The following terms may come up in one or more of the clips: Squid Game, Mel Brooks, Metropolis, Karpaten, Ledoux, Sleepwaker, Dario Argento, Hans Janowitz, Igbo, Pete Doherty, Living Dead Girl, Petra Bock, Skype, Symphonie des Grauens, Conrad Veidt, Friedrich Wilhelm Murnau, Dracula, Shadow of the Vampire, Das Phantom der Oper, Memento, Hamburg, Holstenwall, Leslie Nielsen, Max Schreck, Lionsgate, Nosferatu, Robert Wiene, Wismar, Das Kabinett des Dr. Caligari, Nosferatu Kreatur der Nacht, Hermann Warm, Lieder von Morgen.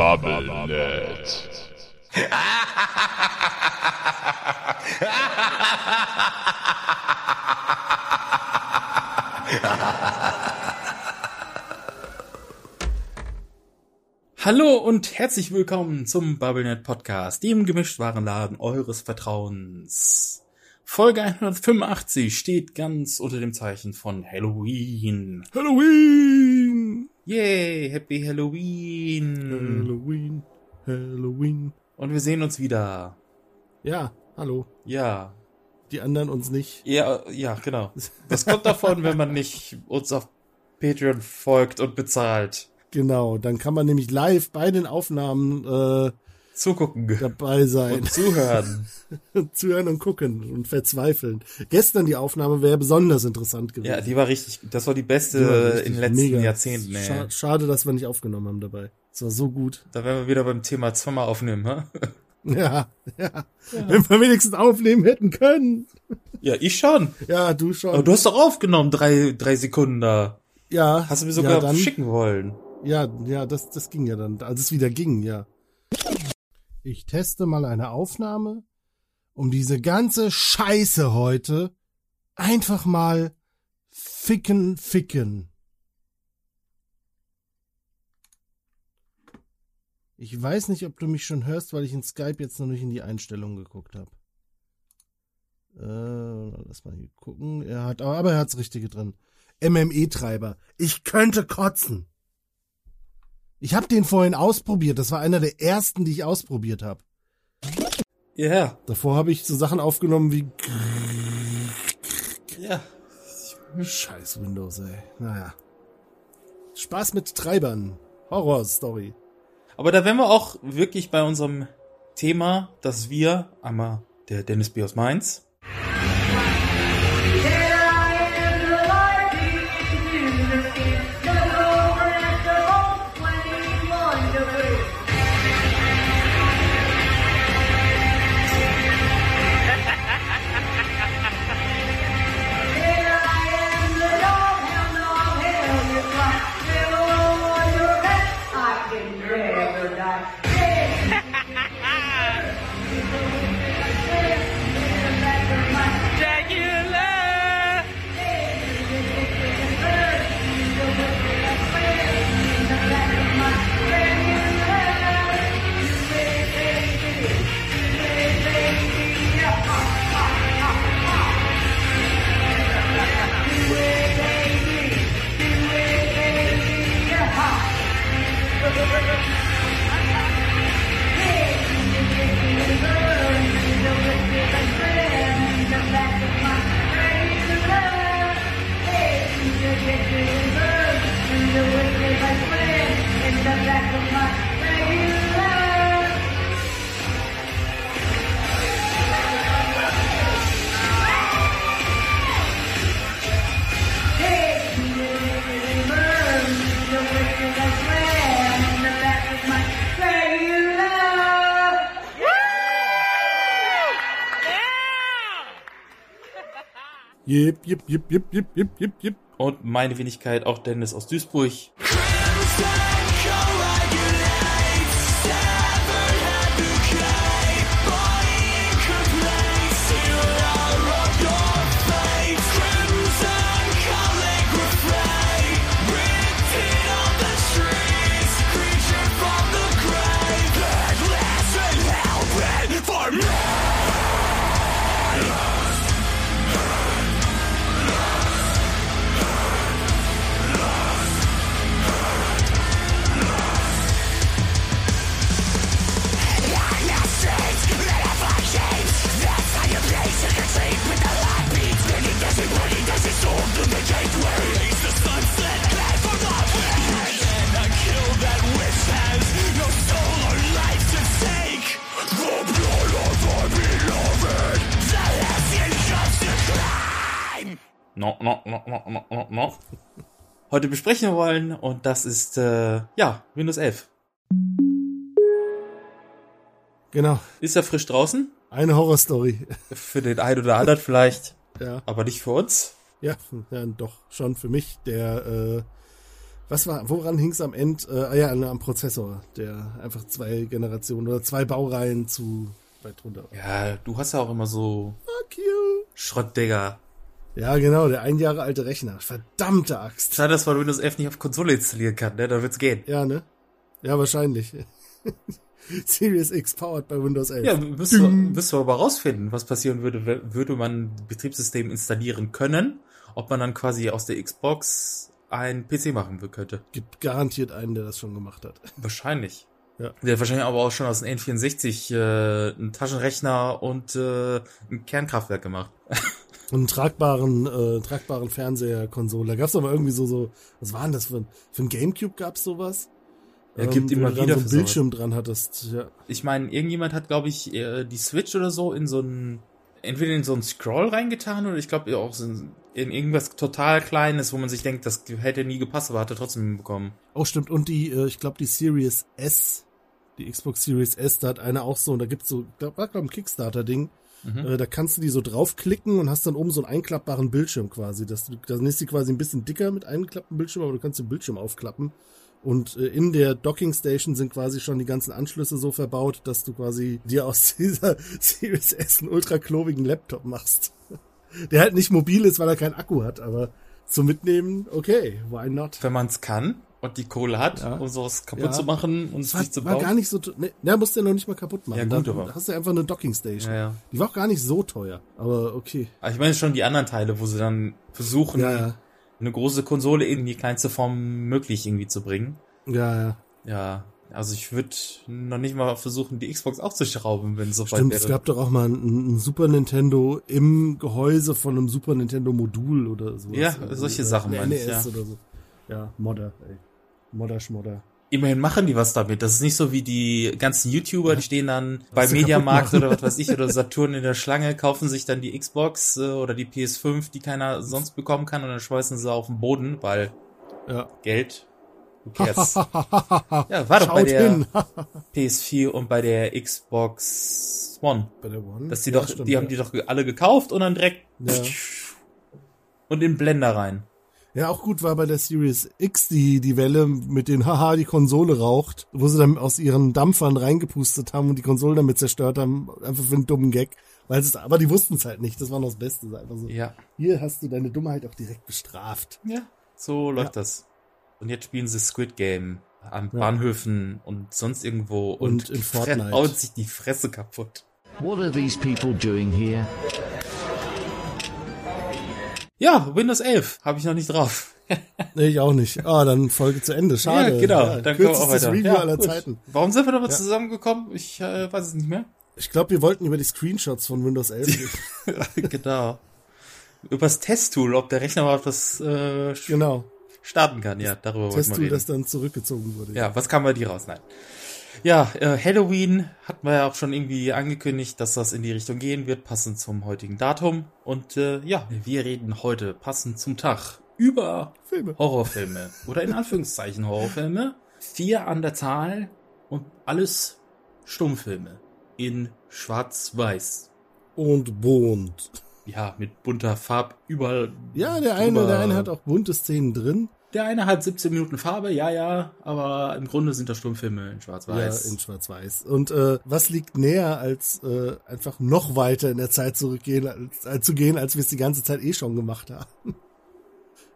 BubbleNet. Hallo und herzlich willkommen zum BubbleNet Podcast, dem Gemischtwarenladen eures Vertrauens. Folge 185 steht ganz unter dem Zeichen von Halloween. Halloween! Yay, Happy Halloween! Halloween, Halloween. Und wir sehen uns wieder. Ja, hallo. Ja. Die anderen uns nicht. Ja, genau. Das kommt davon, wenn man nicht uns auf Patreon folgt und bezahlt. Genau, dann kann man nämlich live bei den Aufnahmen zugucken, dabei sein und zuhören. Zuhören und gucken und verzweifeln. Gestern die Aufnahme wäre besonders interessant gewesen. Ja, die war richtig, das war die beste in den letzten Jahrzehnten. Ey. Schade, dass wir nicht aufgenommen haben dabei. Das war so gut. Da wären wir wieder beim Thema Zimmer aufnehmen, ha? Ja. Wenn wir wenigstens aufnehmen hätten können. Ja, ich schon. Ja, du schon. Aber du hast doch aufgenommen, drei Sekunden da. Ja. Hast du mir sogar dann schicken wollen. Ja, das ging ja dann, als es wieder ging, ja. Ich teste mal eine Aufnahme, um diese ganze Scheiße heute einfach mal ficken. Ich weiß nicht, ob du mich schon hörst, weil ich in Skype jetzt noch nicht in die Einstellungen geguckt habe. Lass mal hier gucken. Aber er hat's Richtige drin. MME-Treiber. Ich könnte kotzen. Ich habe den vorhin ausprobiert. Das war einer der ersten, die ich ausprobiert habe. Ja. Yeah. Davor habe ich so Sachen aufgenommen wie... Ja. Scheiß Windows, ey. Naja. Spaß mit Treibern. Horror-Story. Aber da wären wir auch wirklich bei unserem Thema, dass wir, einmal der Dennis B. aus Mainz... Jip, jip, jip, jip, jip, jip, jip, jip. Und meine Wenigkeit, auch Dennis aus Duisburg. No. Heute besprechen wollen, und das ist, Windows 11. Genau. Ist ja frisch draußen. Eine Horrorstory. Für den einen oder anderen vielleicht. Ja. Aber nicht für uns. Ja, doch, schon für mich, der woran hing es am Ende? Am Prozessor, der einfach 2 Generationen oder 2 Baureihen zu weit runter war. Ja, du hast ja auch immer so Schrott, Digga. Ja, genau, der 1 Jahre alte Rechner. Verdammte Axt. Schade, dass man Windows 11 nicht auf Konsole installieren kann, ne? Da wird's gehen. Ja, ne? Ja, wahrscheinlich. Series X powered by Windows 11. Ja, müssen wir aber rausfinden, was passieren würde, würde man ein Betriebssystem installieren können, ob man dann quasi aus der Xbox einen PC machen könnte. Gibt garantiert einen, der das schon gemacht hat. Wahrscheinlich. Ja. Der hat wahrscheinlich aber auch schon aus dem N64 einen Taschenrechner und ein Kernkraftwerk gemacht. Und einen tragbaren Fernseher, Konsole. Da gab's aber irgendwie so, was war denn das für ein Gamecube gab's sowas? Er gibt immer wieder so einen Bildschirm dran hattest. Ja. Ich meine, irgendjemand hat, glaube ich, die Switch oder so entweder in so einen Scroll reingetan oder ich glaube auch so in irgendwas total Kleines, wo man sich denkt, das hätte nie gepasst, aber hat er trotzdem hinbekommen. Oh, stimmt. Und die Series S, die Xbox Series S, da hat einer auch so, und da gibt's so, da war glaube ich ein Kickstarter-Ding. Mhm. Da kannst du die so draufklicken und hast dann oben so einen einklappbaren Bildschirm quasi. Dann ist die quasi ein bisschen dicker mit eingeklapptem Bildschirm, aber du kannst den Bildschirm aufklappen. Und in der Docking Station sind quasi schon die ganzen Anschlüsse so verbaut, dass du quasi dir aus dieser Series S einen ultra klobigen Laptop machst. Der halt nicht mobil ist, weil er keinen Akku hat, aber zum Mitnehmen, okay, why not? Wenn man es kann und die Kohle hat, ja, um sowas kaputt zu machen und es nicht zu bauen. War gar nicht so teuer. Ne, musst du ja noch nicht mal kaputt machen. Ja, gut, da hast du einfach eine Docking Station. Ja. Die war auch gar nicht so teuer, aber okay. Aber ich meine schon die anderen Teile, wo sie dann versuchen... Ja. Eine große Konsole in die kleinste Form möglich irgendwie zu bringen. Ja. Ja, also ich würde noch nicht mal versuchen, die Xbox aufzuschrauben, wenn es so weit wäre. Stimmt, es gab doch auch mal ein Super Nintendo im Gehäuse von einem Super Nintendo Modul oder sowas. Ja, solche Sachen meine ich, ja. Oder so. Ja, Modder, ey. Modder. Immerhin machen die was damit. Das ist nicht so wie die ganzen YouTuber, die stehen dann bei Mediamarkt oder was weiß ich oder Saturn in der Schlange, kaufen sich dann die Xbox oder die PS5, die keiner sonst bekommen kann und dann schmeißen sie auf den Boden, weil Geld. Okay, jetzt. Ja, war doch bei der PS4 und bei der Xbox One. Bei der One? Dass die haben die doch alle gekauft und dann direkt und in den Blender rein. Ja, auch gut war bei der Series X die Welle mit den die Konsole raucht, wo sie dann aus ihren Dampfern reingepustet haben und die Konsole damit zerstört haben, einfach für einen dummen Gag. Aber die wussten es halt nicht, das war noch das Beste. Einfach so. Ja. Hier hast du deine Dummheit auch direkt bestraft. Ja, so läuft das. Und jetzt spielen sie Squid Game an Bahnhöfen und sonst irgendwo und in Fortnite haut sich die Fresse kaputt. What are these people doing here? Ja, Windows 11 habe ich noch nicht drauf. Nee, ich auch nicht. Ah, dann Folge zu Ende. Schade. Ja, genau. Ja, dann können wir auch weiter. Review aller Zeiten. Warum sind wir nochmal zusammengekommen? Ich weiß es nicht mehr. Ich glaube, wir wollten über die Screenshots von Windows 11 reden. Genau. Über das Testtool, ob der Rechner mal das starten kann. Ja, darüber wollten wir reden. Testtool, das dann zurückgezogen wurde. Ja, was kam bei dir raus? Nein. Ja, Halloween hat man ja auch schon irgendwie angekündigt, dass das in die Richtung gehen wird, passend zum heutigen Datum. Und wir reden heute, passend zum Tag, über Filme. Horrorfilme. Oder in Anführungszeichen Horrorfilme. 4 an der Zahl und alles Stummfilme. In Schwarz-Weiß. Und bunt. Ja, mit bunter Farb überall. Ja, der eine hat auch bunte Szenen drin. Der eine hat 17 Minuten Farbe, aber im Grunde sind das Stummfilme in Schwarz-Weiß. Ja, in Schwarz-Weiß. Und was liegt näher, als einfach noch weiter in der Zeit zurückgehen, als wir es die ganze Zeit eh schon gemacht haben?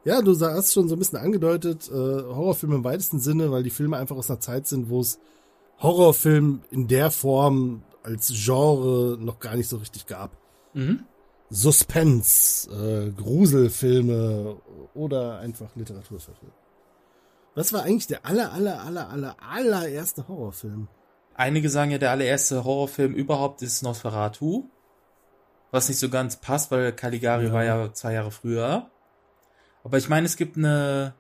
Ja, du hast schon so ein bisschen angedeutet, Horrorfilme im weitesten Sinne, weil die Filme einfach aus einer Zeit sind, wo es Horrorfilm in der Form als Genre noch gar nicht so richtig gab. Mhm. Suspense, Gruselfilme oder einfach Literaturverfilme. Was war eigentlich der allererste Horrorfilm? Einige sagen ja, der allererste Horrorfilm überhaupt ist Nosferatu, was nicht so ganz passt, weil Caligari war ja 2 Jahre früher. Aber ich meine, es gibt eine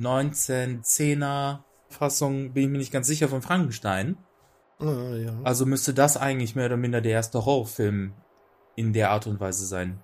1910er Fassung, bin ich mir nicht ganz sicher, von Frankenstein. Ja. Also müsste das eigentlich mehr oder minder der erste Horrorfilm in der Art und Weise sein.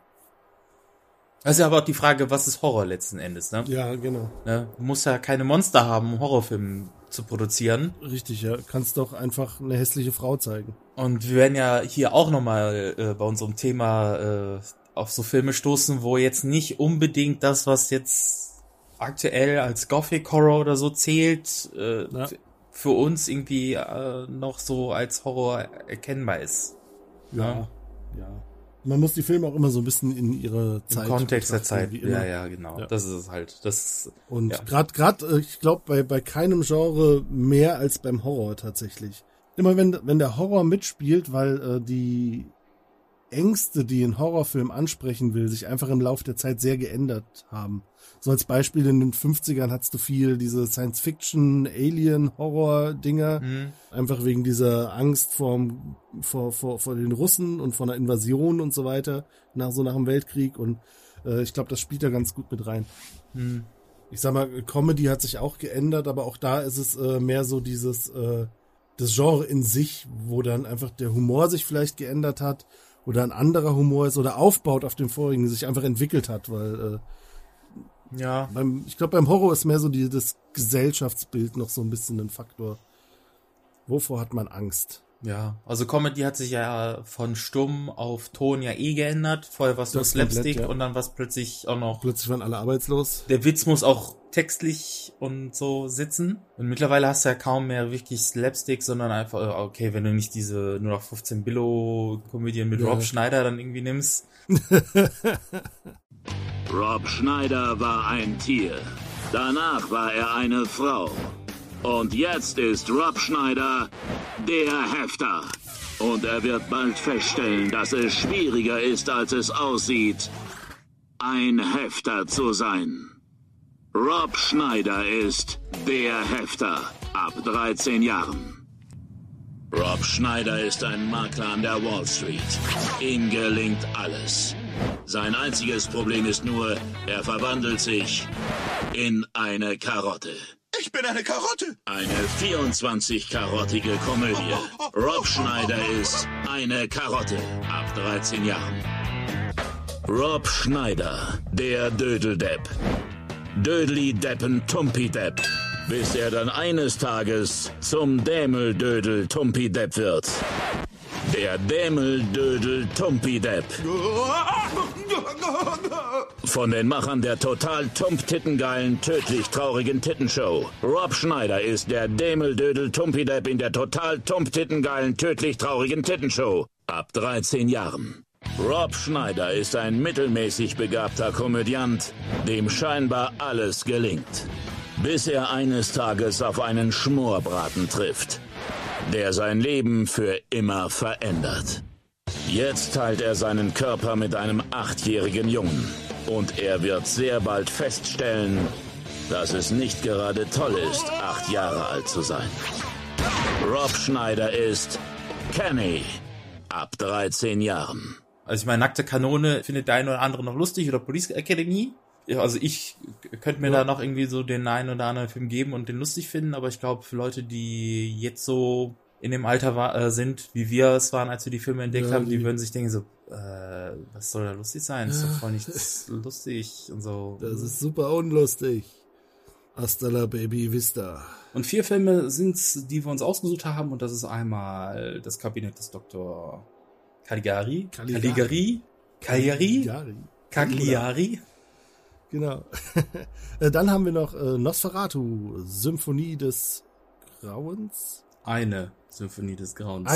Das ist ja aber auch die Frage, was ist Horror letzten Endes, ne? Ja, genau. Ne? Du musst ja keine Monster haben, um Horrorfilme zu produzieren. Richtig, ja. Kannst doch einfach eine hässliche Frau zeigen. Und wir werden ja hier auch nochmal bei unserem Thema auf so Filme stoßen, wo jetzt nicht unbedingt das, was jetzt aktuell als Gothic Horror oder so zählt, ja, für uns irgendwie noch so als Horror erkennbar ist. Ja, ja. Man muss die Filme auch immer so ein bisschen in ihre Zeit. Im Kontext der Zeit. Ja, ja, genau. Ja. Das ist es halt. Das, und ja, gerade, ich glaube, bei keinem Genre mehr als beim Horror tatsächlich. Immer wenn der Horror mitspielt, weil die Ängste, die ein Horrorfilm ansprechen will, sich einfach im Laufe der Zeit sehr geändert haben. So als Beispiel, in den 50ern hattest du viel diese Science-Fiction, Alien-Horror-Dinger, einfach wegen dieser Angst vor den Russen und vor einer Invasion und so weiter, nach dem Weltkrieg, und ich glaube, das spielt da ganz gut mit rein. Mhm. Ich sag mal, Comedy hat sich auch geändert, aber auch da ist es mehr so dieses, das Genre in sich, wo dann einfach der Humor sich vielleicht geändert hat oder ein anderer Humor ist oder aufbaut auf dem vorigen, sich einfach entwickelt hat, weil ja. Ich glaube, beim Horror ist mehr so das Gesellschaftsbild noch so ein bisschen ein Faktor. Wovor hat man Angst? Ja, also Comedy hat sich ja von stumm auf Ton ja geändert. Vorher war es nur Slapstick, ja, und dann war es plötzlich auch noch... Plötzlich waren alle arbeitslos. Der Witz muss auch textlich und so sitzen. Und mittlerweile hast du ja kaum mehr wirklich Slapstick, sondern einfach, okay, wenn du nicht diese nur noch 15 Billo-Komödien mit Rob Schneider dann irgendwie nimmst... Rob Schneider war ein Tier. Danach war er eine Frau. Und jetzt ist Rob Schneider der Hefter. Und er wird bald feststellen, dass es schwieriger ist, als es aussieht, ein Hefter zu sein. Rob Schneider ist der Hefter. Ab 13 Jahren. Rob Schneider ist ein Makler an der Wall Street. Ihm gelingt alles. Sein einziges Problem ist nur, er verwandelt sich in eine Karotte. Ich bin eine Karotte! Eine 24-karottige Komödie. Rob Schneider ist eine Karotte. Ab 13 Jahren. Rob Schneider, der Dödeldepp. Dödli-Deppen-Tumpi-Depp. Bis er dann eines Tages zum Dämel-Dödel-Tumpi-Depp wird. Der Dämel-Dödel-Tumpi-Depp. Von den Machern der total tump-tittengeilen, tödlich traurigen Tittenshow. Rob Schneider ist der Dämel-Dödel-Tumpi-Depp in der total tump-tittengeilen, tödlich traurigen Tittenshow. Ab 13 Jahren. Rob Schneider ist ein mittelmäßig begabter Komödiant, dem scheinbar alles gelingt. Bis er eines Tages auf einen Schmorbraten trifft, der sein Leben für immer verändert. Jetzt teilt er seinen Körper mit einem 8-jährigen Jungen. Und er wird sehr bald feststellen, dass es nicht gerade toll ist, 8 Jahre alt zu sein. Rob Schneider ist Kenny. Ab 13 Jahren. Also ich meine, Nackte Kanone findet der eine oder andere noch lustig, oder Police Academy. Also ich könnte mir da noch irgendwie so den einen oder anderen Film geben und den lustig finden, aber ich glaube, für Leute, die jetzt so in dem Alter sind, wie wir es waren, als wir die Filme entdeckt haben, die würden sich denken so, was soll da lustig sein? Das ist doch voll nichts lustig und so. Das ist super unlustig. Hasta la baby vista. Und 4 Filme sind's, die wir uns ausgesucht haben, und das ist einmal Das Kabinett des Dr. Caligari. Genau. Dann haben wir noch Nosferatu, Symphonie des Grauens. Eine Symphonie des Grauens.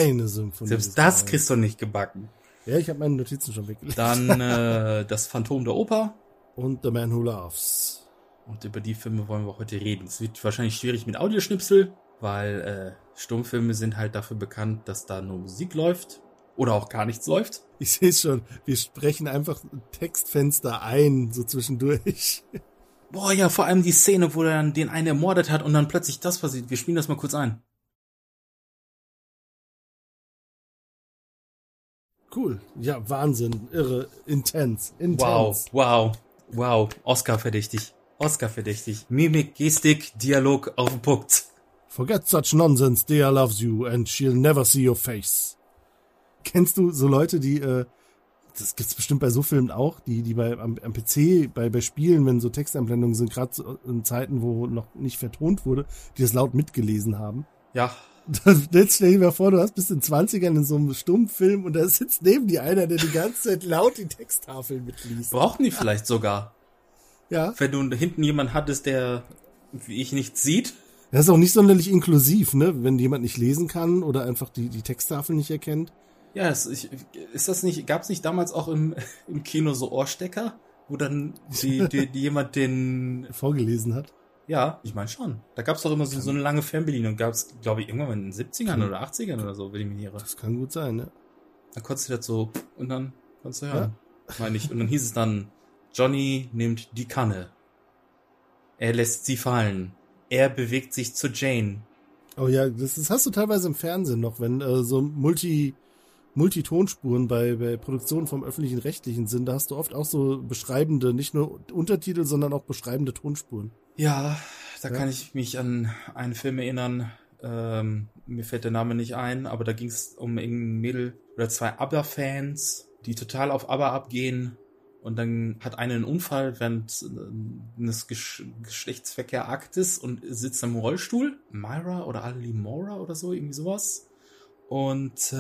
Selbst das kriegst du nicht gebacken. Ja, ich habe meine Notizen schon weggelegt. Dann Das Phantom der Oper. Und The Man Who Laughs. Und über die Filme wollen wir heute reden. Es wird wahrscheinlich schwierig mit Audioschnipsel, weil Stummfilme sind halt dafür bekannt, dass da nur Musik läuft. Oder auch gar nichts läuft. Ich sehe es schon. Wir sprechen einfach Textfenster ein, so zwischendurch. Boah, ja, vor allem die Szene, wo er dann den einen ermordet hat und dann plötzlich das passiert. Wir spielen das mal kurz ein. Cool. Ja, Wahnsinn. Irre. Intens. Wow. Oscar-verdächtig. Mimik, Gestik, Dialog auf den Punkt. Forget such nonsense. Dear loves you and she'll never see your face. Kennst du so Leute, die, das gibt's bestimmt bei so Filmen auch, die am PC, bei Spielen, wenn so Texteinblendungen sind, gerade so in Zeiten, wo noch nicht vertont wurde, die das laut mitgelesen haben? Ja. Jetzt stell dir mal vor, du bist in 20ern in so einem Stummfilm und da sitzt neben dir einer, der die ganze Zeit laut die Texttafeln mitliest. Brauchen die vielleicht sogar. Ja. Wenn du hinten jemanden hattest, der, wie ich, nichts sieht. Das ist auch nicht sonderlich inklusiv, ne? Wenn jemand nicht lesen kann oder einfach die Texttafel nicht erkennt. Ja, gab's nicht damals auch im Kino so Ohrstecker, wo dann jemand den vorgelesen hat? Ja, ich meine schon. Da gab's doch immer so eine lange Fernbedienung. Gab's, glaube ich, irgendwann in den 70ern oder 80ern oder so, wenn ich mich irre. Das kann gut sein, ne? Dann konntest du das so, und dann konntest du hören. Ja. Meine ich. Und dann hieß es dann, Johnny nimmt die Kanne. Er lässt sie fallen. Er bewegt sich zu Jane. Oh ja, das hast du teilweise im Fernsehen noch, wenn so Multitonspuren bei Produktionen vom öffentlichen Rechtlichen sind. Da hast du oft auch so beschreibende, nicht nur Untertitel, sondern auch beschreibende Tonspuren. Ja, da kann ich mich an einen Film erinnern. Mir fällt der Name nicht ein, aber da ging es um irgendein Mädel oder zwei ABBA-Fans, die total auf ABBA abgehen. Und dann hat einer einen Unfall während eines Geschlechtsverkehraktes und sitzt im Rollstuhl. Myra oder Ali Mora oder so, irgendwie sowas. Und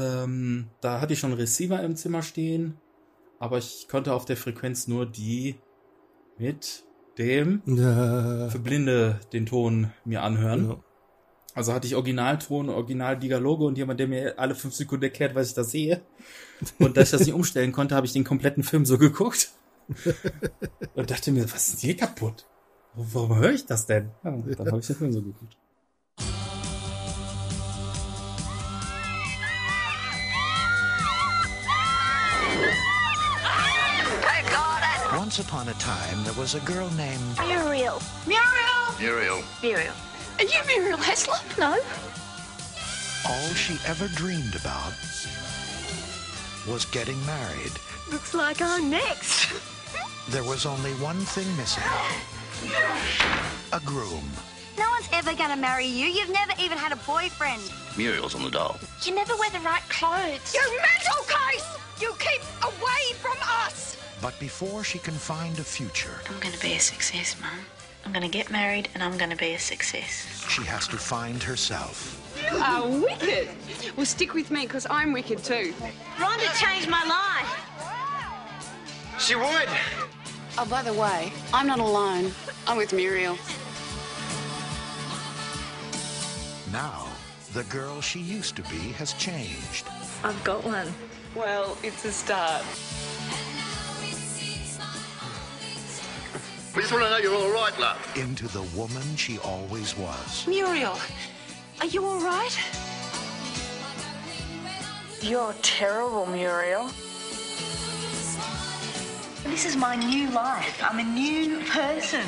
da hatte ich schon einen Receiver im Zimmer stehen, aber ich konnte auf der Frequenz nur die mit dem für Blinde den Ton mir anhören. Ja. Also hatte ich Originalton, Originaldialoge und jemand, der mir alle 5 Sekunden erklärt, was ich da sehe. Und da ich das nicht umstellen konnte, habe ich den kompletten Film so geguckt. Und dachte mir, was ist hier kaputt? Warum höre ich das denn? Ja, dann habe ich den Film so geguckt. Once upon a time, there was a girl named... Muriel. Muriel! Muriel. Muriel. Are you Muriel Haslam? No. All she ever dreamed about was getting married. Looks like I'm next. There was only one thing missing. A groom. No one's ever going to marry you. You've never even had a boyfriend. Muriel's on the dole. You never wear the right clothes. You mental case! You keep away from us! But before she can find a future... I'm going to be a success, Mum. I'm going to get married and I'm going to be a success. She has to find herself. You are wicked. Well, stick with me because I'm wicked too. Rhonda changed my life. She would. Oh, by the way, I'm not alone. I'm with Muriel. Now, the girl she used to be has changed. I've got one. Well, it's a start. We just want to know you're all right, love. Into the woman she always was. Muriel, are you all right? You're terrible, Muriel. This is my new life. I'm a new person.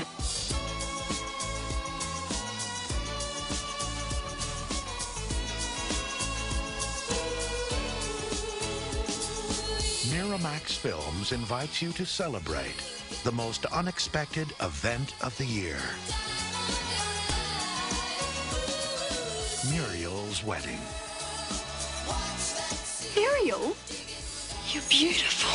Miramax Films invites you to celebrate the most unexpected event of the year. Muriel's wedding. Muriel? You're beautiful.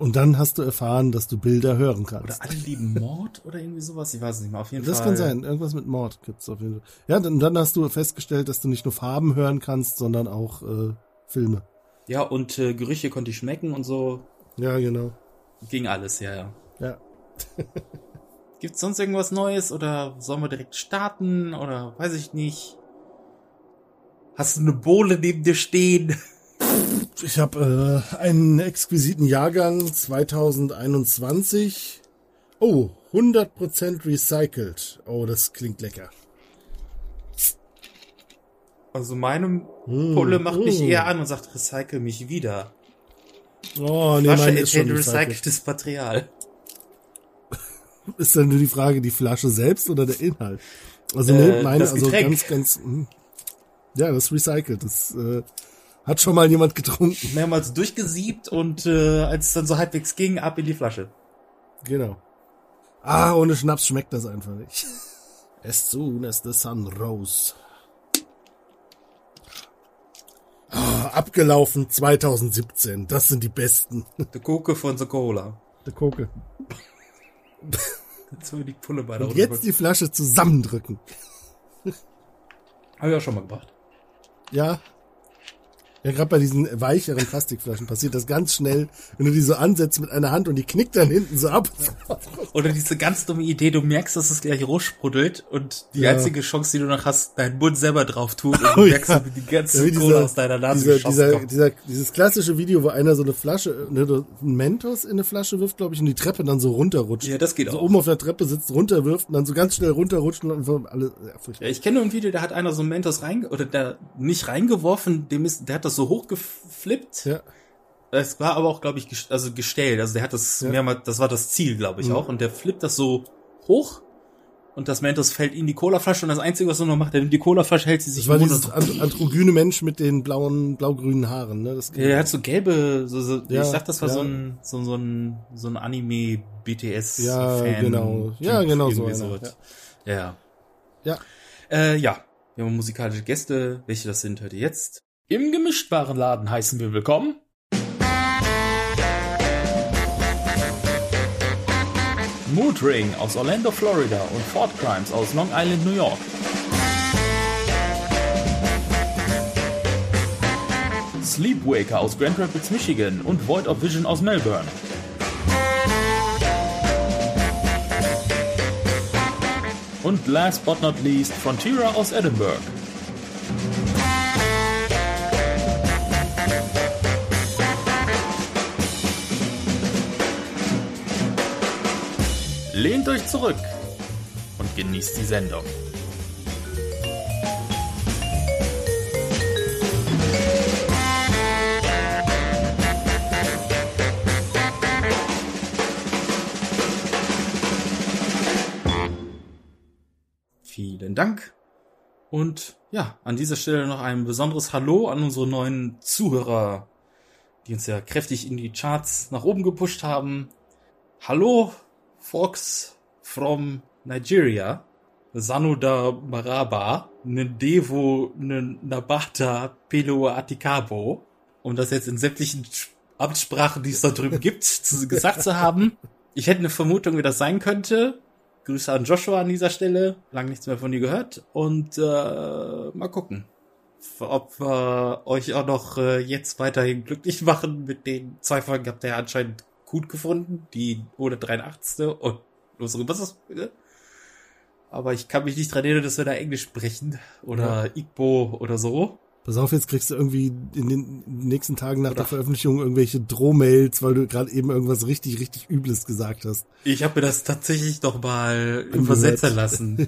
Und dann hast du erfahren, dass du Bilder hören kannst. Oder alle lieben Mord oder irgendwie sowas. Ich weiß es nicht mehr. Auf jeden Fall. Das kann sein. Irgendwas mit Mord gibt's auf jeden Fall. Ja, dann hast du festgestellt, dass du nicht nur Farben hören kannst, sondern auch Filme. Ja, und Gerüche konnte ich schmecken und so. Ja, genau. Ging alles, ja. Gibt's sonst irgendwas Neues oder sollen wir direkt starten oder weiß ich nicht? Hast du eine Bohle neben dir stehen? Ich habe einen exquisiten Jahrgang 2021. Oh, 100% recycelt. Oh, das klingt lecker. Also meine Pulle macht mich eher an und sagt, recycle mich wieder. Oh, nee, meine ist schon recyceltes Material. Ist dann nur die Frage, die Flasche selbst oder der Inhalt? Also meine, das Getränk. Also ganz... Ja, das recycelt. Das hat schon mal jemand getrunken. Mehrmals durchgesiebt und als es dann so halbwegs ging, ab in die Flasche. Genau. Ah, ohne Schnaps schmeckt das einfach nicht. As soon as the sun rose. Oh, abgelaufen 2017. Das sind die besten. The Coke von The Cola. The Coke. Jetzt haben wir die Pulle bei der und jetzt die Flasche zusammendrücken. Habe ich auch schon mal gebracht. Ja. Ja, gerade bei diesen weicheren Plastikflaschen passiert das ganz schnell, wenn du die so ansetzt mit einer Hand und die knickt dann hinten so ab. Oder diese ganz dumme Idee, du merkst, dass es gleich roh sprudelt und die einzige Chance, die du noch hast, deinen Mund selber drauf tun und du merkst, wie die ganze Kohle aus deiner Nase kommt. Dieses klassische Video, wo einer so eine Flasche, einen Mentos in eine Flasche wirft, glaube ich, und die Treppe dann so runterrutscht. Ja, das geht so auch. So oben auf der Treppe sitzt, runterwirft und dann so ganz schnell runterrutscht und dann alles. Ja, ich kenne nur ein Video, da hat einer so einen Mentos nicht reingeworfen, der hat das so hochgeflippt. Ja. Es war aber auch, glaube ich, gestellt. Also der hat das mehrmals, das war das Ziel, glaube ich, auch. Und der flippt das so hoch und das Mentos fällt in die Colaflasche und das Einzige, was er noch macht, er nimmt die Colaflasche, hält sie sich im Mund. Das war dieses androgyne Mensch mit den blau-grünen Haaren, ne? Das der hat so gelbe, ich sag, das war so ein Anime-BTS-Fan. Ja, genau. Ja, genau so. Wir haben musikalische Gäste. Welche das sind, hört ihr jetzt. Im gemischtbaren Laden heißen wir willkommen. Moodring aus Orlando, Florida und Fort Grimes aus Long Island, New York. Sleepwaker aus Grand Rapids, Michigan und Void of Vision aus Melbourne. Und last but not least, Frontiera aus Edinburgh. Lehnt euch zurück und genießt die Sendung. Vielen Dank. Und ja, an dieser Stelle noch ein besonderes Hallo an unsere neuen Zuhörer, die uns ja kräftig in die Charts nach oben gepusht haben. Hallo, Fox from Nigeria, Sanuda Maraba, Ndevo Nabata Pelo Atikabo, um das jetzt in sämtlichen Amtssprachen, die es da drüben gibt, gesagt zu haben. Ich hätte eine Vermutung, wie das sein könnte. Grüße an Joshua an dieser Stelle. Lang nichts mehr von dir gehört. Und mal gucken, ob wir euch auch noch jetzt weiterhin glücklich machen. Mit den zwei Folgen habt ihr ja anscheinend gut gefunden. Die 183. und unsere, was ist das? Aber ich kann mich nicht dran erinnern, dass wir da Englisch sprechen. Oder Igbo oder so. Pass auf, jetzt kriegst du irgendwie in den nächsten Tagen nach der Veröffentlichung irgendwelche Drohmails, weil du gerade eben irgendwas richtig, richtig Übles gesagt hast. Ich habe mir das tatsächlich noch mal übersetzen lassen.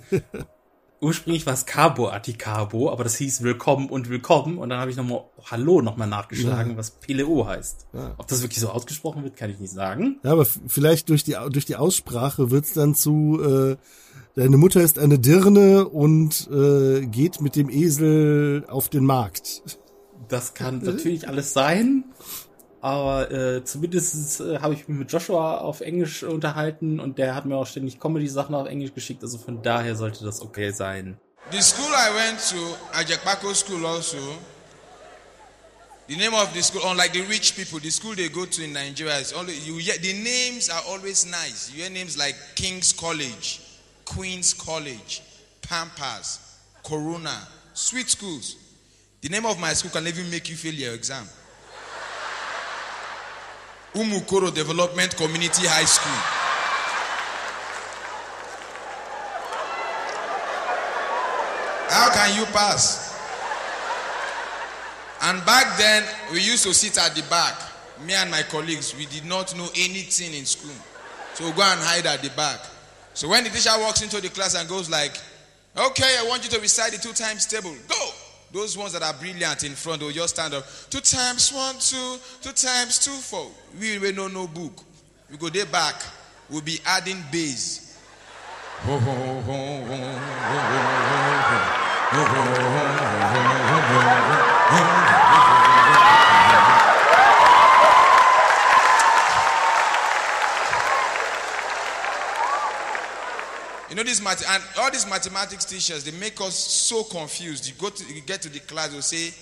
Ursprünglich war es Cabo Atikabo, aber das hieß Willkommen und Willkommen. Und dann habe ich nochmal Hallo nochmal nachgeschlagen, was PLO heißt. Ja. Ob das wirklich so ausgesprochen wird, kann ich nicht sagen. Ja, aber vielleicht durch die Aussprache wird's dann zu... Deine Mutter ist eine Dirne und geht mit dem Esel auf den Markt. Das kann natürlich alles sein, aber zumindest habe ich mich mit Joshua auf Englisch unterhalten und der hat mir auch ständig Comedy-Sachen auf Englisch geschickt, also von daher sollte das okay sein. The school I went to, Ajekpako School also, the name of the school, unlike the rich people, the school they go to in Nigeria, is only, the names are always nice. You hear names like King's College, Queen's College, Pampas, Corona, sweet schools. The name of my school can even make you fail your exam. Umukoro Development Community High School. How can you pass? And back then, we used to sit at the back. Me and my colleagues, we did not know anything in school. So we go and hide at the back. So when the teacher walks into the class and goes like, okay, I want you to recite the 2 times table. Go! Those ones that are brilliant in front will just stand up. 2 times 1, 2, 2 times 2, 4. We will know no book. We go there back. We'll be adding bass. You know, and all these mathematics teachers, they make us so confused. You get to the class, they'll say,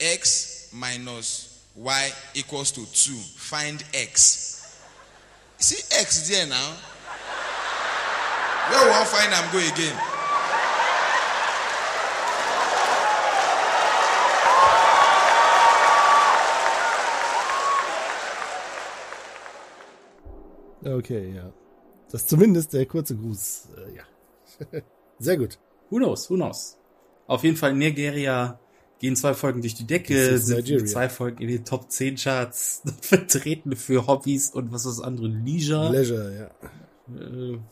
X minus Y equals to 2. Find X. See X there now? Where we all find am go again? Okay, ja. Das ist zumindest der kurze Gruß, ja. Sehr gut. Who knows, who knows. Auf jeden Fall in Nigeria gehen 2 Folgen durch die Decke, sind 2 Folgen in den Top 10 Charts vertreten für Hobbys und was ist das andere? Leisure. Leisure, ja.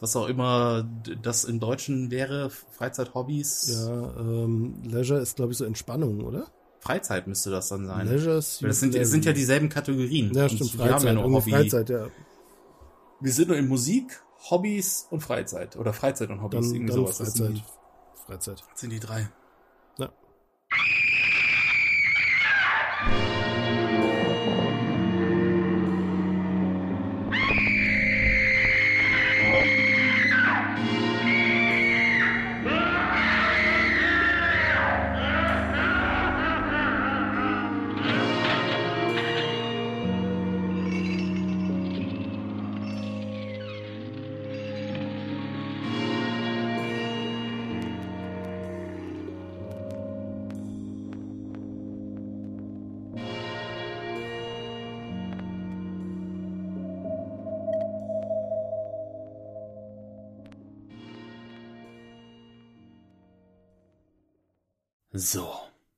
Was auch immer das im Deutschen wäre, Freizeit-Hobbys. Ja, Leisure ist, glaube ich, so Entspannung, oder? Freizeit müsste das dann sein. Leisure, das sind ja dieselben Kategorien. Ja, stimmt, Freizeit. Wir haben ja noch Hobby. Freizeit, ja. Wir sind nur in Musik, Hobbys und Freizeit. Oder Freizeit und Hobbys, irgendwie sowas. Freizeit. Das sind die 3. Ja. So,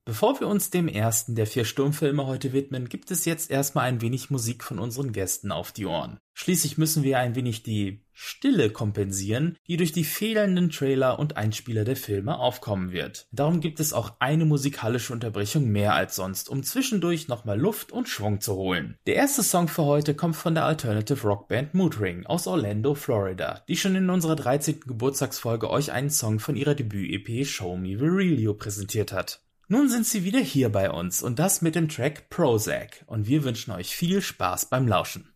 bevor wir uns dem ersten der 4 Sturmfilme heute widmen, gibt es jetzt erstmal ein wenig Musik von unseren Gästen auf die Ohren. Schließlich müssen wir ein wenig die Stille kompensieren, die durch die fehlenden Trailer und Einspieler der Filme aufkommen wird. Darum gibt es auch eine musikalische Unterbrechung mehr als sonst, um zwischendurch nochmal Luft und Schwung zu holen. Der erste Song für heute kommt von der Alternative Rockband Moodring aus Orlando, Florida, die schon in unserer 13. Geburtstagsfolge euch einen Song von ihrer Debüt-EP Show Me Virilio präsentiert hat. Nun sind sie wieder hier bei uns und das mit dem Track Prozac und wir wünschen euch viel Spaß beim Lauschen.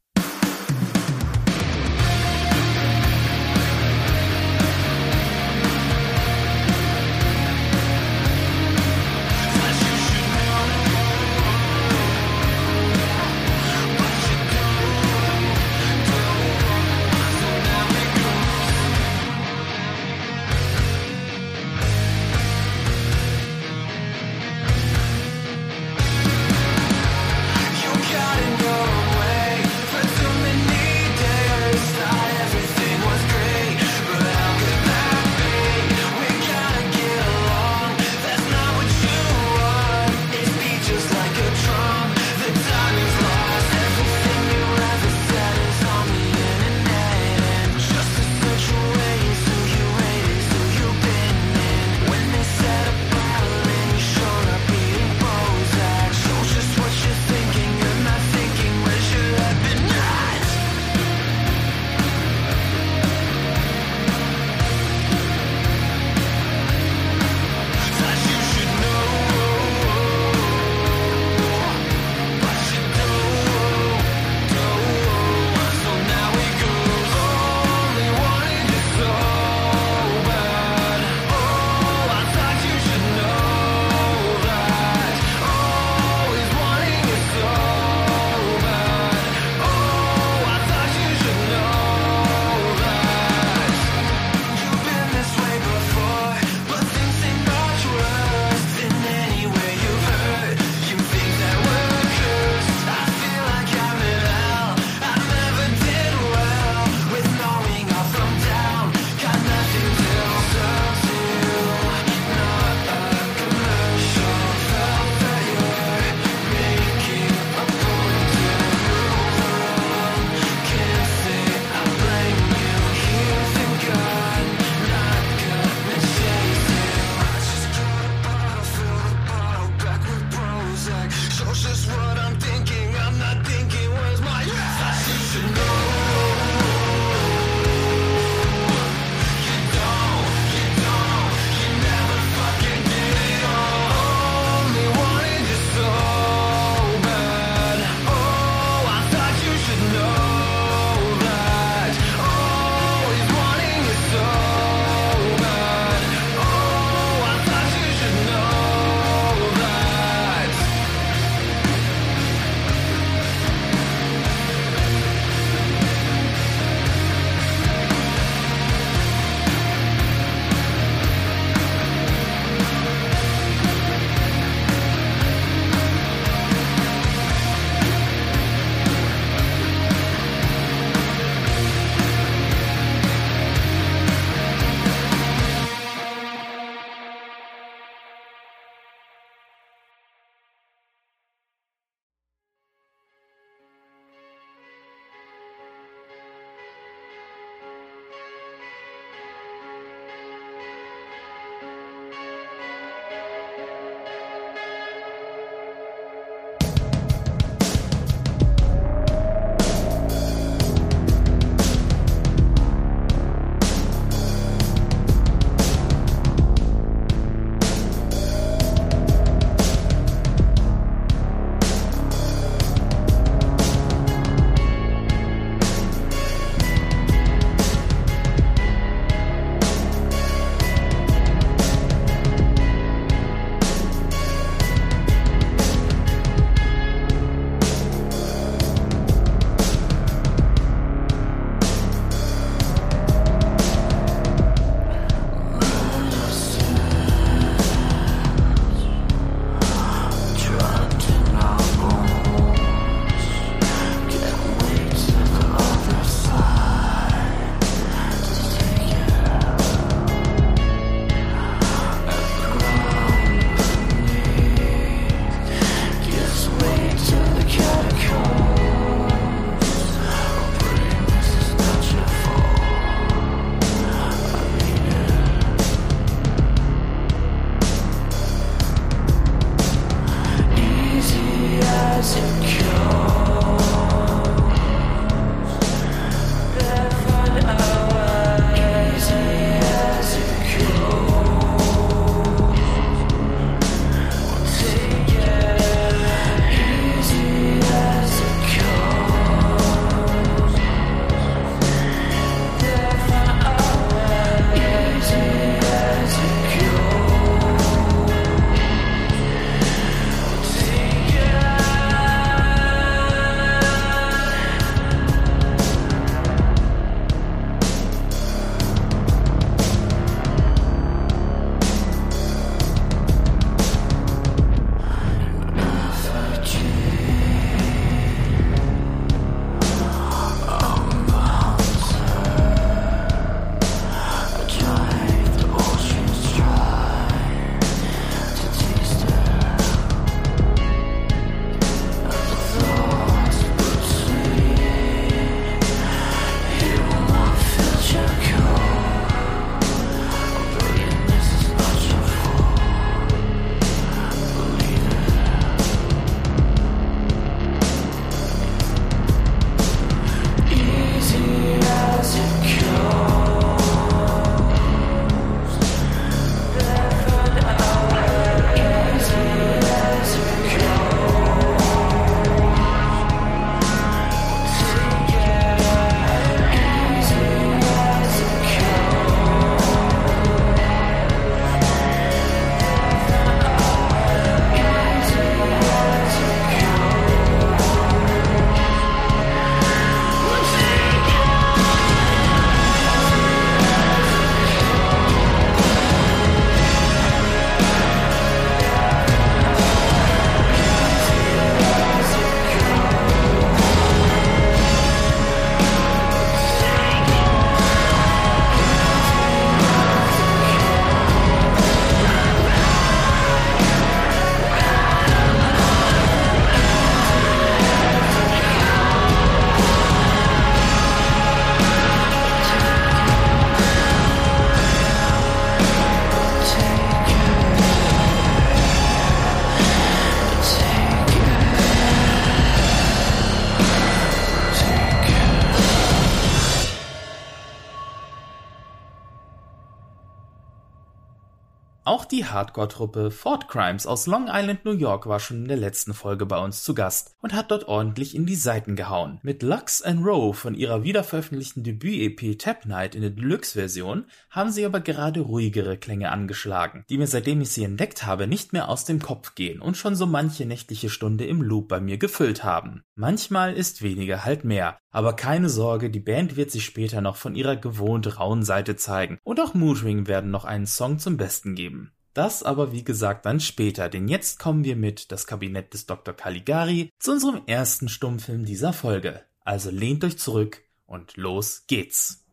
Auch die Hardcore-Truppe Ford Crimes aus Long Island, New York war schon in der letzten Folge bei uns zu Gast und hat dort ordentlich in die Seiten gehauen. Mit Lux and Rowe von ihrer wiederveröffentlichten Debüt-EP Tap Night in der Deluxe-Version haben sie aber gerade ruhigere Klänge angeschlagen, die mir, seitdem ich sie entdeckt habe, nicht mehr aus dem Kopf gehen und schon so manche nächtliche Stunde im Loop bei mir gefüllt haben. Manchmal ist weniger halt mehr, aber keine Sorge, die Band wird sich später noch von ihrer gewohnt rauen Seite zeigen und auch Moodring werden noch einen Song zum Besten geben. Das aber wie gesagt dann später, denn jetzt kommen wir mit Das Kabinett des Dr. Caligari zu unserem ersten Stummfilm dieser Folge. Also lehnt euch zurück und los geht's.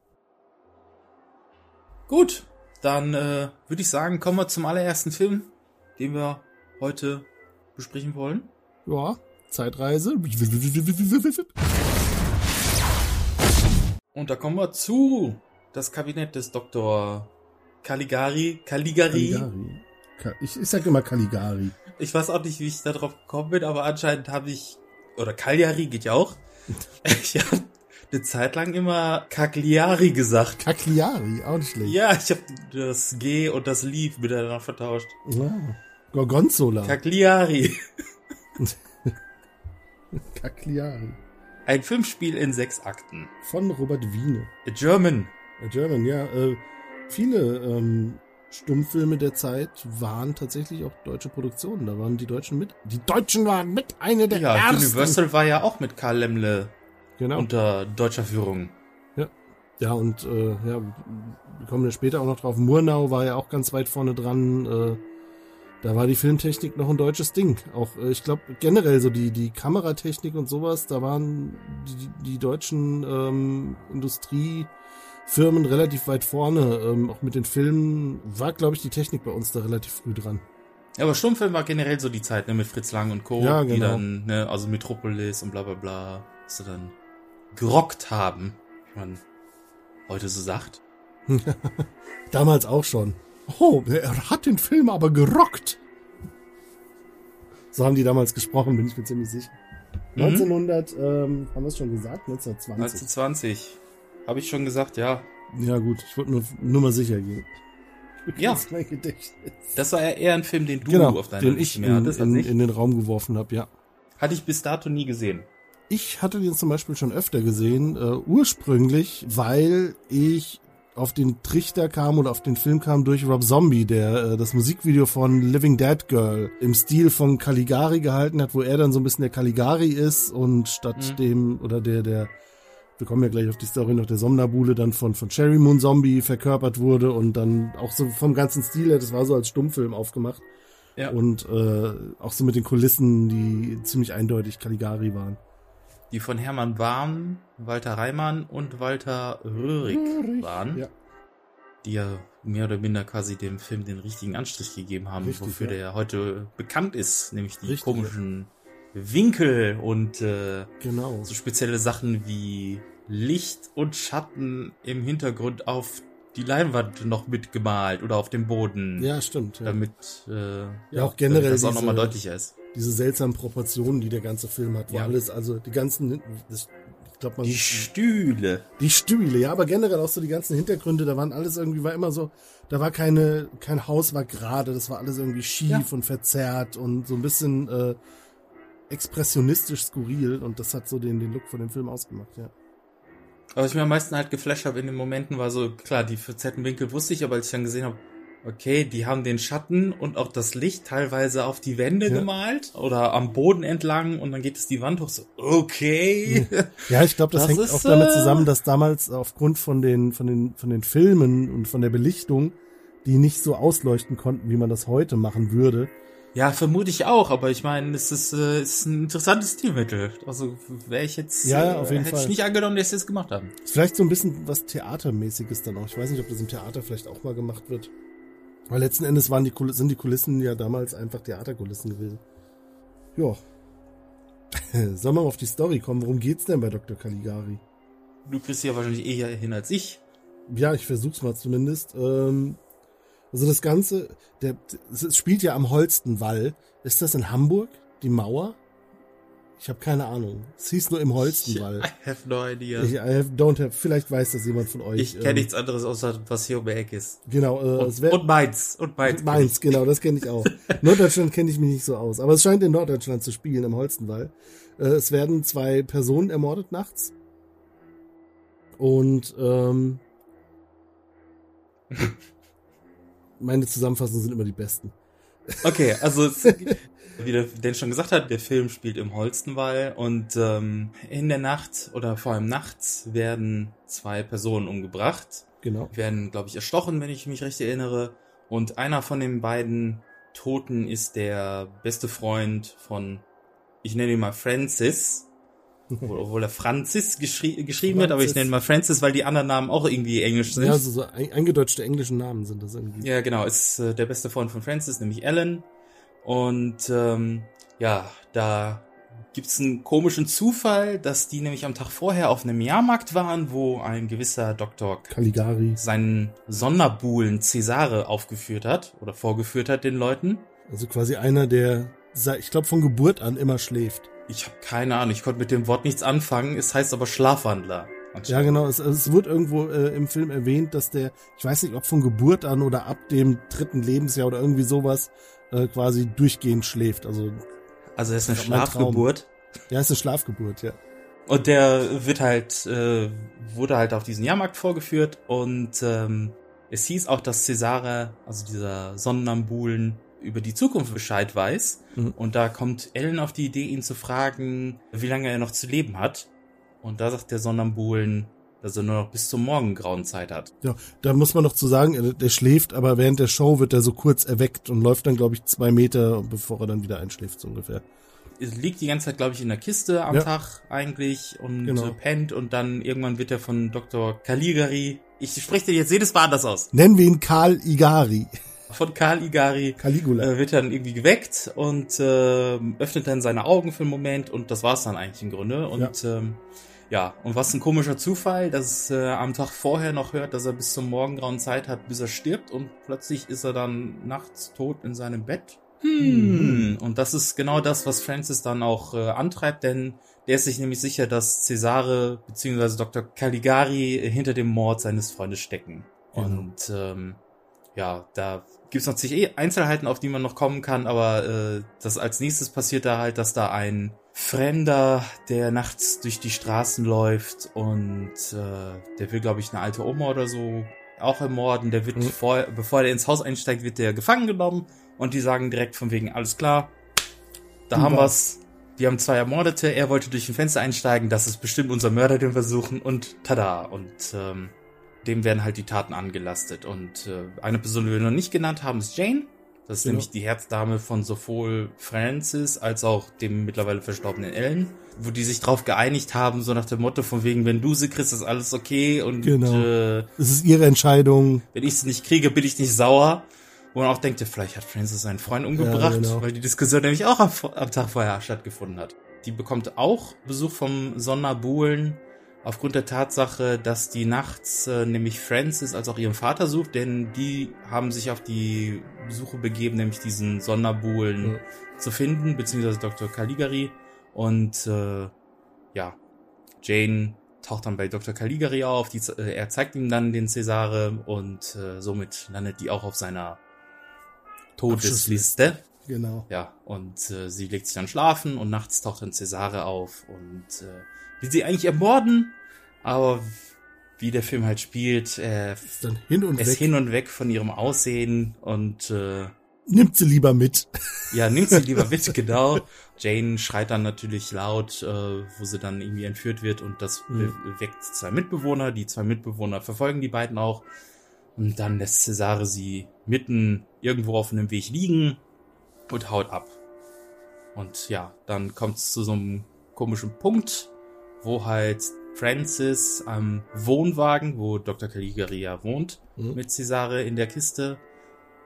Gut, dann würde ich sagen, kommen wir zum allerersten Film, den wir heute besprechen wollen. Ja, Zeitreise. Und da kommen wir zu Das Kabinett des Dr. Caligari. Ich sag immer Caligari. Ich weiß auch nicht, wie ich da drauf gekommen bin, aber anscheinend habe ich, oder Cagliari geht ja auch, ich habe eine Zeit lang immer Cagliari gesagt. Cagliari, auch nicht schlecht. Ja, ich habe das G und das Lied miteinander vertauscht. Ja, Gorgonzola. Cagliari. Cagliari. Ein Filmspiel in 6 Akten. Von Robert Wiene. A German, ja, viele Stummfilme der Zeit waren tatsächlich auch deutsche Produktionen. Da waren die Deutschen waren mit eine der ersten. Universal war ja auch mit Karl Lemmle unter deutscher Führung. Ja, und wir kommen ja später auch noch drauf. Murnau war ja auch ganz weit vorne dran. Da war die Filmtechnik noch ein deutsches Ding. Auch ich glaube generell so die Kameratechnik und sowas, da waren die deutschen Industriefirmen relativ weit vorne, auch mit den Filmen war, glaube ich, die Technik bei uns da relativ früh dran. Ja, aber Stummfilm war generell so die Zeit, ne, mit Fritz Lang und Co., ja, genau. Die dann, ne, also Metropolis und bla bla bla, was sie dann gerockt haben, wie man heute so sagt. Damals auch schon. Oh, er hat den Film aber gerockt. So haben die damals gesprochen, bin ich mir ziemlich sicher. 1900, haben wir es schon gesagt, 1920. Habe ich schon gesagt, ja. Ja gut, ich wollte nur mal sicher gehen. Ja, das war eher ein Film, den du auf deinen Liste hattest, in den Raum geworfen habe, ja. Hatte ich bis dato nie gesehen. Ich hatte den zum Beispiel schon öfter gesehen, ursprünglich, weil ich auf den Trichter kam oder auf den Film kam durch Rob Zombie, der das Musikvideo von Living Dead Girl im Stil von Caligari gehalten hat, wo er dann so ein bisschen der Caligari ist und statt dem, oder der wir kommen ja gleich auf die Story noch, der Somnambule dann von Cherry Moon Zombie verkörpert wurde und dann auch so vom ganzen Stil her, das war so als Stummfilm aufgemacht. Ja. Und auch so mit den Kulissen, die ziemlich eindeutig Caligari waren. Die von Hermann Warm, Walter Reimann und Walter Röhrig waren. Ja. Die ja mehr oder minder quasi dem Film den richtigen Anstrich gegeben haben, richtig, wofür der heute bekannt ist, nämlich die richtig, komischen Winkel und so spezielle Sachen wie Licht und Schatten im Hintergrund auf die Leinwand noch mitgemalt oder auf dem Boden. Ja, stimmt. Ja. Damit auch generell das auch nochmal deutlicher ist. Diese seltsamen Proportionen, die der ganze Film hat, wo alles, also die ganzen, ich glaube, die Stühle, ja, aber generell auch so die ganzen Hintergründe, da waren alles irgendwie, war immer so, da war kein Haus war gerade, das war alles irgendwie schief und verzerrt und so ein bisschen expressionistisch skurril und das hat so den Look von dem Film ausgemacht, ja. Aber was ich mir am meisten halt geflasht habe in den Momenten war so, klar, die verzerrten Winkel wusste ich, aber als ich dann gesehen habe, okay, die haben den Schatten und auch das Licht teilweise auf die Wände gemalt oder am Boden entlang und dann geht es die Wand hoch, so, okay. Ja, ich glaube, das hängt auch damit zusammen, dass damals aufgrund von den Filmen und von der Belichtung die nicht so ausleuchten konnten, wie man das heute machen würde. Ja, vermute ich auch, aber ich meine, es ist ein interessantes Stilmittel. Also wäre ich jetzt, auf jeden Fall. Ich nicht angenommen, dass sie es gemacht haben. Vielleicht so ein bisschen was Theatermäßiges dann auch. Ich weiß nicht, ob das im Theater vielleicht auch mal gemacht wird. Weil letzten Endes sind die Kulissen ja damals einfach Theaterkulissen gewesen. Ja. Sollen wir mal auf die Story kommen? Worum geht's denn bei Dr. Caligari? Du kriegst ja wahrscheinlich eher hin als ich. Ja, ich versuch's mal zumindest. Also das Ganze, es spielt ja am Holstenwall. Ist das in Hamburg, die Mauer? Ich habe keine Ahnung. Es hieß nur im Holstenwall. I have no idea. Vielleicht weiß das jemand von euch. Ich kenne nichts anderes, außer was hier um die Ecke ist. Genau. Und Mainz. Und Mainz, genau, das kenne ich auch. Norddeutschland kenne ich mich nicht so aus. Aber es scheint in Norddeutschland zu spielen, im Holstenwall. Es werden 2 Personen ermordet nachts. Und meine Zusammenfassungen sind immer die besten. Okay, also wie der Dennis schon gesagt hat, der Film spielt im Holstenwall und in der Nacht oder vor allem nachts werden 2 Personen umgebracht. Genau. Die werden, glaube ich, erstochen, wenn ich mich recht erinnere. Und einer von den beiden Toten ist der beste Freund von, ich nenne ihn mal Francis, obwohl er Francis geschrieben hat, aber ich nenne ihn mal Francis, weil die anderen Namen auch irgendwie englisch sind. Ja, also so eingedeutschte englischen Namen sind das irgendwie. Ja, genau, ist der beste Freund von Francis, nämlich Ellen. Und da gibt's einen komischen Zufall, dass die nämlich am Tag vorher auf einem Jahrmarkt waren, wo ein gewisser Dr. Caligari seinen Sonderbuhlen Cesare aufgeführt hat oder vorgeführt hat den Leuten. Also quasi einer, der, ich glaube, von Geburt an immer schläft. Ich habe keine Ahnung, ich konnte mit dem Wort nichts anfangen, es heißt aber Schlafwandler. Ja, genau, es wird irgendwo im Film erwähnt, dass der, ich weiß nicht, ob von Geburt an oder ab dem 3. Lebensjahr oder irgendwie sowas, quasi durchgehend schläft. Also das ist eine Schlafgeburt? Ja, ist eine Schlafgeburt, ja. Und der wurde halt auf diesen Jahrmarkt vorgeführt und es hieß auch, dass Cesare, also dieser Sonnenambulen, über die Zukunft Bescheid weiß. Mhm. Und da kommt Ellen auf die Idee, ihn zu fragen, wie lange er noch zu leben hat. Und da sagt der Sonnenambulen, dass er nur noch bis zur morgengrauen Zeit hat. Ja, da muss man noch zu sagen, der schläft, aber während der Show wird er so kurz erweckt und läuft dann, glaube ich, 2 Meter, bevor er dann wieder einschläft, so ungefähr. Er liegt die ganze Zeit, glaube ich, in der Kiste am Tag eigentlich und pennt und dann irgendwann wird er von Dr. Caligari, ich spreche dir jetzt jedes Mal anders aus. Nennen wir ihn Caligari. Von Caligari wird dann irgendwie geweckt und öffnet dann seine Augen für einen Moment und das war's dann eigentlich im Grunde. Und und was ein komischer Zufall, dass am Tag vorher noch hört, dass er bis zur morgengrauen Zeit hat, bis er stirbt und plötzlich ist er dann nachts tot in seinem Bett. Und das ist genau das, was Francis dann auch antreibt, denn der ist sich nämlich sicher, dass Cesare bzw. Dr. Caligari hinter dem Mord seines Freundes stecken. Genau. Und da gibt's noch zig Einzelheiten, auf die man noch kommen kann, aber das als nächstes passiert da halt, dass da ein Fremder, der nachts durch die Straßen läuft und der will, glaube ich, eine alte Oma oder so auch ermorden. Der wird, bevor er ins Haus einsteigt, wird der gefangen genommen und die sagen direkt von wegen, alles klar, da haben wir's. Die haben 2 Ermordete, er wollte durch ein Fenster einsteigen, das ist bestimmt unser Mörder, den wir suchen und tada. Und dem werden halt die Taten angelastet. Und eine Person, die wir noch nicht genannt haben, ist Jane. Das ist nämlich die Herzdame von sowohl Francis als auch dem mittlerweile verstorbenen Ellen, wo die sich drauf geeinigt haben, so nach dem Motto von wegen, wenn du sie kriegst, ist alles okay. Und es ist ihre Entscheidung. Wenn ich sie nicht kriege, bin ich nicht sauer. Wo man auch denkt, ja, vielleicht hat Francis seinen Freund umgebracht, weil die Diskussion nämlich auch am Tag vorher stattgefunden hat. Die bekommt auch Besuch vom Sonderbuhlen, aufgrund der Tatsache, dass die nachts nämlich Francis als auch ihren Vater sucht, denn die haben sich auf die Suche begeben, nämlich diesen Sonderbuhlen zu finden, beziehungsweise Dr. Caligari. Und Jane taucht dann bei Dr. Caligari auf, er zeigt ihm dann den Cesare und somit landet die auch auf seiner Todesliste. Genau. Ja, und sie legt sich dann schlafen und nachts taucht dann Cesare auf und will sie eigentlich ermorden, aber wie der Film halt spielt, ist dann hin und weg von ihrem Aussehen und nimmt sie lieber mit. Ja, nimmt sie lieber mit, genau. Jane schreit dann natürlich laut, wo sie dann irgendwie entführt wird und das weckt 2 Mitbewohner. Die 2 Mitbewohner verfolgen die beiden auch und dann lässt Cesare sie mitten irgendwo auf einem Weg liegen und haut ab. Und ja, dann kommt es zu so einem komischen Punkt, wo halt Francis am Wohnwagen, wo Dr. Caligari wohnt, mit Cesare in der Kiste,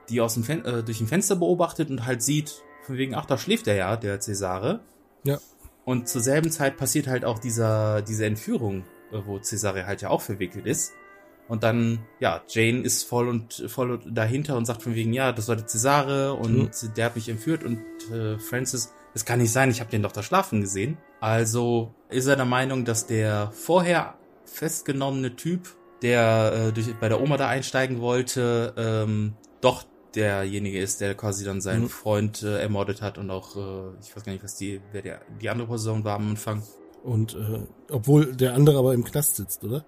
die durch ein Fenster beobachtet und halt sieht, von wegen, ach, da schläft er ja, der Cesare. Ja. Und zur selben Zeit passiert halt auch diese Entführung, wo Cesare halt ja auch verwickelt ist. Und dann, Jane ist voll dahinter und sagt von wegen, ja, das war der Cesare und der hat mich entführt und Francis, es kann nicht sein, ich habe den Doktor schlafen gesehen. Also ist er der Meinung, dass der vorher festgenommene Typ, der bei der Oma da einsteigen wollte, doch derjenige ist, der quasi dann seinen Freund ermordet hat und auch, ich weiß gar nicht, was wer die andere Person war am Anfang. Und obwohl der andere aber im Knast sitzt, oder?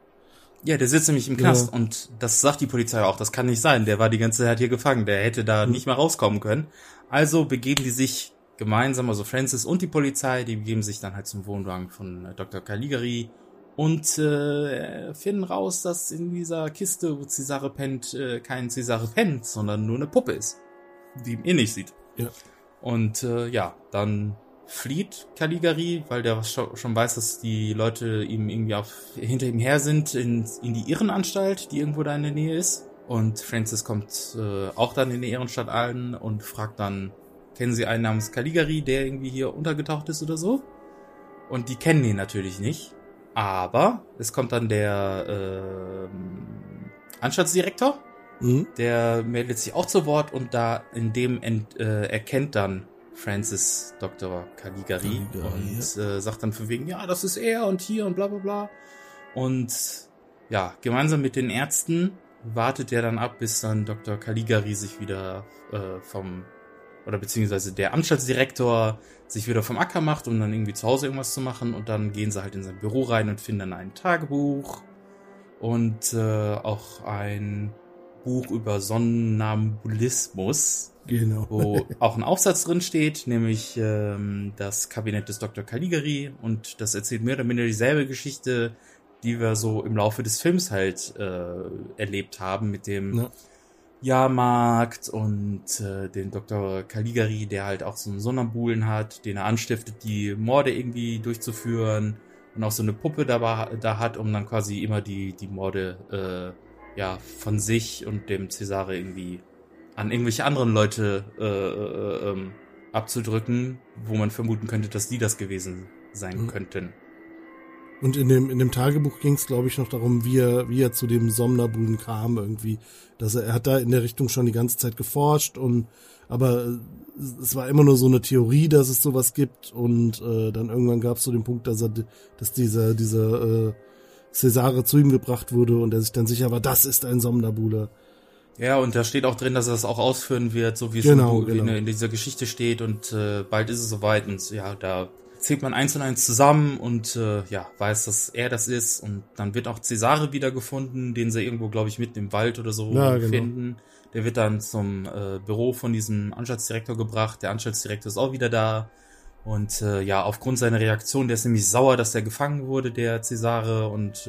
Ja, der sitzt nämlich im Knast und das sagt die Polizei auch, das kann nicht sein, der war die ganze Zeit hier gefangen, der hätte da nicht mal rauskommen können. Also begeben die sich gemeinsam, also Francis und die Polizei, die begeben sich dann halt zum Wohnwagen von Dr. Caligari und finden raus, dass in dieser Kiste, wo Cesare pennt, kein Cesare pennt, sondern nur eine Puppe ist, die ihm nicht sieht. Ja. Und dann flieht Caligari, weil der schon weiß, dass die Leute ihm irgendwie hinter ihm her sind, in die Irrenanstalt, die irgendwo da in der Nähe ist. Und Francis kommt auch dann in der Irrenstadt an und fragt dann, kennen Sie einen namens Caligari, der irgendwie hier untergetaucht ist oder so? Und die kennen ihn natürlich nicht. Aber es kommt dann der Anstaltsdirektor, der meldet sich auch zu Wort und da in dem erkennt dann Francis Dr. Caligari und sagt dann von wegen, ja, das ist er und hier und bla bla bla. Und ja, gemeinsam mit den Ärzten wartet er dann ab, bis dann Dr. Caligari sich wieder beziehungsweise der Anstaltsdirektor sich wieder vom Acker macht, um dann irgendwie zu Hause irgendwas zu machen. Und dann gehen sie halt in sein Büro rein und finden dann ein Tagebuch und auch ein Buch über Sonnenambulismus. Genau. Wo auch ein Aufsatz drin steht, nämlich Das Kabinett des Dr. Caligari. Und das erzählt mehr oder minder dieselbe Geschichte, die wir so im Laufe des Films halt erlebt haben mit dem Jahrmarkt und den Dr. Caligari, der halt auch so einen Sonnambulen hat, den er anstiftet, die Morde irgendwie durchzuführen und auch so eine Puppe da hat, um dann quasi immer die Morde von sich und dem Cesare irgendwie an irgendwelche anderen Leute abzudrücken, wo man vermuten könnte, dass die das gewesen sein könnten. Und in dem Tagebuch ging es, glaube ich, noch darum, wie er zu dem Somnabulen kam irgendwie. Dass er hat da in der Richtung schon die ganze Zeit geforscht und aber es war immer nur so eine Theorie, dass es sowas gibt und dann irgendwann gab es so den Punkt, dass dieser Cesare zu ihm gebracht wurde und er sich dann sicher war, das ist ein Somnabuler. Ja, und da steht auch drin, dass er das auch ausführen wird, so wie es in dieser Geschichte steht und bald ist es soweit und ja, da zählt man 1 und 1 zusammen und weiß, dass er das ist und dann wird auch Cesare wiedergefunden, den sie irgendwo, glaube ich, mitten im Wald oder so finden. Der wird dann zum Büro von diesem Anstaltsdirektor gebracht, der Anstaltsdirektor ist auch wieder da und aufgrund seiner Reaktion, der ist nämlich sauer, dass der gefangen wurde, der Cesare und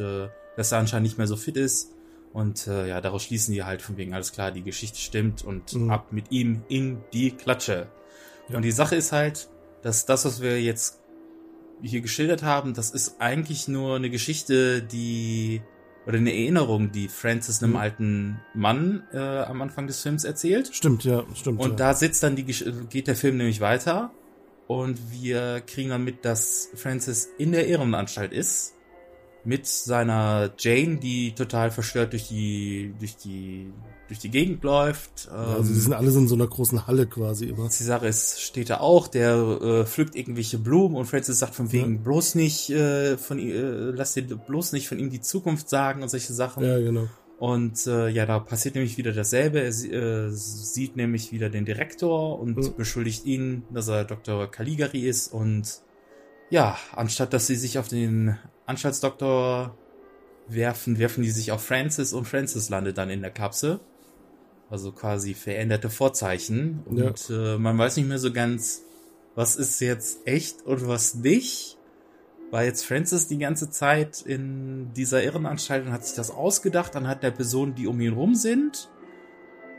dass er anscheinend nicht mehr so fit ist. Und daraus schließen die halt von wegen, alles klar, die Geschichte stimmt und ab mit ihm in die Klatsche. Ja. Und die Sache ist halt, dass das, was wir jetzt hier geschildert haben, das ist eigentlich nur eine Geschichte, eine Erinnerung, die Francis einem alten Mann am Anfang des Films erzählt. Stimmt. Und da geht der Film nämlich weiter und wir kriegen dann mit, dass Francis in der Irrenanstalt ist. Mit seiner Jane, die total verstört durch die Gegend läuft. Also die sind alle in so einer großen Halle quasi immer. Cesare steht da auch, der pflückt irgendwelche Blumen und Francis sagt von wegen bloß nicht lass dir bloß nicht von ihm die Zukunft sagen und solche Sachen. Ja, genau. Und da passiert nämlich wieder dasselbe. Er sieht nämlich wieder den Direktor und beschuldigt ihn, dass er Dr. Caligari ist und anstatt dass sie sich auf den Anstaltsdoktor werfen die sich auf Francis und Francis landet dann in der Kapsel. Also quasi veränderte Vorzeichen. Und man weiß nicht mehr so ganz, was ist jetzt echt und was nicht. War jetzt Francis die ganze Zeit in dieser Irrenanstalt und hat sich das ausgedacht anhand der Personen, die um ihn rum sind?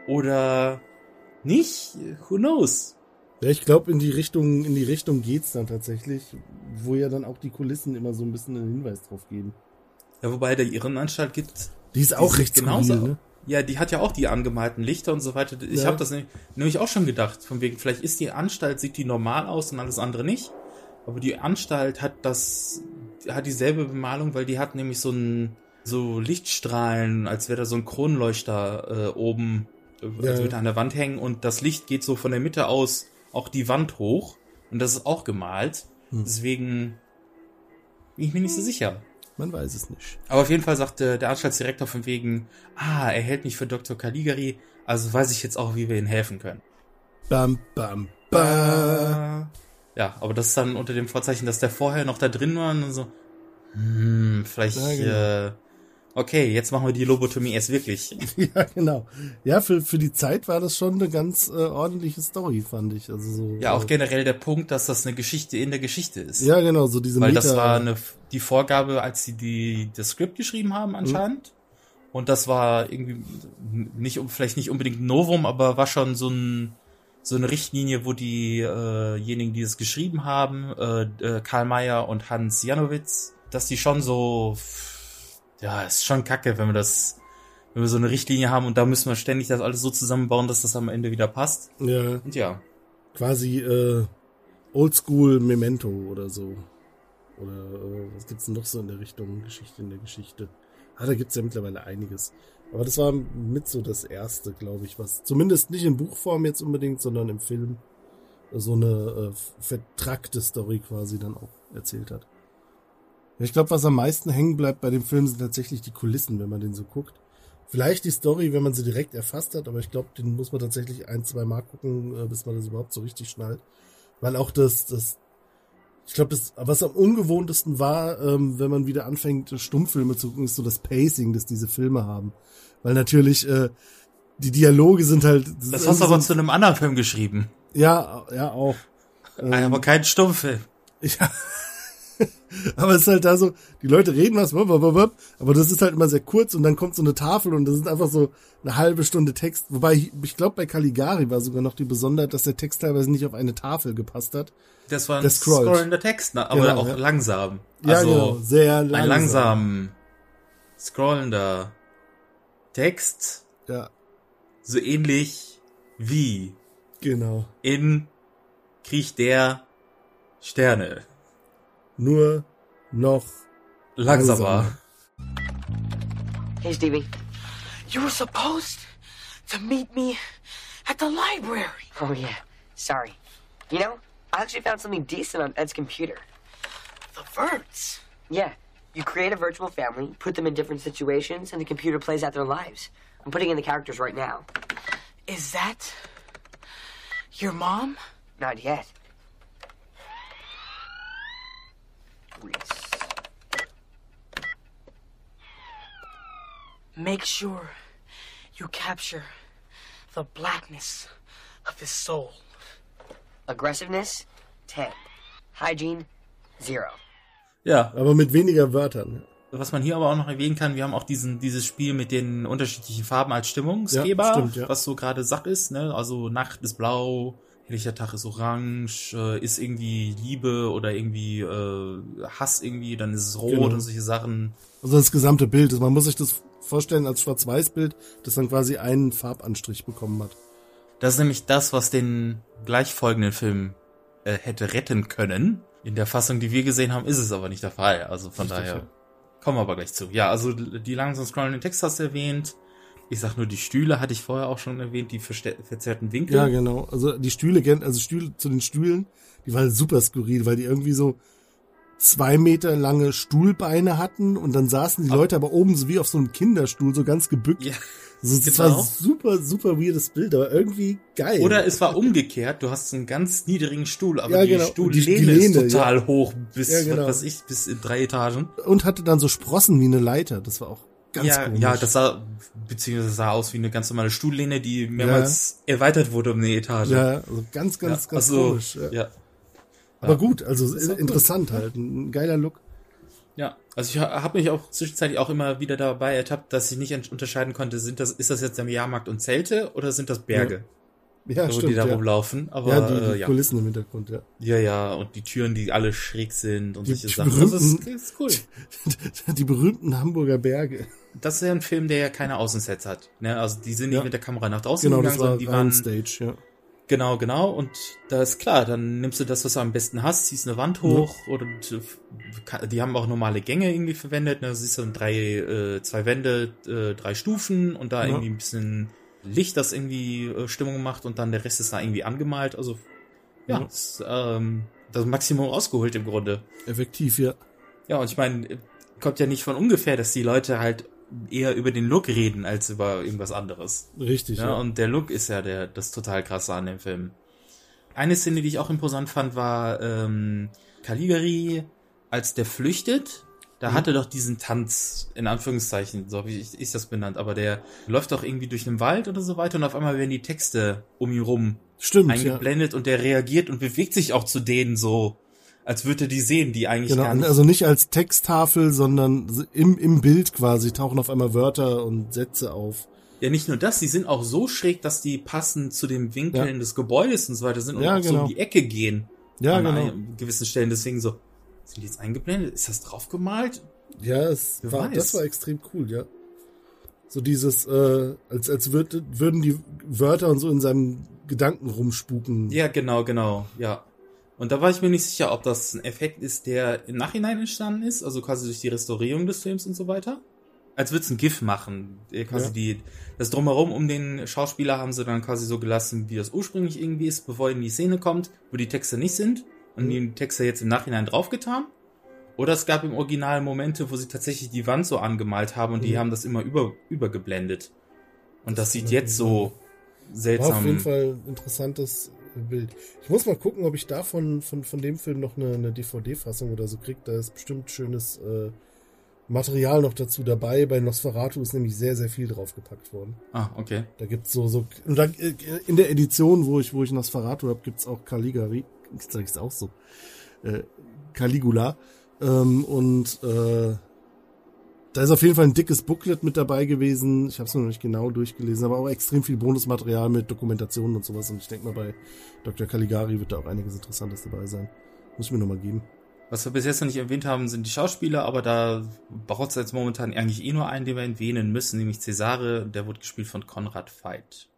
Oder nicht? Who knows? Ja, ich glaube, in die Richtung geht's dann tatsächlich, wo ja dann auch die Kulissen immer so ein bisschen einen Hinweis drauf geben. Ja, wobei der Irrenanstalt gibt. Die ist auch recht genauso. Cool, ne? Ja, die hat ja auch die angemalten Lichter und so weiter. Ich habe das nämlich auch schon gedacht, von wegen, vielleicht ist die Anstalt, sieht die normal aus und alles andere nicht. Aber die Anstalt hat dieselbe Bemalung, weil die hat nämlich so Lichtstrahlen, als wäre da so ein Kronleuchter oben, würde an der Wand hängen und das Licht geht so von der Mitte aus auch die Wand hoch Und das ist auch gemalt. Deswegen bin ich mir nicht so sicher. Man weiß es nicht. Aber auf jeden Fall sagt der Anstaltsdirektor von wegen, er hält mich für Dr. Caligari, also weiß ich jetzt auch, wie wir ihnen helfen können. Bam, bam, ba. Ja, aber das ist dann unter dem Vorzeichen, dass der vorher noch da drin war und so, vielleicht, ja, genau. Okay, jetzt machen wir die Lobotomie erst wirklich. Ja, genau. Ja, für die Zeit war das schon eine ganz ordentliche Story, fand ich. Also so, ja, auch generell der Punkt, dass das eine Geschichte in der Geschichte ist. Ja, genau, so diese Weil das war die Vorgabe, als sie das Skript geschrieben haben anscheinend. Und das war irgendwie vielleicht nicht unbedingt ein Novum, aber war schon so eine Richtlinie, wo diejenigen, die es geschrieben haben, Karl Mayer und Hans Janowitz, dass die schon so... Ja, ist schon kacke, wenn wir so eine Richtlinie haben und da müssen wir ständig das alles so zusammenbauen, dass das am Ende wieder passt. Ja. Und ja. Quasi Oldschool Memento oder so. Oder was gibt's denn noch so in der Richtung Geschichte in der Geschichte? Da gibt's ja mittlerweile einiges. Aber das war mit so das Erste, glaube ich, was zumindest nicht in Buchform jetzt unbedingt, sondern im Film so eine vertrackte Story quasi dann auch erzählt hat. Ich glaube, was am meisten hängen bleibt bei dem Film sind tatsächlich die Kulissen, wenn man den so guckt. Vielleicht die Story, wenn man sie direkt erfasst hat, aber ich glaube, den muss man tatsächlich 1-2 Mal gucken, bis man das überhaupt so richtig schnallt. Weil auch das, was am ungewohntesten war, wenn man wieder anfängt, Stummfilme zu gucken, ist so das Pacing, das diese Filme haben. Weil natürlich, die Dialoge sind halt... Das hast du aber zu einem anderen Film geschrieben. Ja, auch. Aber kein Stummfilm. Ja. Aber es ist halt da so, die Leute reden was, aber das ist halt immer sehr kurz und dann kommt so eine Tafel und das ist einfach so eine halbe Stunde Text. Wobei, ich glaube, bei Caligari war sogar noch die Besonderheit, dass der Text teilweise nicht auf eine Tafel gepasst hat. Das war ein scrollender Text, aber genau, auch langsam. Also ja, genau, sehr langsam. Ein langsam scrollender Text. Ja. So ähnlich wie genau in Krieg der Sterne. Nur noch langsamer. Here's DB. You were supposed to meet me at the library. Oh, yeah. Sorry. You know, I actually found something decent on Ed's computer. The Verts? Yeah. You create a virtual family, put them in different situations, and the computer plays out their lives. I'm putting in the characters right now. Is that your mom? Not yet. Make sure you capture the blackness of his soul. Aggressiveness, 10. Hygiene, 0. Ja, aber mit weniger Wörtern. Was man hier aber auch noch erwähnen kann, wir haben auch dieses Spiel mit den unterschiedlichen Farben als Stimmungsgeber, ja, stimmt, ja. Was so gerade Sache ist, ne? Also Nacht ist blau, helllicher Tag ist orange, ist irgendwie Liebe oder irgendwie Hass irgendwie, dann ist es rot und solche Sachen. Also das gesamte Bild, man muss sich das vorstellen als Schwarz-Weiß-Bild, das dann quasi einen Farbanstrich bekommen hat. Das ist nämlich das, was den gleichfolgenden Film hätte retten können. In der Fassung, die wir gesehen haben, ist es aber nicht der Fall. Also von daher kommen wir aber gleich zu. Ja, also die langsam scrollenden Texte hast du erwähnt. Ich sag nur, die Stühle hatte ich vorher auch schon erwähnt, die verzerrten Winkel. Ja, genau. Also die Stühle zu den Stühlen, die waren super skurril, weil die irgendwie so 2 Meter lange Stuhlbeine hatten und dann saßen die Leute aber oben so wie auf so einem Kinderstuhl, so ganz gebückt. Ja, also das war super, super weirdes Bild, aber irgendwie geil. Oder es war umgekehrt, du hast einen ganz niedrigen Stuhl, aber die Stuhllehne ist total hoch, bis, bis in 3 Etagen. Und hatte dann so Sprossen wie eine Leiter, das war auch ganz komisch. Ja, das sah aus wie eine ganz normale Stuhllehne, die mehrmals erweitert wurde um eine Etage. Ja, also ganz komisch. Ja. Aber gut, also interessant halt, ein geiler Look. Ja, also ich habe mich auch zwischenzeitlich auch immer wieder dabei ertappt, dass ich nicht unterscheiden konnte, ist das jetzt der Jahrmarkt und Zelte oder sind das Berge? Ja, stimmt. Die da rumlaufen, aber die Kulissen im Hintergrund, ja. Ja, und die Türen, die alle schräg sind und solche Sachen. Das ist cool. Die berühmten Hamburger Berge. Das ist ja ein Film, der ja keine Außensets hat, ne? Also die sind nicht mit der Kamera nach draußen gegangen, sondern die waren Stage, ja. Genau. Und da ist klar, dann nimmst du das, was du am besten hast, ziehst eine Wand hoch und die haben auch normale Gänge irgendwie verwendet. Ne? Du siehst dann 2 Wände, 3 Stufen und da irgendwie ein bisschen Licht, das irgendwie Stimmung macht und dann der Rest ist da irgendwie angemalt. Also Ja, ist das Maximum rausgeholt im Grunde. Effektiv, ja. Ja, und ich meine, kommt ja nicht von ungefähr, dass die Leute halt eher über den Look reden, als über irgendwas anderes. Richtig, ja. Und der Look ist ja das total Krasse an dem Film. Eine Szene, die ich auch imposant fand, war Caligari, als der flüchtet. Da hatte doch diesen Tanz, in Anführungszeichen, so habe ich das benannt, aber der läuft doch irgendwie durch einen Wald oder so weiter und auf einmal werden die Texte um ihn rum eingeblendet und der reagiert und bewegt sich auch zu denen so, als würde die sehen, die eigentlich gar nicht... Also nicht als Texttafel, sondern im Bild quasi tauchen auf einmal Wörter und Sätze auf. Ja, nicht nur das, die sind auch so schräg, dass die passend zu den Winkeln des Gebäudes und so weiter sind und auch so um die Ecke gehen. Ja, an gewissen Stellen, deswegen so... Sind die jetzt eingeblendet? Ist das draufgemalt? Ja, das war extrem cool, ja. So dieses, würden die Wörter und so in seinem Gedanken rumspuken. Ja, genau, ja. Und da war ich mir nicht sicher, ob das ein Effekt ist, der im Nachhinein entstanden ist, also quasi durch die Restaurierung des Films und so weiter. Als würd's ein GIF machen. Quasi das Drumherum um den Schauspieler haben sie dann quasi so gelassen, wie das ursprünglich irgendwie ist, bevor in die Szene kommt, wo die Texte nicht sind. Und die Texte jetzt im Nachhinein draufgetan. Oder es gab im Original Momente, wo sie tatsächlich die Wand so angemalt haben und die haben das immer übergeblendet. Und das sieht jetzt so seltsam. War auf jeden Fall ein interessantes Bild. Ich muss mal gucken, ob ich davon von dem Film noch eine DVD-Fassung oder so kriege. Da ist bestimmt schönes Material noch dazu dabei. Bei Nosferatu ist nämlich sehr, sehr viel draufgepackt worden. Ah, okay. Da gibt's so und dann, in der Edition, wo ich Nosferatu habe, gibt's auch Caligari. Ich sage es auch so. Caligula. Da ist auf jeden Fall ein dickes Booklet mit dabei gewesen. Ich habe es noch nicht genau durchgelesen, aber auch extrem viel Bonusmaterial mit Dokumentationen und sowas. Und ich denke mal, bei Dr. Caligari wird da auch einiges Interessantes dabei sein. Muss ich mir nochmal geben. Was wir bis jetzt noch nicht erwähnt haben, sind die Schauspieler, aber da braucht es jetzt momentan eigentlich nur einen, den wir erwähnen müssen, nämlich Cesare. Der wurde gespielt von Conrad Veidt.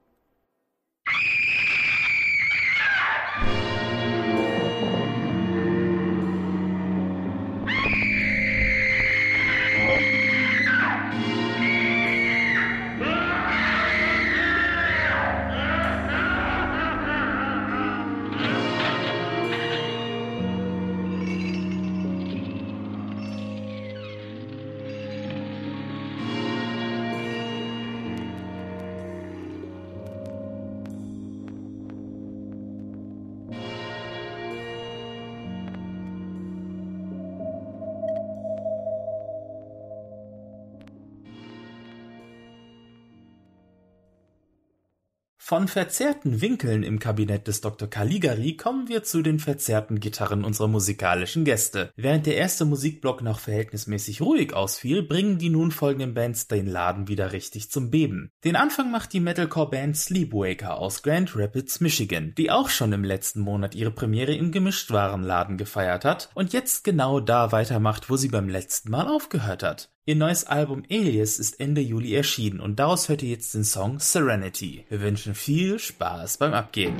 Von verzerrten Winkeln im Kabinett des Dr. Caligari kommen wir zu den verzerrten Gitarren unserer musikalischen Gäste. Während der erste Musikblock noch verhältnismäßig ruhig ausfiel, bringen die nun folgenden Bands den Laden wieder richtig zum Beben. Den Anfang macht die Metalcore-Band Sleepwaker aus Grand Rapids, Michigan, die auch schon im letzten Monat ihre Premiere im Gemischtwarenladen gefeiert hat und jetzt genau da weitermacht, wo sie beim letzten Mal aufgehört hat. Ihr neues Album Alias ist Ende Juli erschienen und daraus hört ihr jetzt den Song Serenity. Wir wünschen viel Spaß beim Abgehen.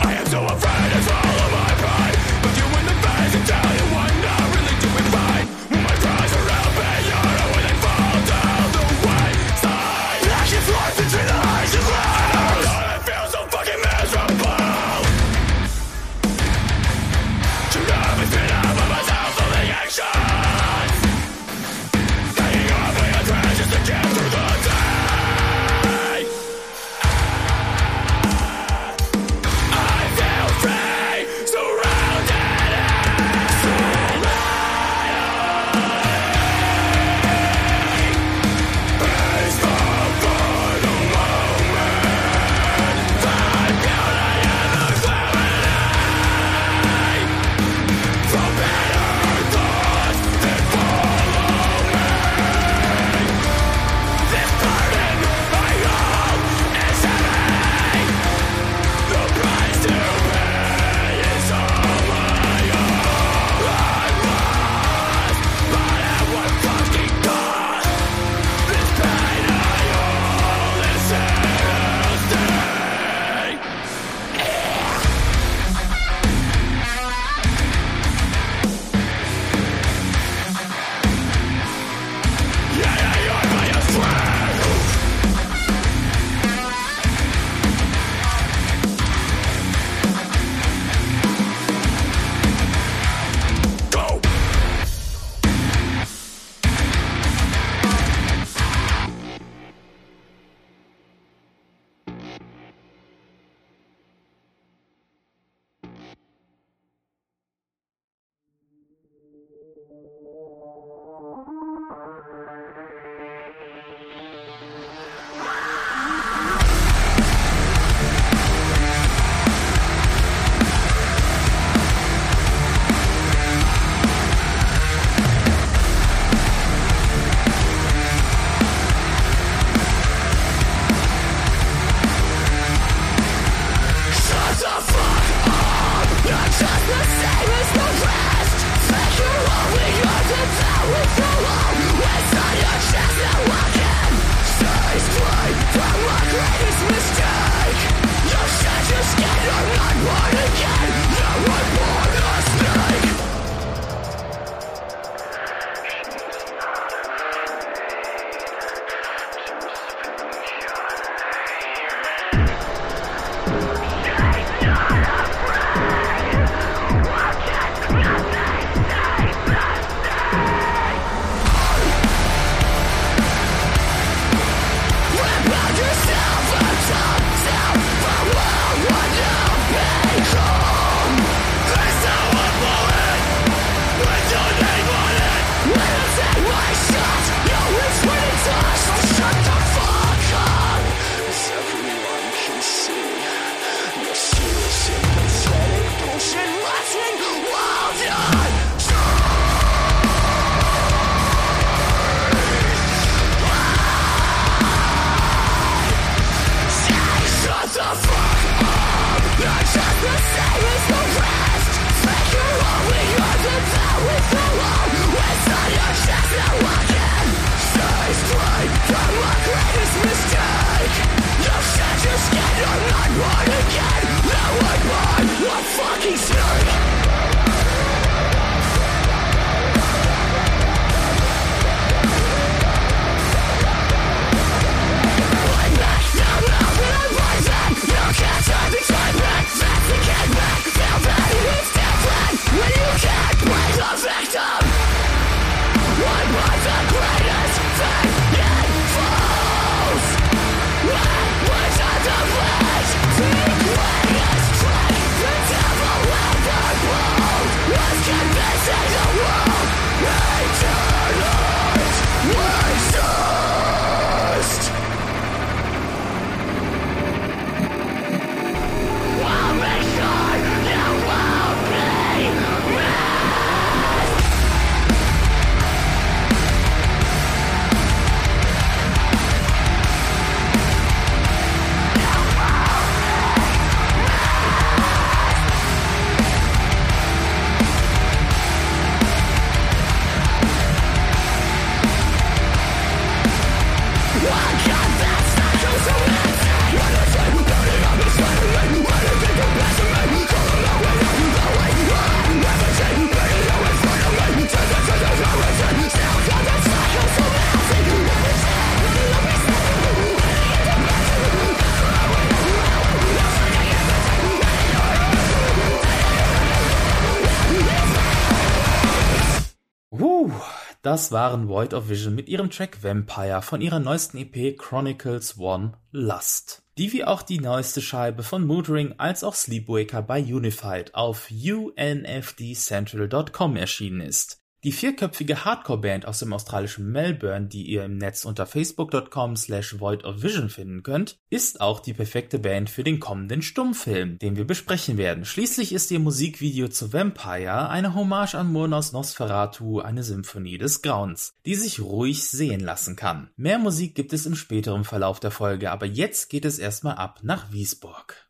I'm so afraid to fall. Das waren Void of Vision mit ihrem Track Vampire von ihrer neuesten EP Chronicles 1 Lust, die wie auch die neueste Scheibe von Moodring als auch Sleepwaker bei Unified auf unfdcentral.com erschienen ist. Die vierköpfige Hardcore-Band aus dem australischen Melbourne, die ihr im Netz unter facebook.com/voidofvision finden könnt, ist auch die perfekte Band für den kommenden Stummfilm, den wir besprechen werden. Schließlich ist ihr Musikvideo zu Vampire eine Hommage an Murnau's Nosferatu, eine Symphonie des Grauens, die sich ruhig sehen lassen kann. Mehr Musik gibt es im späteren Verlauf der Folge, aber jetzt geht es erstmal ab nach Wisborg.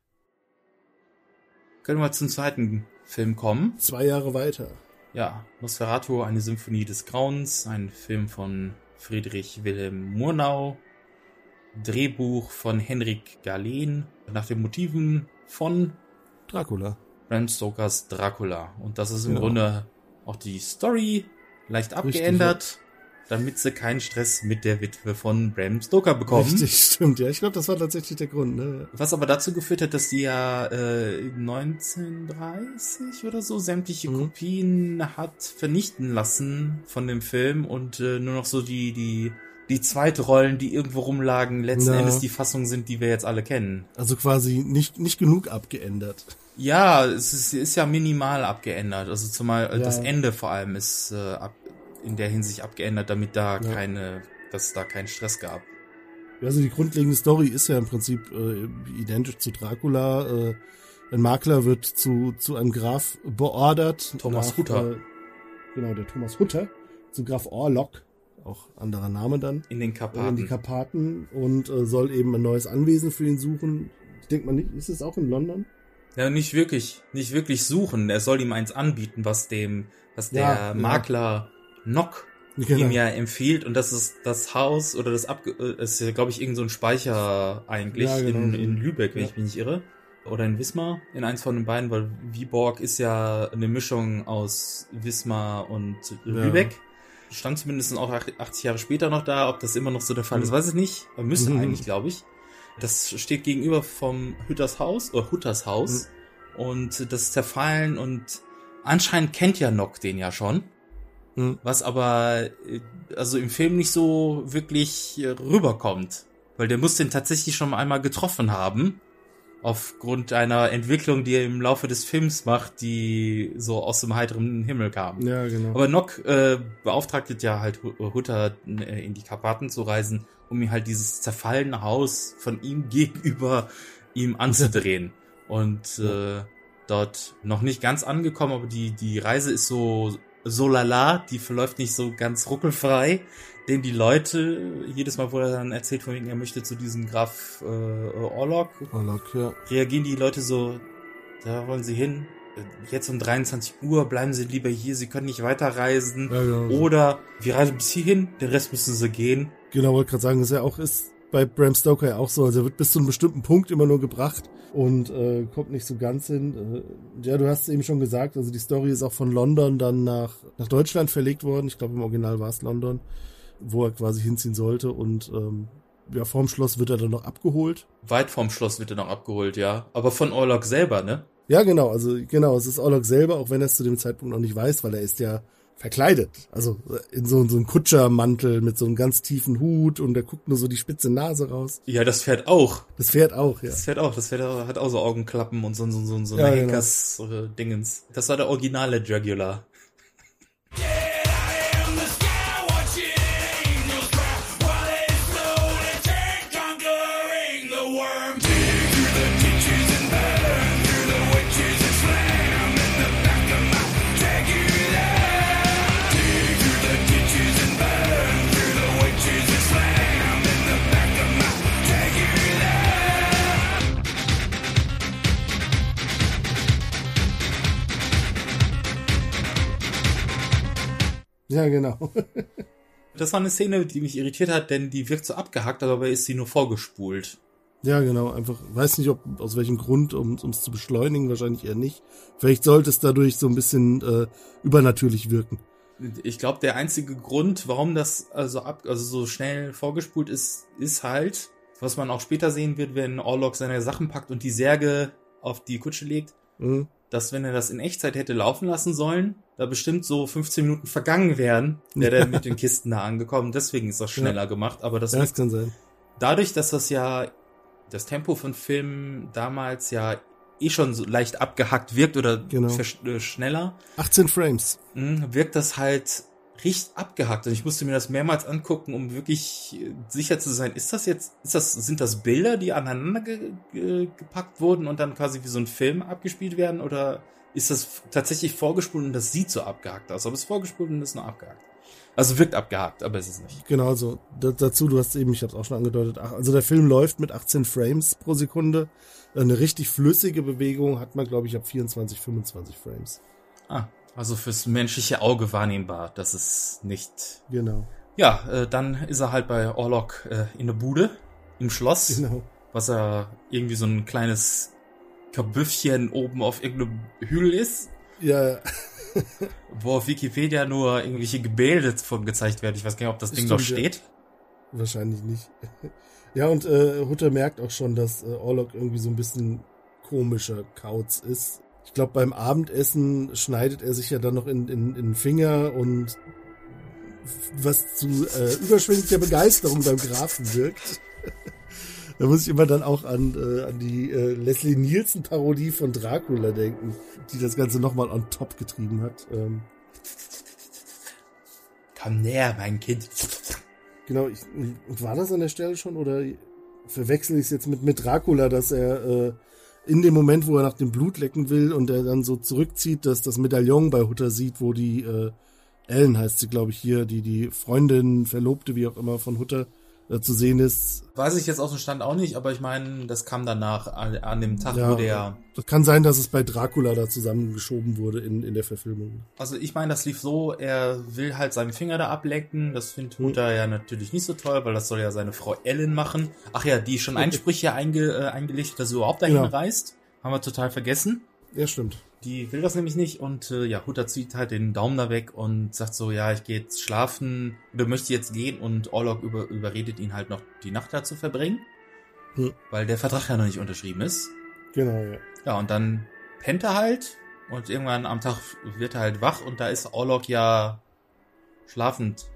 Können wir zum zweiten Film kommen? 2 Jahre weiter. Ja, Nosferatu, eine Symphonie des Grauens, ein Film von Friedrich Wilhelm Murnau, Drehbuch von Henrik Galen, nach den Motiven von Dracula. Bram Stokers Dracula. Und das ist im Grunde auch die Story, leicht abgeändert, damit sie keinen Stress mit der Witwe von Bram Stoker bekommen. Richtig, stimmt. Ja, ich glaube, das war tatsächlich der Grund. Ne? Was aber dazu geführt hat, dass die ja 1930 oder so sämtliche Kopien hat vernichten lassen von dem Film und nur noch so die Zweitrollen, die irgendwo rumlagen, letzten Endes die Fassung sind, die wir jetzt alle kennen. Also quasi nicht genug abgeändert. Ja, es ist ja minimal abgeändert. Also zumal das Ende vor allem ist in der Hinsicht abgeändert, damit dass es da keinen Stress gab. Also die grundlegende Story ist ja im Prinzip identisch zu Dracula. Ein Makler wird zu einem Graf beordert. Thomas Hutter. Der Thomas Hutter. Zu Graf Orlok, auch anderer Name dann. In den Karpaten. In die Karpaten und soll eben ein neues Anwesen für ihn suchen. Ich denke mal nicht, ist es auch in London? Ja, nicht wirklich suchen. Er soll ihm eins anbieten, was der Makler Knock ihm ja empfiehlt, und das ist das Haus oder das ist ja, glaube ich, irgend so ein Speicher eigentlich in Lübeck, wenn ich mich nicht irre. oder in Wismar, in eins von den beiden, weil Wisborg ist ja eine Mischung aus Wismar und Lübeck. Ja. Stand zumindest auch 80 Jahre später noch da, ob das immer noch so der Fall ist, weiß ich nicht. Aber müsste eigentlich, glaube ich. Das steht gegenüber vom Hutters Haus und das ist zerfallen und anscheinend kennt ja Knock den ja schon. Was aber also im Film nicht so wirklich rüberkommt, weil der muss den tatsächlich schon einmal getroffen haben, aufgrund einer Entwicklung, die er im Laufe des Films macht, die so aus dem heiteren Himmel kam. Ja, genau. Aber Knock beauftragt ja halt Hutter in die Karpaten zu reisen, um ihm halt dieses zerfallene Haus von ihm gegenüber ihm anzudrehen. Und dort noch nicht ganz angekommen, aber die Reise ist so lala, die verläuft nicht so ganz ruckelfrei, denn die Leute, jedes Mal, wo er dann erzählt, von wegen, er möchte zu diesem Graf Orlok, ja, reagieren die Leute so, da wollen sie hin, jetzt um 23 Uhr, bleiben sie lieber hier, sie können nicht weiterreisen, ja, genau, oder wir reisen bis hierhin, den Rest müssen sie gehen. Genau, wollte gerade sagen, das ja auch ist bei Bram Stoker ja auch so, also er wird bis zu einem bestimmten Punkt immer nur gebracht und kommt nicht so ganz hin. Ja, du hast es eben schon gesagt, also die Story ist auch von London dann nach Deutschland verlegt worden, ich glaube im Original war es London, wo er quasi hinziehen sollte und vorm Schloss wird er dann noch abgeholt. Weit vorm Schloss wird er noch abgeholt, ja, aber von Orlok selber, ne? Ja, genau, es ist Orlok selber, auch wenn er es zu dem Zeitpunkt noch nicht weiß, weil er ist ja verkleidet, also in so einem Kutschermantel mit so einem ganz tiefen Hut und der guckt nur so die spitze Nase raus. Ja, das Pferd auch. Ja. Das Pferd hat auch so Augenklappen und so ja, eine Heckers-Dingens. Genau. Das war der originale Dracula. Ja, genau. Das war eine Szene, die mich irritiert hat, denn die wirkt so abgehackt, aber dabei ist sie nur vorgespult. Ja, genau. Einfach, weiß nicht, aus welchem Grund, um es zu beschleunigen, wahrscheinlich eher nicht. Vielleicht sollte es dadurch so ein bisschen übernatürlich wirken. Ich glaube, der einzige Grund, warum das so schnell vorgespult ist halt, was man auch später sehen wird, wenn Orlok seine Sachen packt und die Särge auf die Kutsche legt, dass wenn er das in Echtzeit hätte laufen lassen sollen, da bestimmt so 15 Minuten vergangen wären, wäre er mit den Kisten da angekommen. Deswegen ist das schneller gemacht. Aber das kann sein. Dadurch, dass das ja das Tempo von Filmen damals ja eh schon so leicht abgehackt wirkt oder schneller. 18 Frames. Wirkt das halt richtig abgehackt. Und ich musste mir das mehrmals angucken, um wirklich sicher zu sein, sind das Bilder, die aneinander gepackt wurden und dann quasi wie so ein Film abgespielt werden? Oder ist das tatsächlich vorgespult und das sieht so abgehackt aus? Aber es ist vorgespult und ist nur abgehackt. Also wirkt abgehackt, aber es ist nicht. Genau, so. Dazu, du hast eben, ich habe es auch schon angedeutet, also der Film läuft mit 18 Frames pro Sekunde. Eine richtig flüssige Bewegung hat man, glaube ich, ab 24, 25 Frames. Also fürs menschliche Auge wahrnehmbar, das ist nicht... Genau. Ja, dann ist er halt bei Orlok in der Bude, im Schloss, was er irgendwie so ein kleines Kabüffchen oben auf irgendeinem Hügel ist. Ja. Wo auf Wikipedia nur irgendwelche Gemälde von gezeigt werden. Ich weiß gar nicht, ob das Ding noch steht. Ja. Wahrscheinlich nicht. Ja, und Hutter merkt auch schon, dass Orlok irgendwie so ein bisschen komischer Kauz ist. Ich glaube, beim Abendessen schneidet er sich ja dann noch in den Finger und was zu überschwänglicher Begeisterung beim Grafen wirkt. Da muss ich immer dann auch an die Leslie Nielsen-Parodie von Dracula denken, die das Ganze nochmal on top getrieben hat. Komm näher, mein Kind. Genau, war das an der Stelle schon oder verwechsel ich es jetzt mit Dracula, dass er... in dem Moment, wo er nach dem Blut lecken will und er dann so zurückzieht, dass das Medaillon bei Hutter sieht, wo die Ellen heißt sie, glaube ich, hier, die Freundin, Verlobte, wie auch immer, von Hutter zu sehen ist. Weiß ich jetzt aus dem Stand auch nicht, aber ich meine, das kam danach an dem Tag, wo der... Das kann sein, dass es bei Dracula da zusammengeschoben wurde in der Verfilmung. Also ich meine, das lief so, er will halt seinen Finger da ablecken, das findet Hutter ja natürlich nicht so toll, weil das soll ja seine Frau Ellen machen. Ach ja, die schon Einsprüche eingelegt, dass er überhaupt dahin reist. haben wir total vergessen. Ja, stimmt. Die will das nämlich nicht und ja, Hutter zieht halt den Daumen da weg und sagt so, ja, ich gehe jetzt schlafen oder möchte jetzt gehen, und Orlok überredet ihn halt noch, die Nacht da zu verbringen, weil der Vertrag ja noch nicht unterschrieben ist. Genau, ja. Ja, und dann pennt er halt und irgendwann am Tag wird er halt wach und da ist Orlok ja schlafend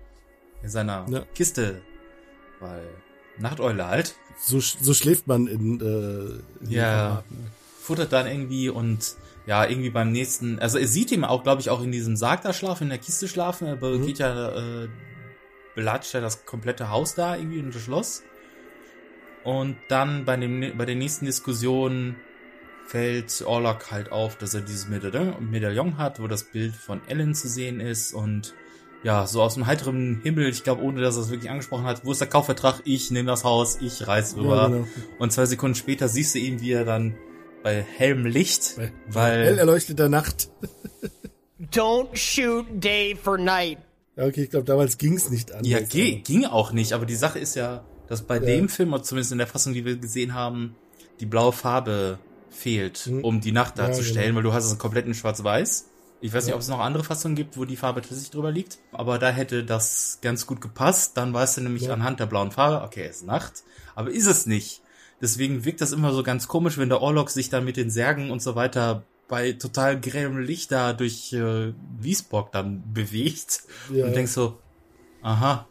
in seiner Kiste, weil Nachteule halt. So schläft man in ja, futtert dann irgendwie und ja, irgendwie beim nächsten, also er sieht ihn auch, glaube ich, auch in diesem Sarg da schlafen, in der Kiste schlafen, aber geht ja, belatscht ja das komplette Haus da irgendwie und das Schloss. Und dann bei der nächsten Diskussion fällt Orlok halt auf, dass er dieses Medaillon hat, wo das Bild von Ellen zu sehen ist und ja, so aus dem heiteren Himmel, ich glaube, ohne dass er es wirklich angesprochen hat, wo ist der Kaufvertrag? Ich nehme das Haus, ich reiß rüber. Ja, genau. Und 2 Sekunden später siehst du ihn, wie er dann bei hellem Licht, weil hell erleuchteter Nacht. Don't shoot day for night. Ja, okay, ich glaube, damals ging's nicht an. Ja, ging auch nicht, aber die Sache ist ja, dass bei dem Film, oder zumindest in der Fassung, die wir gesehen haben, die blaue Farbe fehlt, um die Nacht darzustellen, weil du hast es komplett in schwarz-weiß. Ich weiß nicht, ob es noch andere Fassungen gibt, wo die Farbe tatsächlich drüber liegt, aber da hätte das ganz gut gepasst. Dann weißt du nämlich anhand der blauen Farbe, okay, es ist Nacht, aber ist es nicht. Deswegen wirkt das immer so ganz komisch, wenn der Orlok sich dann mit den Särgen und so weiter bei total grellem Licht da durch Wisborg dann bewegt. Ja. Und denkst so, aha,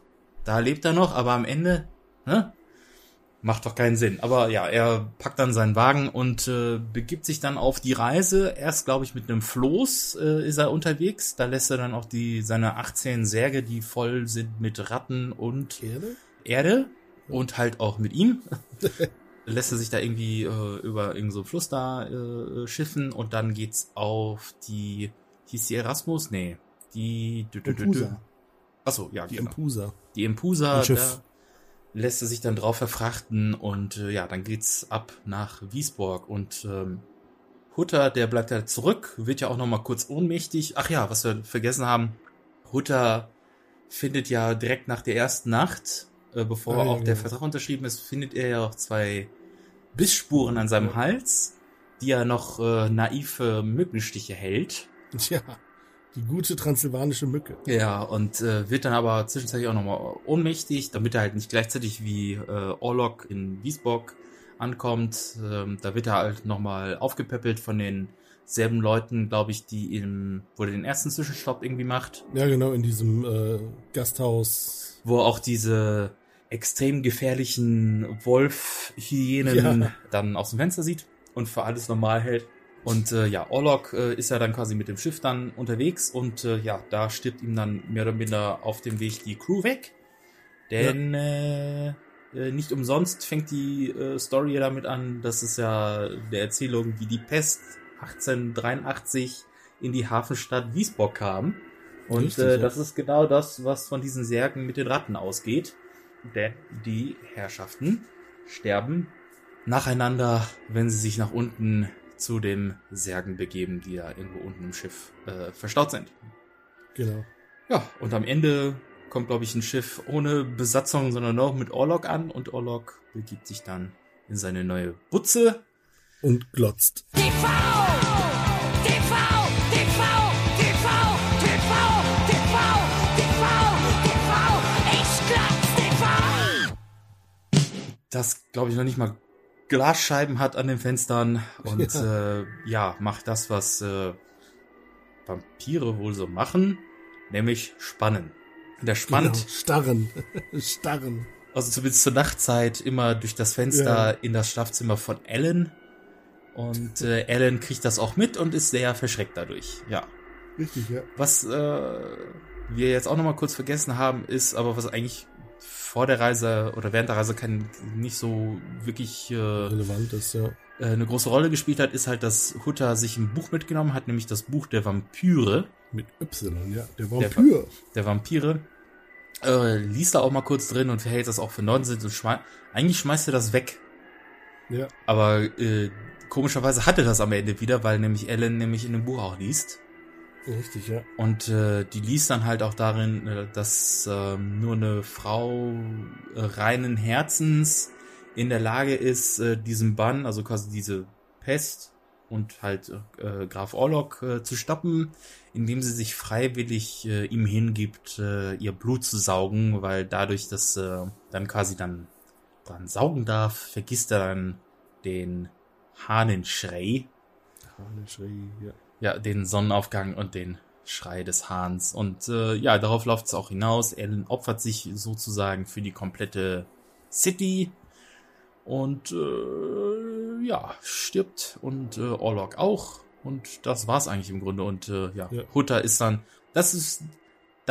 da lebt er noch, aber am Ende, ne? Macht doch keinen Sinn. Aber ja, er packt dann seinen Wagen und begibt sich dann auf die Reise. Erst, glaube ich, mit einem Floß ist er unterwegs. Da lässt er dann auch seine 18 Särge, die voll sind mit Ratten und Erde und halt auch mit ihm. Lässt er sich da irgendwie über irgend so einen Fluss da schiffen und dann geht's auf die, hieß die Erasmus? Nee, die Empusa. Achso, ja, die Empusa. Die Empusa, da lässt er sich dann drauf verfrachten und ja, dann geht's ab nach Wisborg und Hutter, der bleibt da zurück, wird ja auch nochmal kurz ohnmächtig. Ach ja, was wir vergessen haben, Hutter findet ja direkt nach der ersten Nacht, bevor auch der Vertrag unterschrieben ist, findet er ja auch 2 Bissspuren an seinem Hals, die er noch naiv für Mückenstiche hält. Tja, die gute transsilvanische Mücke. Ja, und wird dann aber zwischenzeitlich auch nochmal ohnmächtig, damit er halt nicht gleichzeitig wie Orlok in Wisborg ankommt. Da wird er halt nochmal aufgepäppelt von den selben Leuten, glaube ich, die wo er den ersten Zwischenstopp irgendwie macht. Ja, genau, in diesem Gasthaus. Wo auch diese extrem gefährlichen Wolf-Hyänen dann aus dem Fenster sieht und für alles normal hält. Und ja, Orlok ist ja dann quasi mit dem Schiff dann unterwegs und ja, da stirbt ihm dann mehr oder minder auf dem Weg die Crew weg. Denn nicht umsonst fängt die Story damit an, dass es ja der Erzählung wie die Pest 1883 in die Hafenstadt Wisborg kam. Und richtig, das ist genau das, was von diesen Särgen mit den Ratten ausgeht. Denn die Herrschaften sterben nacheinander, wenn sie sich nach unten zu den Särgen begeben, die da irgendwo unten im Schiff verstaut sind. Genau. Ja, und am Ende kommt, glaube ich, ein Schiff ohne Besatzung, sondern auch mit Orlok an. Und Orlok begibt sich dann in seine neue Butze. Und glotzt. TV! TV! Das, glaube ich, noch nicht mal Glasscheiben hat an den Fenstern und ja, macht das, was Vampire wohl so machen, nämlich spannen. Der spannt. Genau, starren. Also zumindest zur Nachtzeit immer durch das Fenster in das Schlafzimmer von Ellen und Ellen kriegt das auch mit und ist sehr verschreckt dadurch. Ja. Richtig, ja. Was wir jetzt auch nochmal kurz vergessen haben, ist aber, was eigentlich vor der Reise oder während der Reise nicht so wirklich relevant ist, eine große Rolle gespielt hat, ist halt, dass Hutter sich ein Buch mitgenommen hat, nämlich das Buch der Vampire. Mit Y, ja, der Vampir. Der Vampire. Liest da auch mal kurz drin und verhält das auch für Nonsinn. Eigentlich schmeißt er das weg. Ja. Aber komischerweise hat er das am Ende wieder, weil nämlich Ellen in dem Buch auch liest. Richtig, ja. Und die liest dann halt auch darin, dass nur eine Frau reinen Herzens in der Lage ist, diesen Bann, also quasi diese Pest, und halt Graf Orlok zu stoppen, indem sie sich freiwillig ihm hingibt, ihr Blut zu saugen, weil dadurch, dass dann quasi dann dran saugen darf, vergisst er dann den Hahnenschrei. Ja. Ja, den Sonnenaufgang und den Schrei des Hahns. Und ja, darauf läuft es auch hinaus. Ellen opfert sich sozusagen für die komplette City und ja, stirbt und Orlok auch. Und das war's eigentlich im Grunde. Und ja, Hutter ist dann, da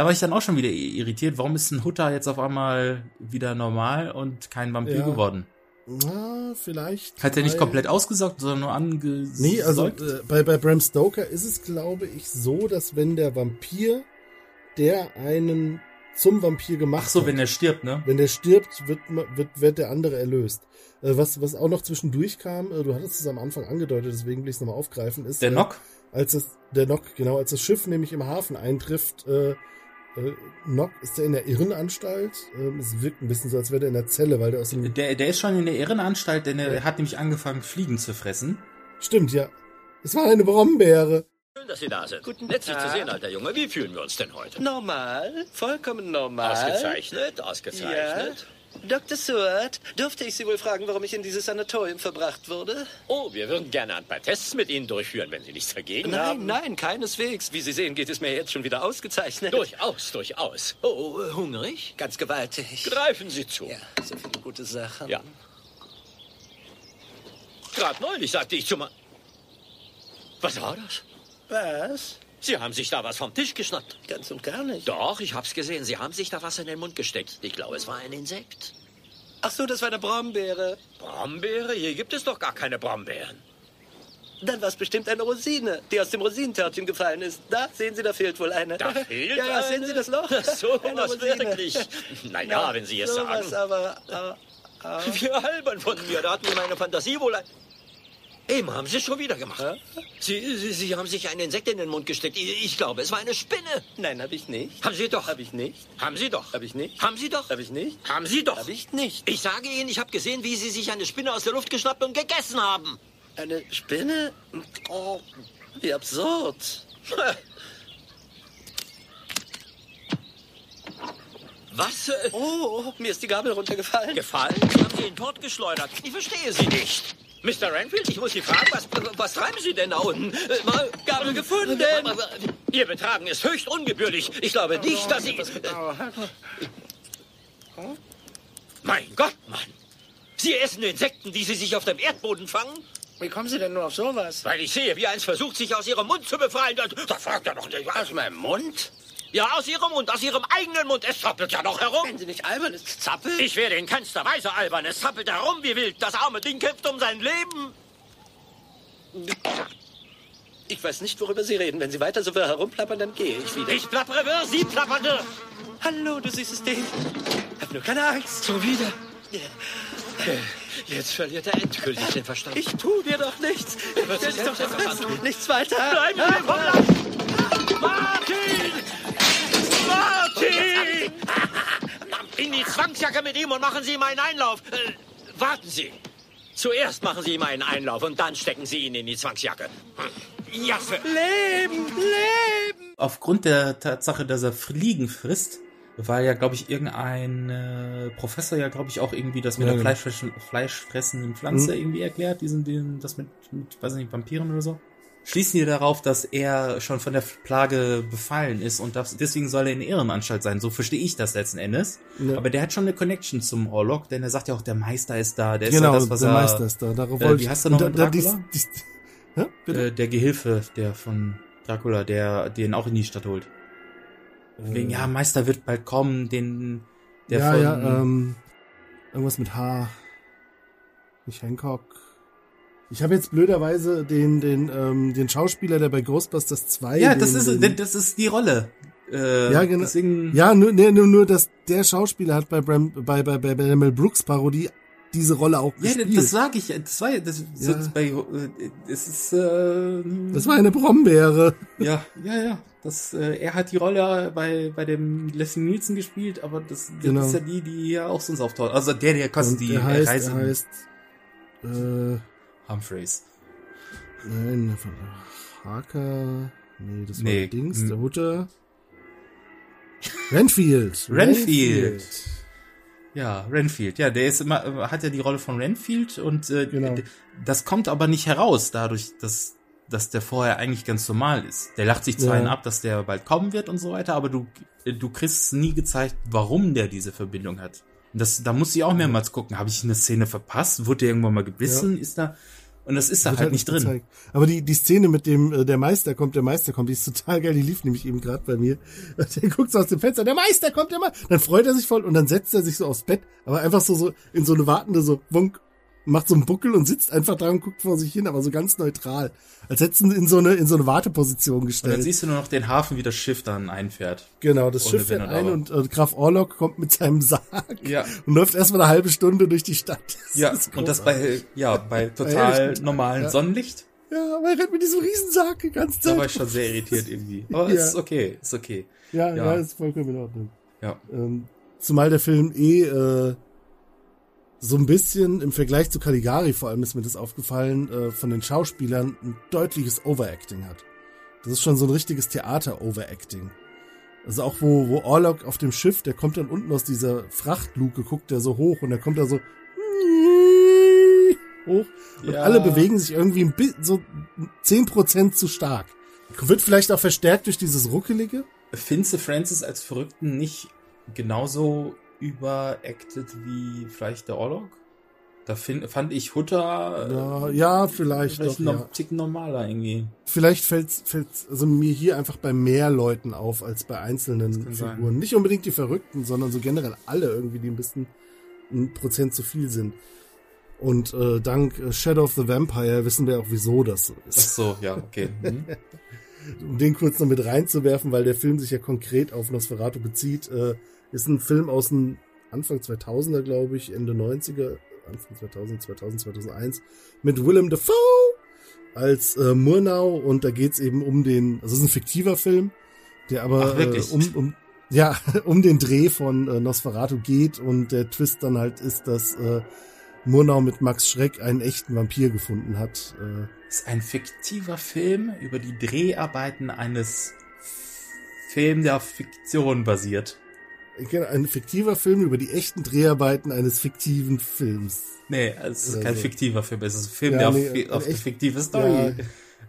war ich dann auch schon wieder irritiert. Warum ist denn Hutter jetzt auf einmal wieder normal und kein Vampir geworden? Na, vielleicht. Hat er nicht komplett ausgesaugt, sondern nur angesaugt? Nee, also bei Bram Stoker ist es, glaube ich, so, dass wenn der Vampir, der einen zum Vampir gemacht hat. Ach so, wenn er stirbt, ne? Wenn der stirbt, wird der andere erlöst. Was auch noch zwischendurch kam, du hattest es am Anfang angedeutet, deswegen will ich es nochmal aufgreifen, ist... Der Knock? Als das Schiff nämlich im Hafen eintrifft, Knock ist der in der Irrenanstalt. Es wirkt ein bisschen so, als wäre der in der Zelle, weil der aus dem... Der ist schon in der Irrenanstalt, denn er hat nämlich angefangen, Fliegen zu fressen. Stimmt, ja. Es war eine Brombeere. Schön, dass Sie da sind. Guten Tag. Nett, sich zu sehen, alter Junge. Wie fühlen wir uns denn heute? Normal. Vollkommen normal. Ausgezeichnet. Ja. Dr. Seward, dürfte ich Sie wohl fragen, warum ich in dieses Sanatorium verbracht wurde? Oh, wir würden gerne ein paar Tests mit Ihnen durchführen, wenn Sie nichts dagegen haben. Nein, keineswegs. Wie Sie sehen, geht es mir jetzt schon wieder ausgezeichnet. Durchaus. Oh, hungrig? Ganz gewaltig. Greifen Sie zu. Ja, so viele gute Sachen. Ja. Gerade neulich sagte ich schon mal... Was war das? Was? Sie haben sich da was vom Tisch geschnappt. Ganz und gar nicht. Doch, ich hab's gesehen. Sie haben sich da was in den Mund gesteckt. Ich glaube, es war ein Insekt. Ach so, das war eine Brombeere. Brombeere? Hier gibt es doch gar keine Brombeeren. Dann war es bestimmt eine Rosine, die aus dem Rosinentörtchen gefallen ist. Da, sehen Sie, da fehlt wohl eine. Da fehlt eine? Ja, sehen Sie das Loch? So was wirklich. Naja, wenn Sie es sagen. So was, aber... Wie albern von mir. Da hat mir meine Fantasie wohl ein... Eben haben Sie es schon wieder gemacht. Sie haben sich einen Insekt in den Mund gesteckt. Ich glaube, es war eine Spinne. Nein, habe ich nicht. Haben Sie doch. Habe ich nicht. Haben Sie doch. Habe ich nicht. Haben Sie doch. Habe ich nicht. Haben Sie doch. Habe ich nicht. Ich sage Ihnen, ich habe gesehen, wie Sie sich eine Spinne aus der Luft geschnappt und gegessen haben. Eine Spinne? Oh, wie absurd. Was? Oh, mir ist die Gabel runtergefallen. Gefallen? Haben Sie ihn totgeschleudert? Ich verstehe Sie nicht. Mr. Renfield, ich muss Sie fragen, was treiben Sie denn da unten? Gabel gefunden! Ihr Betragen ist höchst ungebührlich. Ich glaube nicht, dass Sie... Mein Gott, Mann! Sie essen Insekten, die Sie sich auf dem Erdboden fangen? Wie kommen Sie denn nur auf sowas? Weil ich sehe, wie eins versucht, sich aus Ihrem Mund zu befreien. Da fragt er doch nicht... Aus meinem Mund? Ja, aus Ihrem Mund, aus Ihrem eigenen Mund. Es zappelt ja noch herum. Wenn Sie nicht albern, es zappelt. Ich werde in keinster Weise albern. Es zappelt herum wie wild. Das arme Ding kämpft um sein Leben. Ich weiß nicht, worüber Sie reden. Wenn Sie weiter so herumplappern, dann gehe ich wieder. Ich plappere, Sie plappernde. Hallo, du süßes Ding. Hab nur keine Angst. Schon wieder. Ja. Jetzt verliert er endgültig den Verstand. Ich tue dir doch nichts. Ich will dich doch nicht fressen. Nichts weiter. Nein, nein, nein. Martin! In die Zwangsjacke mit ihm und machen Sie ihm einen Einlauf. Warten Sie. Zuerst machen Sie ihm einen Einlauf und dann stecken Sie ihn in die Zwangsjacke. Jasse. Leben! Aufgrund der Tatsache, dass er Fliegen frisst, weil ja, glaube ich, irgendein Professor ja, glaube ich, auch irgendwie das mit der fleischfressenden Pflanze irgendwie erklärt. Das mit, weiß nicht, Vampiren oder so. Schließen wir darauf, dass er schon von der Plage befallen ist und deswegen soll er in der Irrenanstalt sein. So verstehe ich das letzten Endes. Ja. Aber der hat schon eine Connection zum Orlok, denn er sagt ja auch, der Meister ist da. Der genau, ist ja das, was der Meister ist da. Wie heißt er noch in Dracula? Der Gehilfe, der von Dracula, der den auch in die Stadt holt. Wegen, ja, Meister wird bald kommen, irgendwas mit H. Nicht Hancock. Ich habe jetzt blöderweise den Schauspieler, der bei Ghostbusters 2... Ja, das ist die Rolle. Ja, genau. Deswegen... Ja, nur, dass der Schauspieler hat bei Mel Brooks Parodie diese Rolle auch gespielt. Ja, das sag ich. Das war eine Brombeere. Ja. Er hat die Rolle bei dem Leslie Nielsen gespielt, aber das ist ja die ja auch sonst auftaucht. Also der kostet die Reise. Humphreys. Nein, von Harker. Nee, das war nee. Dings, der Hutter. Renfield. Ja, Renfield. Ja, der ist immer, hat ja die Rolle von Renfield und genau. Das kommt aber nicht heraus, dadurch, dass der vorher eigentlich ganz normal ist. Der lacht sich zwar einen ab, dass der bald kommen wird und so weiter, aber du kriegst nie gezeigt, warum der diese Verbindung hat. Und da muss ich auch mehrmals gucken. Habe ich eine Szene verpasst? Wurde der irgendwann mal gebissen? Ja. Ist da... Und das ist da halt nicht drin. Gezeigt. Aber die Szene mit dem, der Meister kommt, die ist total geil, die lief nämlich eben gerade bei mir. Der guckt so aus dem Fenster, der Meister kommt. Dann freut er sich voll und dann setzt er sich so aufs Bett, aber einfach so in so eine wartende, so wunk, macht so einen Buckel und sitzt einfach da und guckt vor sich hin, aber so ganz neutral. Als hätten sie in so eine Warteposition gestellt. Und dann siehst du nur noch den Hafen, wie das Schiff dann einfährt. Genau, das Schiff fährt ein und Graf Orlok kommt mit seinem Sarg und läuft erstmal eine halbe Stunde durch die Stadt. Das bei total normalem Sonnenlicht. Ja, aber er rennt mit diesem Riesensarg die ganze Zeit. Da war ich schon sehr irritiert irgendwie. Aber ist okay. Ja, ist vollkommen in Ordnung. Ja. Zumal der Film so ein bisschen im Vergleich zu Caligari, vor allem ist mir das aufgefallen, von den Schauspielern ein deutliches Overacting hat. Das ist schon so ein richtiges Theater-Overacting. Also auch wo Orlok auf dem Schiff, der kommt dann unten aus dieser Frachtluke, guckt der so hoch und der kommt da so hoch und alle bewegen sich irgendwie ein bisschen, so 10% zu stark. Wird vielleicht auch verstärkt durch dieses Ruckelige. Findest du Francis als Verrückten nicht genauso überacted wie vielleicht der Orlok? Da fand ich Hutter vielleicht noch einen Tick normaler irgendwie. Vielleicht fällt's also mir hier einfach bei mehr Leuten auf als bei einzelnen Figuren. Sein. Nicht unbedingt die Verrückten, sondern so generell alle irgendwie, die ein bisschen 1% zu viel sind. Und dank Shadow of the Vampire wissen wir auch, wieso das so ist. Ach so, ja, okay. Um den kurz noch mit reinzuwerfen, weil der Film sich ja konkret auf Nosferatu bezieht, ist ein Film aus dem Anfang 2000er, glaube ich, Ende 90er, Anfang 2001, mit Willem Dafoe als Murnau, und da geht's eben um den, also es ist ein fiktiver Film, der aber um den Dreh von Nosferatu geht, und der Twist dann halt ist, dass Murnau mit Max Schreck einen echten Vampir gefunden hat. Ist ein fiktiver Film über die Dreharbeiten eines Films, der auf Fiktion basiert. Ein fiktiver Film über die echten Dreharbeiten eines fiktiven Films. Nee, es ist kein fiktiver Film, es ist ein Film, der auf eine fiktive Story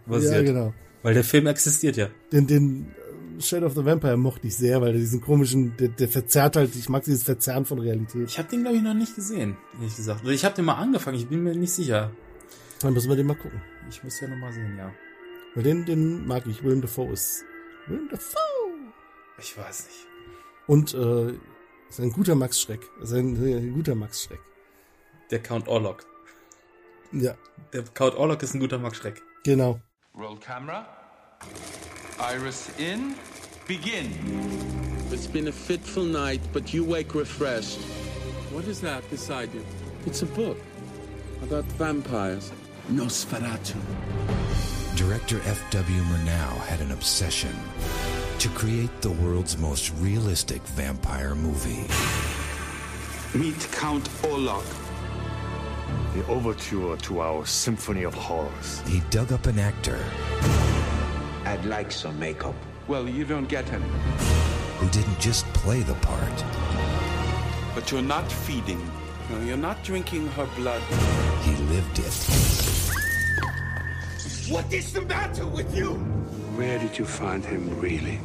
basiert. Ja, genau. Weil der Film existiert ja. Den Shadow of the Vampire mochte ich sehr, weil diesen komischen, der verzerrt halt, ich mag dieses Verzerren von Realität. Ich habe den, glaube ich, noch nicht gesehen, ehrlich gesagt. Ich habe den mal angefangen, ich bin mir nicht sicher. Dann müssen wir den mal gucken. Ich muss ja nochmal sehen, ja. Weil den mag ich, Willem Dafoe! Ich weiß nicht. Und ist ein guter Max Schreck. Der Count Orlok. Ja. Der Count Orlok ist ein guter Max Schreck. Genau. Roll camera. Iris in. Begin. It's been a fitful night, but you wake refreshed. What is that beside you? It's a book about vampires. Nosferatu. Director F.W. Murnau had an obsession to create the world's most realistic vampire movie. Meet Count Orlok. The overture to our symphony of horrors. He dug up an actor. I'd like some makeup. Well, you don't get any. Who didn't just play the part. But you're not feeding. No, you're not drinking her blood. He lived it. What is the matter with you? Where did you find him, really?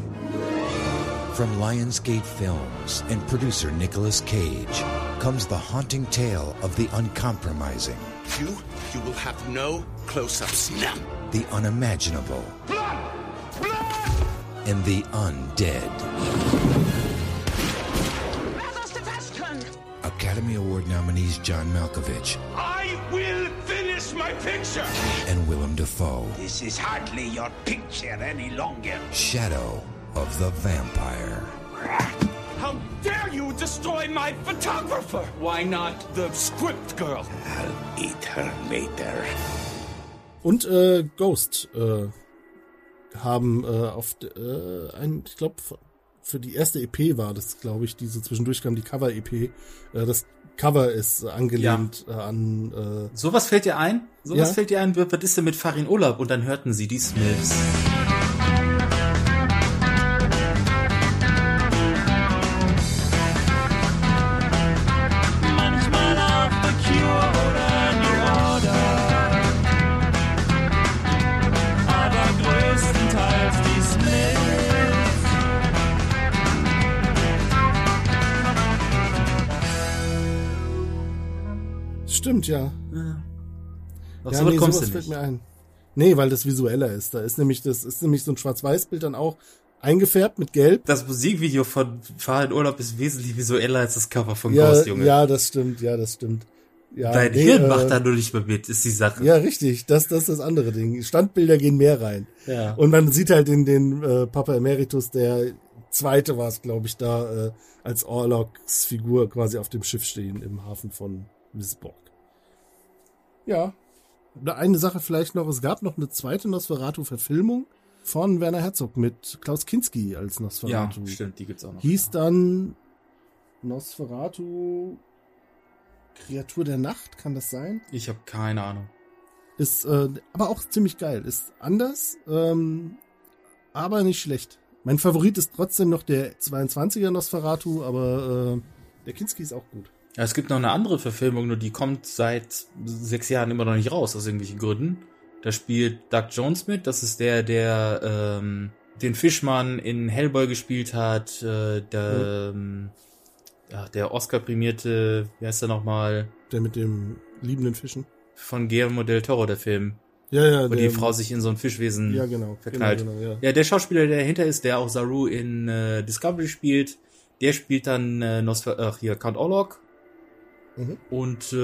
From Lionsgate Films and producer Nicolas Cage comes the haunting tale of the uncompromising. You will have no close-ups now. The unimaginable. Blood! Blood! And the undead. Academy Award nominees John Malkovich. I will finish my picture! And Willem Dafoe. This is hardly your picture any longer. Shadow of the Vampire. How dare you destroy my photographer? Why not the script girl? I'll eat her later. Und Ghost haben ich glaube, für die erste EP war das, glaube ich, die so zwischendurch kam, die Cover-EP, das Cover ist angelehnt an... Sowas fällt dir ein? Sowas fällt dir ein? Was ist denn mit Farin Urlaub? Und dann hörten sie die Smiths. Stimmt, ja. Auf ja, nee, sowas fällt mir ein. Nee, weil das visueller ist. Da ist nämlich, das ist nämlich so ein Schwarz-Weiß-Bild dann auch eingefärbt mit Gelb. Das Musikvideo von Farin Urlaub ist wesentlich visueller als das Cover von Ghost, Junge. Ja, das stimmt, Ja, dein Hirn macht da nur nicht mehr mit, ist die Sache. Ja, richtig, das ist das andere Ding. Standbilder gehen mehr rein. Ja. Und man sieht halt in den Papa Emeritus, der zweite war es, glaube ich, da als Orloks Figur quasi auf dem Schiff stehen im Hafen von Wisborg. Ja, eine Sache vielleicht noch, es gab noch eine zweite Nosferatu-Verfilmung von Werner Herzog mit Klaus Kinski als Nosferatu. Ja, stimmt, die gibt's auch noch. Hieß dann Nosferatu Kreatur der Nacht, kann das sein? Ich habe keine Ahnung. Ist aber auch ziemlich geil, ist anders, aber nicht schlecht. Mein Favorit ist trotzdem noch der 22er Nosferatu, aber der Kinski ist auch gut. Ja, es gibt noch eine andere Verfilmung, nur die kommt seit 6 Jahren immer noch nicht raus, aus irgendwelchen Gründen. Da spielt Doug Jones mit, das ist der den Fischmann in Hellboy gespielt hat, der Oscar-prämierte, wie heißt der nochmal? Der mit dem liebenden Fischen. Von Guillermo del Toro, der Film. Ja. Wo die Frau sich in so ein Fischwesen verknallt. Genau. Ja, der Schauspieler, der dahinter ist, der auch Saru in Discovery spielt, der spielt dann Count Orlok. Mhm. Und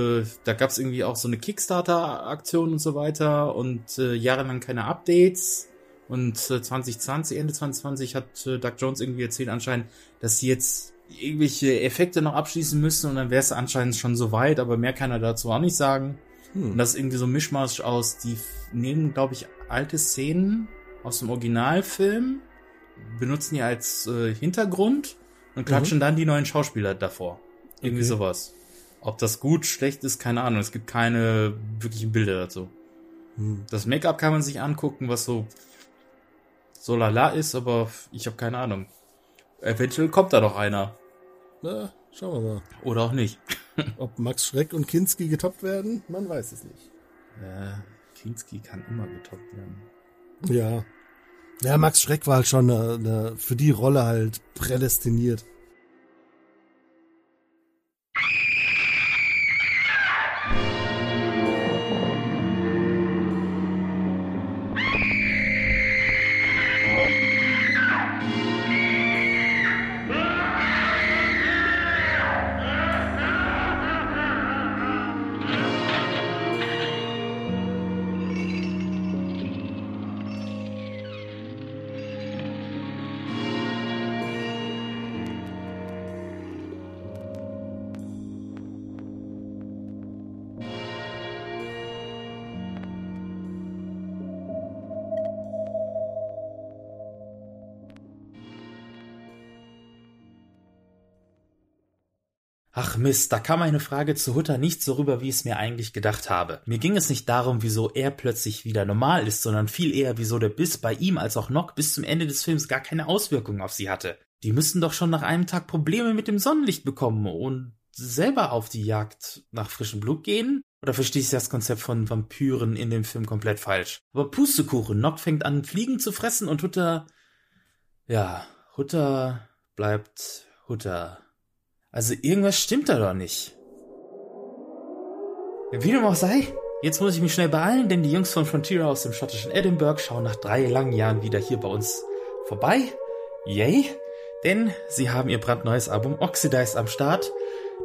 da gab es irgendwie auch so eine Kickstarter-Aktion und so weiter und jahrelang keine Updates. Und Ende 2020 hat Doug Jones irgendwie erzählt anscheinend, dass sie jetzt irgendwelche Effekte noch abschließen müssen und dann wäre es anscheinend schon soweit, aber mehr kann er dazu auch nicht sagen. Und das ist irgendwie so ein Mischmasch aus, die nehmen, glaube ich, alte Szenen aus dem Originalfilm, benutzen die als Hintergrund und klatschen dann die neuen Schauspieler davor. Irgendwie sowas. Ob das gut, schlecht ist, keine Ahnung. Es gibt keine wirklichen Bilder dazu. Das Make-up kann man sich angucken, was so lala ist, aber ich habe keine Ahnung. Eventuell kommt da doch einer. Na, schauen wir mal. Oder auch nicht. Ob Max Schreck und Kinski getoppt werden, man weiß es nicht. Ja, Kinski kann immer getoppt werden. Ja. Ja, Max Schreck war halt schon für die Rolle halt prädestiniert. Ach Mist, da kam eine Frage zu Hutter nicht so rüber, wie ich es mir eigentlich gedacht habe. Mir ging es nicht darum, wieso er plötzlich wieder normal ist, sondern viel eher, wieso der Biss bei ihm als auch Knock bis zum Ende des Films gar keine Auswirkungen auf sie hatte. Die müssten doch schon nach einem Tag Probleme mit dem Sonnenlicht bekommen und selber auf die Jagd nach frischem Blut gehen? Oder verstehe ich das Konzept von Vampyren in dem Film komplett falsch? Aber Pustekuchen, Knock fängt an, Fliegen zu fressen und Hutter... Ja, Hutter bleibt Hutter... Also irgendwas stimmt da doch nicht. Wie dem auch sei, jetzt muss ich mich schnell beeilen, denn die Jungs von Frontier aus dem schottischen Edinburgh schauen nach 3 langen Jahren wieder hier bei uns vorbei. Yay! Denn sie haben ihr brandneues Album Oxidized am Start,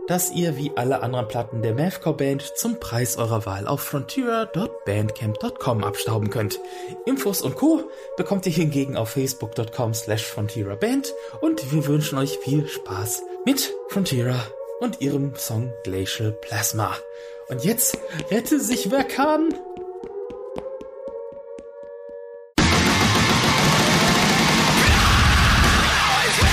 das ihr wie alle anderen Platten der Mathcore-Band zum Preis eurer Wahl auf frontier.bandcamp.com abstauben könnt. Infos und Co. bekommt ihr hingegen auf facebook.com/frontierband und wir wünschen euch viel Spaß mit Frontier und ihrem Song Glacial Plasma. Und jetzt rette sich wer kann! Rain!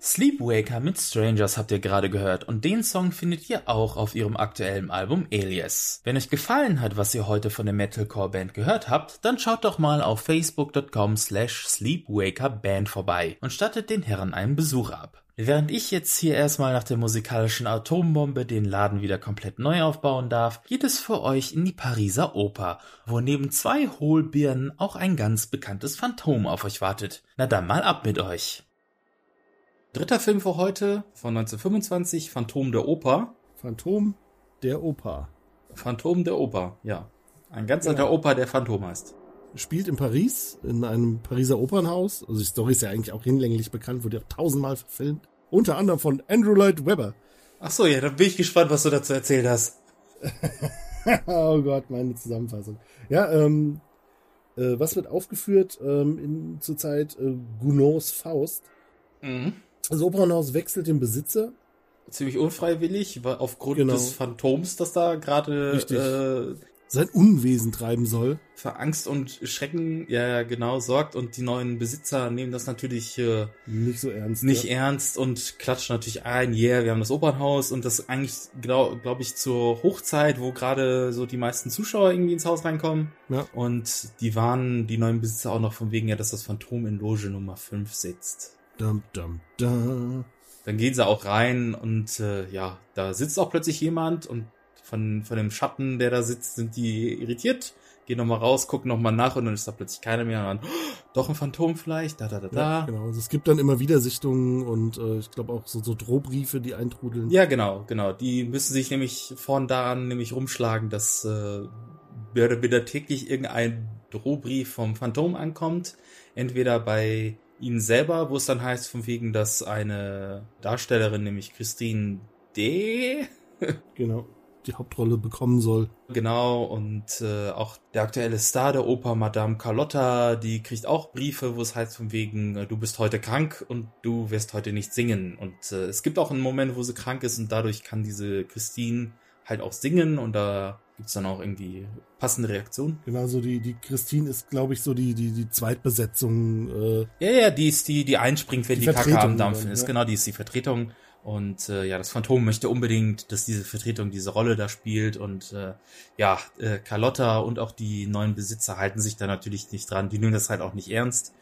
Sleepwaker mit Strangers habt ihr gerade gehört und den Song findet ihr auch auf ihrem aktuellen Album Alias. Wenn euch gefallen hat, was ihr heute von der Metalcore-Band gehört habt, dann schaut doch mal auf facebook.com/sleepwakerband vorbei und stattet den Herren einen Besuch ab. Während ich jetzt hier erstmal nach der musikalischen Atombombe den Laden wieder komplett neu aufbauen darf, geht es für euch in die Pariser Oper, wo neben 2 Hohlbirnen auch ein ganz bekanntes Phantom auf euch wartet. Na dann mal ab mit euch! Dritter Film für heute von 1925, Phantom der Oper. Phantom der Oper. Phantom der Oper, ja. Ein ganz alter Oper, der Phantom heißt. Spielt in Paris, in einem Pariser Opernhaus. Also die Story ist ja eigentlich auch hinlänglich bekannt, wurde ja auch 1000-mal verfilmt. Unter anderem von Andrew Lloyd Webber. Ach so, ja, dann bin ich gespannt, was du dazu erzählt hast. Oh Gott, meine Zusammenfassung. Ja, was wird aufgeführt zur Zeit Gounods Faust? Mhm. Das Opernhaus wechselt den Besitzer. Ziemlich unfreiwillig, weil aufgrund des Phantoms, das da gerade sein Unwesen treiben soll. Für Angst und Schrecken, ja genau, sorgt. Und die neuen Besitzer nehmen das natürlich nicht so ernst. Nicht ernst und klatschen natürlich ein. Yeah, wir haben das Opernhaus. Und das eigentlich, glaube ich, zur Hochzeit, wo gerade so die meisten Zuschauer irgendwie ins Haus reinkommen. Ja. Und die warnen die neuen Besitzer auch noch von wegen, ja, dass das Phantom in Loge Nummer 5 sitzt. Dum, dum, dum. Dann gehen sie auch rein und da sitzt auch plötzlich jemand und von dem Schatten, der da sitzt, sind die irritiert, gehen nochmal raus, gucken nochmal nach und dann ist da plötzlich keiner mehr. Und dann, doch ein Phantom vielleicht, Ja, genau, also es gibt dann immer wieder Sichtungen und ich glaube auch so Drohbriefe, die eintrudeln. Ja, genau. Die müssen sich nämlich daran rumschlagen, dass wieder täglich irgendein Drohbrief vom Phantom ankommt, entweder bei ihnen selber, wo es dann heißt, von wegen, dass eine Darstellerin, nämlich Christine D. genau, die Hauptrolle bekommen soll. Genau, und auch der aktuelle Star der Oper, Madame Carlotta, die kriegt auch Briefe, wo es heißt, von wegen, du bist heute krank und du wirst heute nicht singen. Und es gibt auch einen Moment, wo sie krank ist und dadurch kann diese Christine halt auch singen und da gibt es dann auch irgendwie passende Reaktionen. Genau, so die Christine ist, glaube ich, so die Zweitbesetzung. Die ist die einspringt, wenn die Kacke am Dampfen ist. Ja. Genau, die ist die Vertretung. Und das Phantom möchte unbedingt, dass diese Vertretung diese Rolle da spielt. Und Carlotta und auch die neuen Besitzer halten sich da natürlich nicht dran. Die nehmen das halt auch nicht ernst.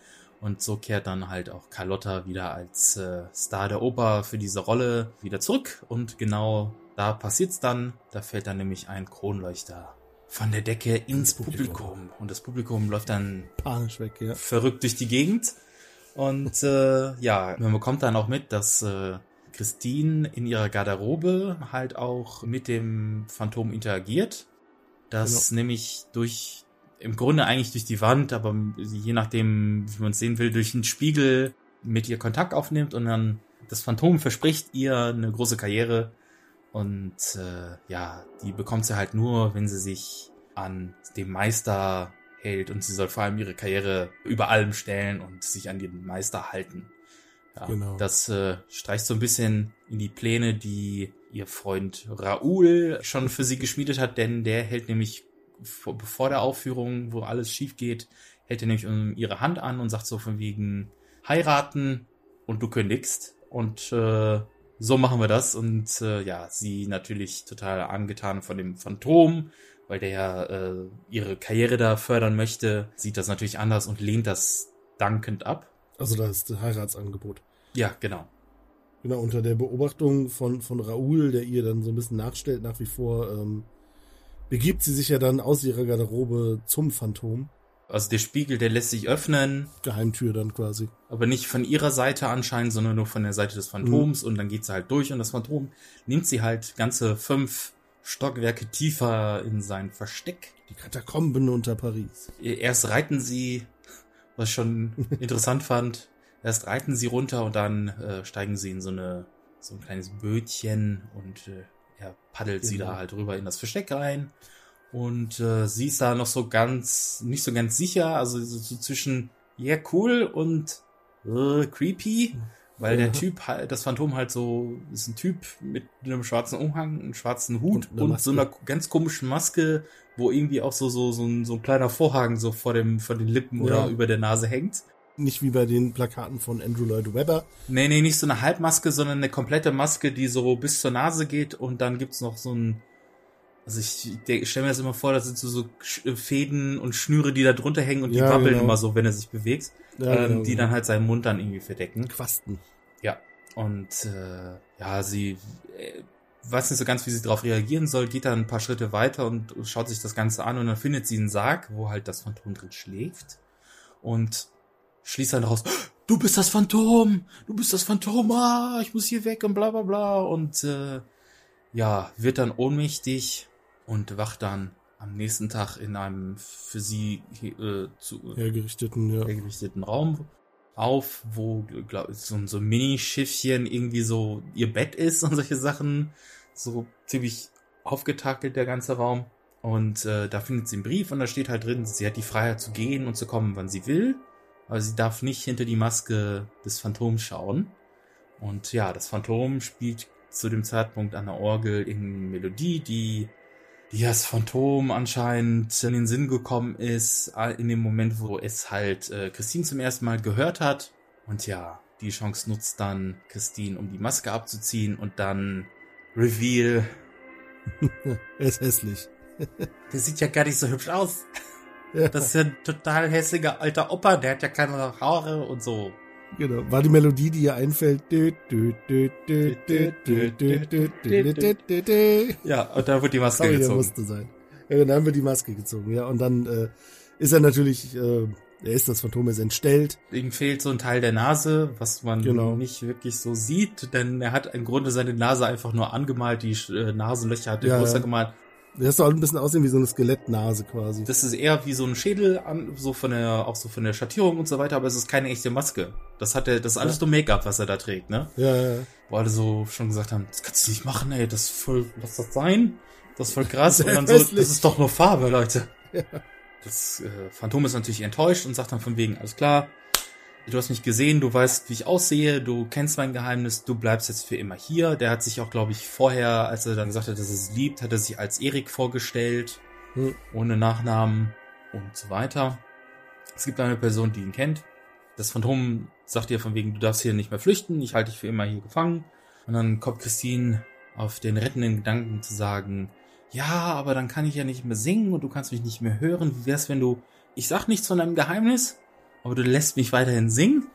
Und so kehrt dann halt auch Carlotta wieder als Star der Oper für diese Rolle wieder zurück. Und genau da passiert's dann. Da fällt dann nämlich ein Kronleuchter von der Decke ins Publikum. Und das Publikum läuft dann panisch weg, ja. Verrückt durch die Gegend. Und man bekommt dann auch mit, dass Christine in ihrer Garderobe halt auch mit dem Phantom interagiert. Das nämlich im Grunde eigentlich durch die Wand, aber je nachdem, wie man es sehen will, durch einen Spiegel mit ihr Kontakt aufnimmt und dann das Phantom verspricht ihr eine große Karriere und die bekommt sie halt nur, wenn sie sich an dem Meister hält und sie soll vor allem ihre Karriere über allem stellen und sich an den Meister halten. Ja, genau. Das streicht so ein bisschen in die Pläne, die ihr Freund Raoul schon für sie geschmiedet hat, denn der hält nämlich, bevor der Aufführung, wo alles schief geht, hält er nämlich ihre Hand an und sagt so von wegen, heiraten und du kündigst und so machen wir das. Und ja, sie natürlich total angetan von dem Phantom, weil der ja ihre Karriere da fördern möchte, sieht das natürlich anders und lehnt das dankend ab. Also das ist das Heiratsangebot. Ja, genau. Genau, unter der Beobachtung von Raoul, der ihr dann so ein bisschen nachstellt nach wie vor, begibt sie sich ja dann aus ihrer Garderobe zum Phantom. Also der Spiegel, der lässt sich öffnen. Geheimtür dann quasi. Aber nicht von ihrer Seite anscheinend, sondern nur von der Seite des Phantoms. Mhm. Und dann geht sie halt durch und das Phantom nimmt sie halt ganze 5 Stockwerke tiefer in sein Versteck. Die Katakomben unter Paris. Erst reiten sie, was ich schon interessant fand, erst reiten sie runter und dann steigen sie in so ein kleines Bötchen und er paddelt sie da halt rüber in das Versteck rein. Und sie ist da noch so ganz, nicht so ganz sicher, also so zwischen yeah, cool und creepy, weil der Typ, das Phantom halt so, ist ein Typ mit einem schwarzen Umhang, einem schwarzen Hut und so einer ganz komischen Maske, wo irgendwie auch so ein kleiner Vorhang so vor den Lippen oder über der Nase hängt. Nicht wie bei den Plakaten von Andrew Lloyd Webber. Nee, nicht so eine Halbmaske, sondern eine komplette Maske, die so bis zur Nase geht und dann gibt's noch so ein, also ich stelle mir das immer vor, das sind so Fäden und Schnüre, die da drunter hängen und die wabbeln immer so, wenn er sich bewegt, die dann halt seinen Mund dann irgendwie verdecken. Quasten. Ja, und sie weiß nicht so ganz, wie sie darauf reagieren soll, geht dann ein paar Schritte weiter und schaut sich das Ganze an und dann findet sie einen Sarg, wo halt das Phantom drin schläft und schließt dann raus, du bist das Phantom, ich muss hier weg und bla bla bla und wird dann ohnmächtig und wacht dann am nächsten Tag in einem für sie hergerichteten Raum auf, wo so ein Mini-Schiffchen irgendwie so ihr Bett ist und solche Sachen. So ziemlich aufgetakelt der ganze Raum. Und da findet sie einen Brief und da steht halt drin, sie hat die Freiheit zu gehen und zu kommen, wann sie will. Aber sie darf nicht hinter die Maske des Phantoms schauen. Und ja, das Phantom spielt zu dem Zeitpunkt an der Orgel in Melodie, die das Phantom anscheinend in den Sinn gekommen ist, in dem Moment, wo es halt Christine zum ersten Mal gehört hat. Und ja, die Chance nutzt dann Christine, um die Maske abzuziehen und dann Reveal. Er ist hässlich. Der sieht ja gar nicht so hübsch aus. Ja. Das ist ja ein total hässlicher alter Opa, der hat ja keine Haare und so. Genau, war die Melodie, die ihr einfällt. Ja, und dann wird die Maske gezogen. Musste sein. Ja, dann haben wir die Maske gezogen, ja. Und dann ist er natürlich, er ist das Phantom, ist entstellt. Ihm fehlt so ein Teil der Nase, was man nicht wirklich so sieht, denn er hat im Grunde seine Nase einfach nur angemalt, die Nasenlöcher hat er größer gemalt. Das soll ein bisschen aussehen wie so eine Skelettnase quasi. Das ist eher wie so ein Schädel, von der Schattierung und so weiter, aber es ist keine echte Maske. Das ist alles nur Make-up, was er da trägt, ne? Ja. Wo alle so schon gesagt haben, das kannst du nicht machen, ey, das ist voll, lass das sein, das ist voll krass. Und dann so, das ist doch nur Farbe, Leute. Ja. Das Phantom ist natürlich enttäuscht und sagt dann von wegen, alles klar, du hast mich gesehen, du weißt, wie ich aussehe, du kennst mein Geheimnis, du bleibst jetzt für immer hier. Der hat sich auch, glaube ich, vorher, als er dann gesagt hat, dass er es liebt, hat er sich als Erik vorgestellt, ohne Nachnamen und so weiter. Es gibt eine Person, die ihn kennt. Das Phantom sagt ihr von wegen, du darfst hier nicht mehr flüchten, ich halte dich für immer hier gefangen. Und dann kommt Christine auf den rettenden Gedanken zu sagen, ja, aber dann kann ich ja nicht mehr singen und du kannst mich nicht mehr hören. Wie wär's, wenn du, ich sag nichts von deinem Geheimnis, aber du lässt mich weiterhin singen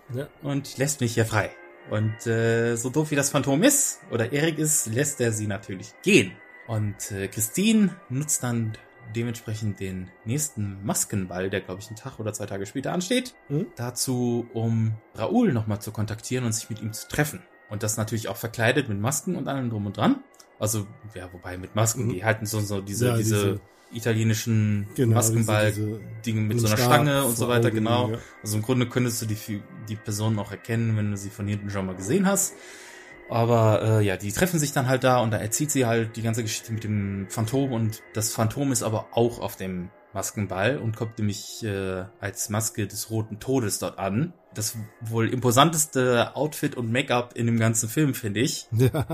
und lässt mich hier frei. Und so doof wie das Phantom ist, oder Erik ist, lässt er sie natürlich gehen. Und Christine nutzt dann dementsprechend den nächsten Maskenball, der, glaube ich, einen Tag oder 2 Tage später ansteht, dazu, um Raoul nochmal zu kontaktieren und sich mit ihm zu treffen. Und das natürlich auch verkleidet mit Masken und allem drum und dran. Also, ja, wobei mit Masken, die halten so diese italienischen Maskenball-Dinge mit so einer Stange und so weiter, genau. Ja. Also im Grunde könntest du die Person auch erkennen, wenn du sie von hinten schon mal gesehen hast. Aber die treffen sich dann halt da und da erzählt sie halt die ganze Geschichte mit dem Phantom und das Phantom ist aber auch auf dem Maskenball und kommt nämlich als Maske des Roten Todes dort an. Das wohl imposanteste Outfit und Make-up in dem ganzen Film, finde ich. Ja,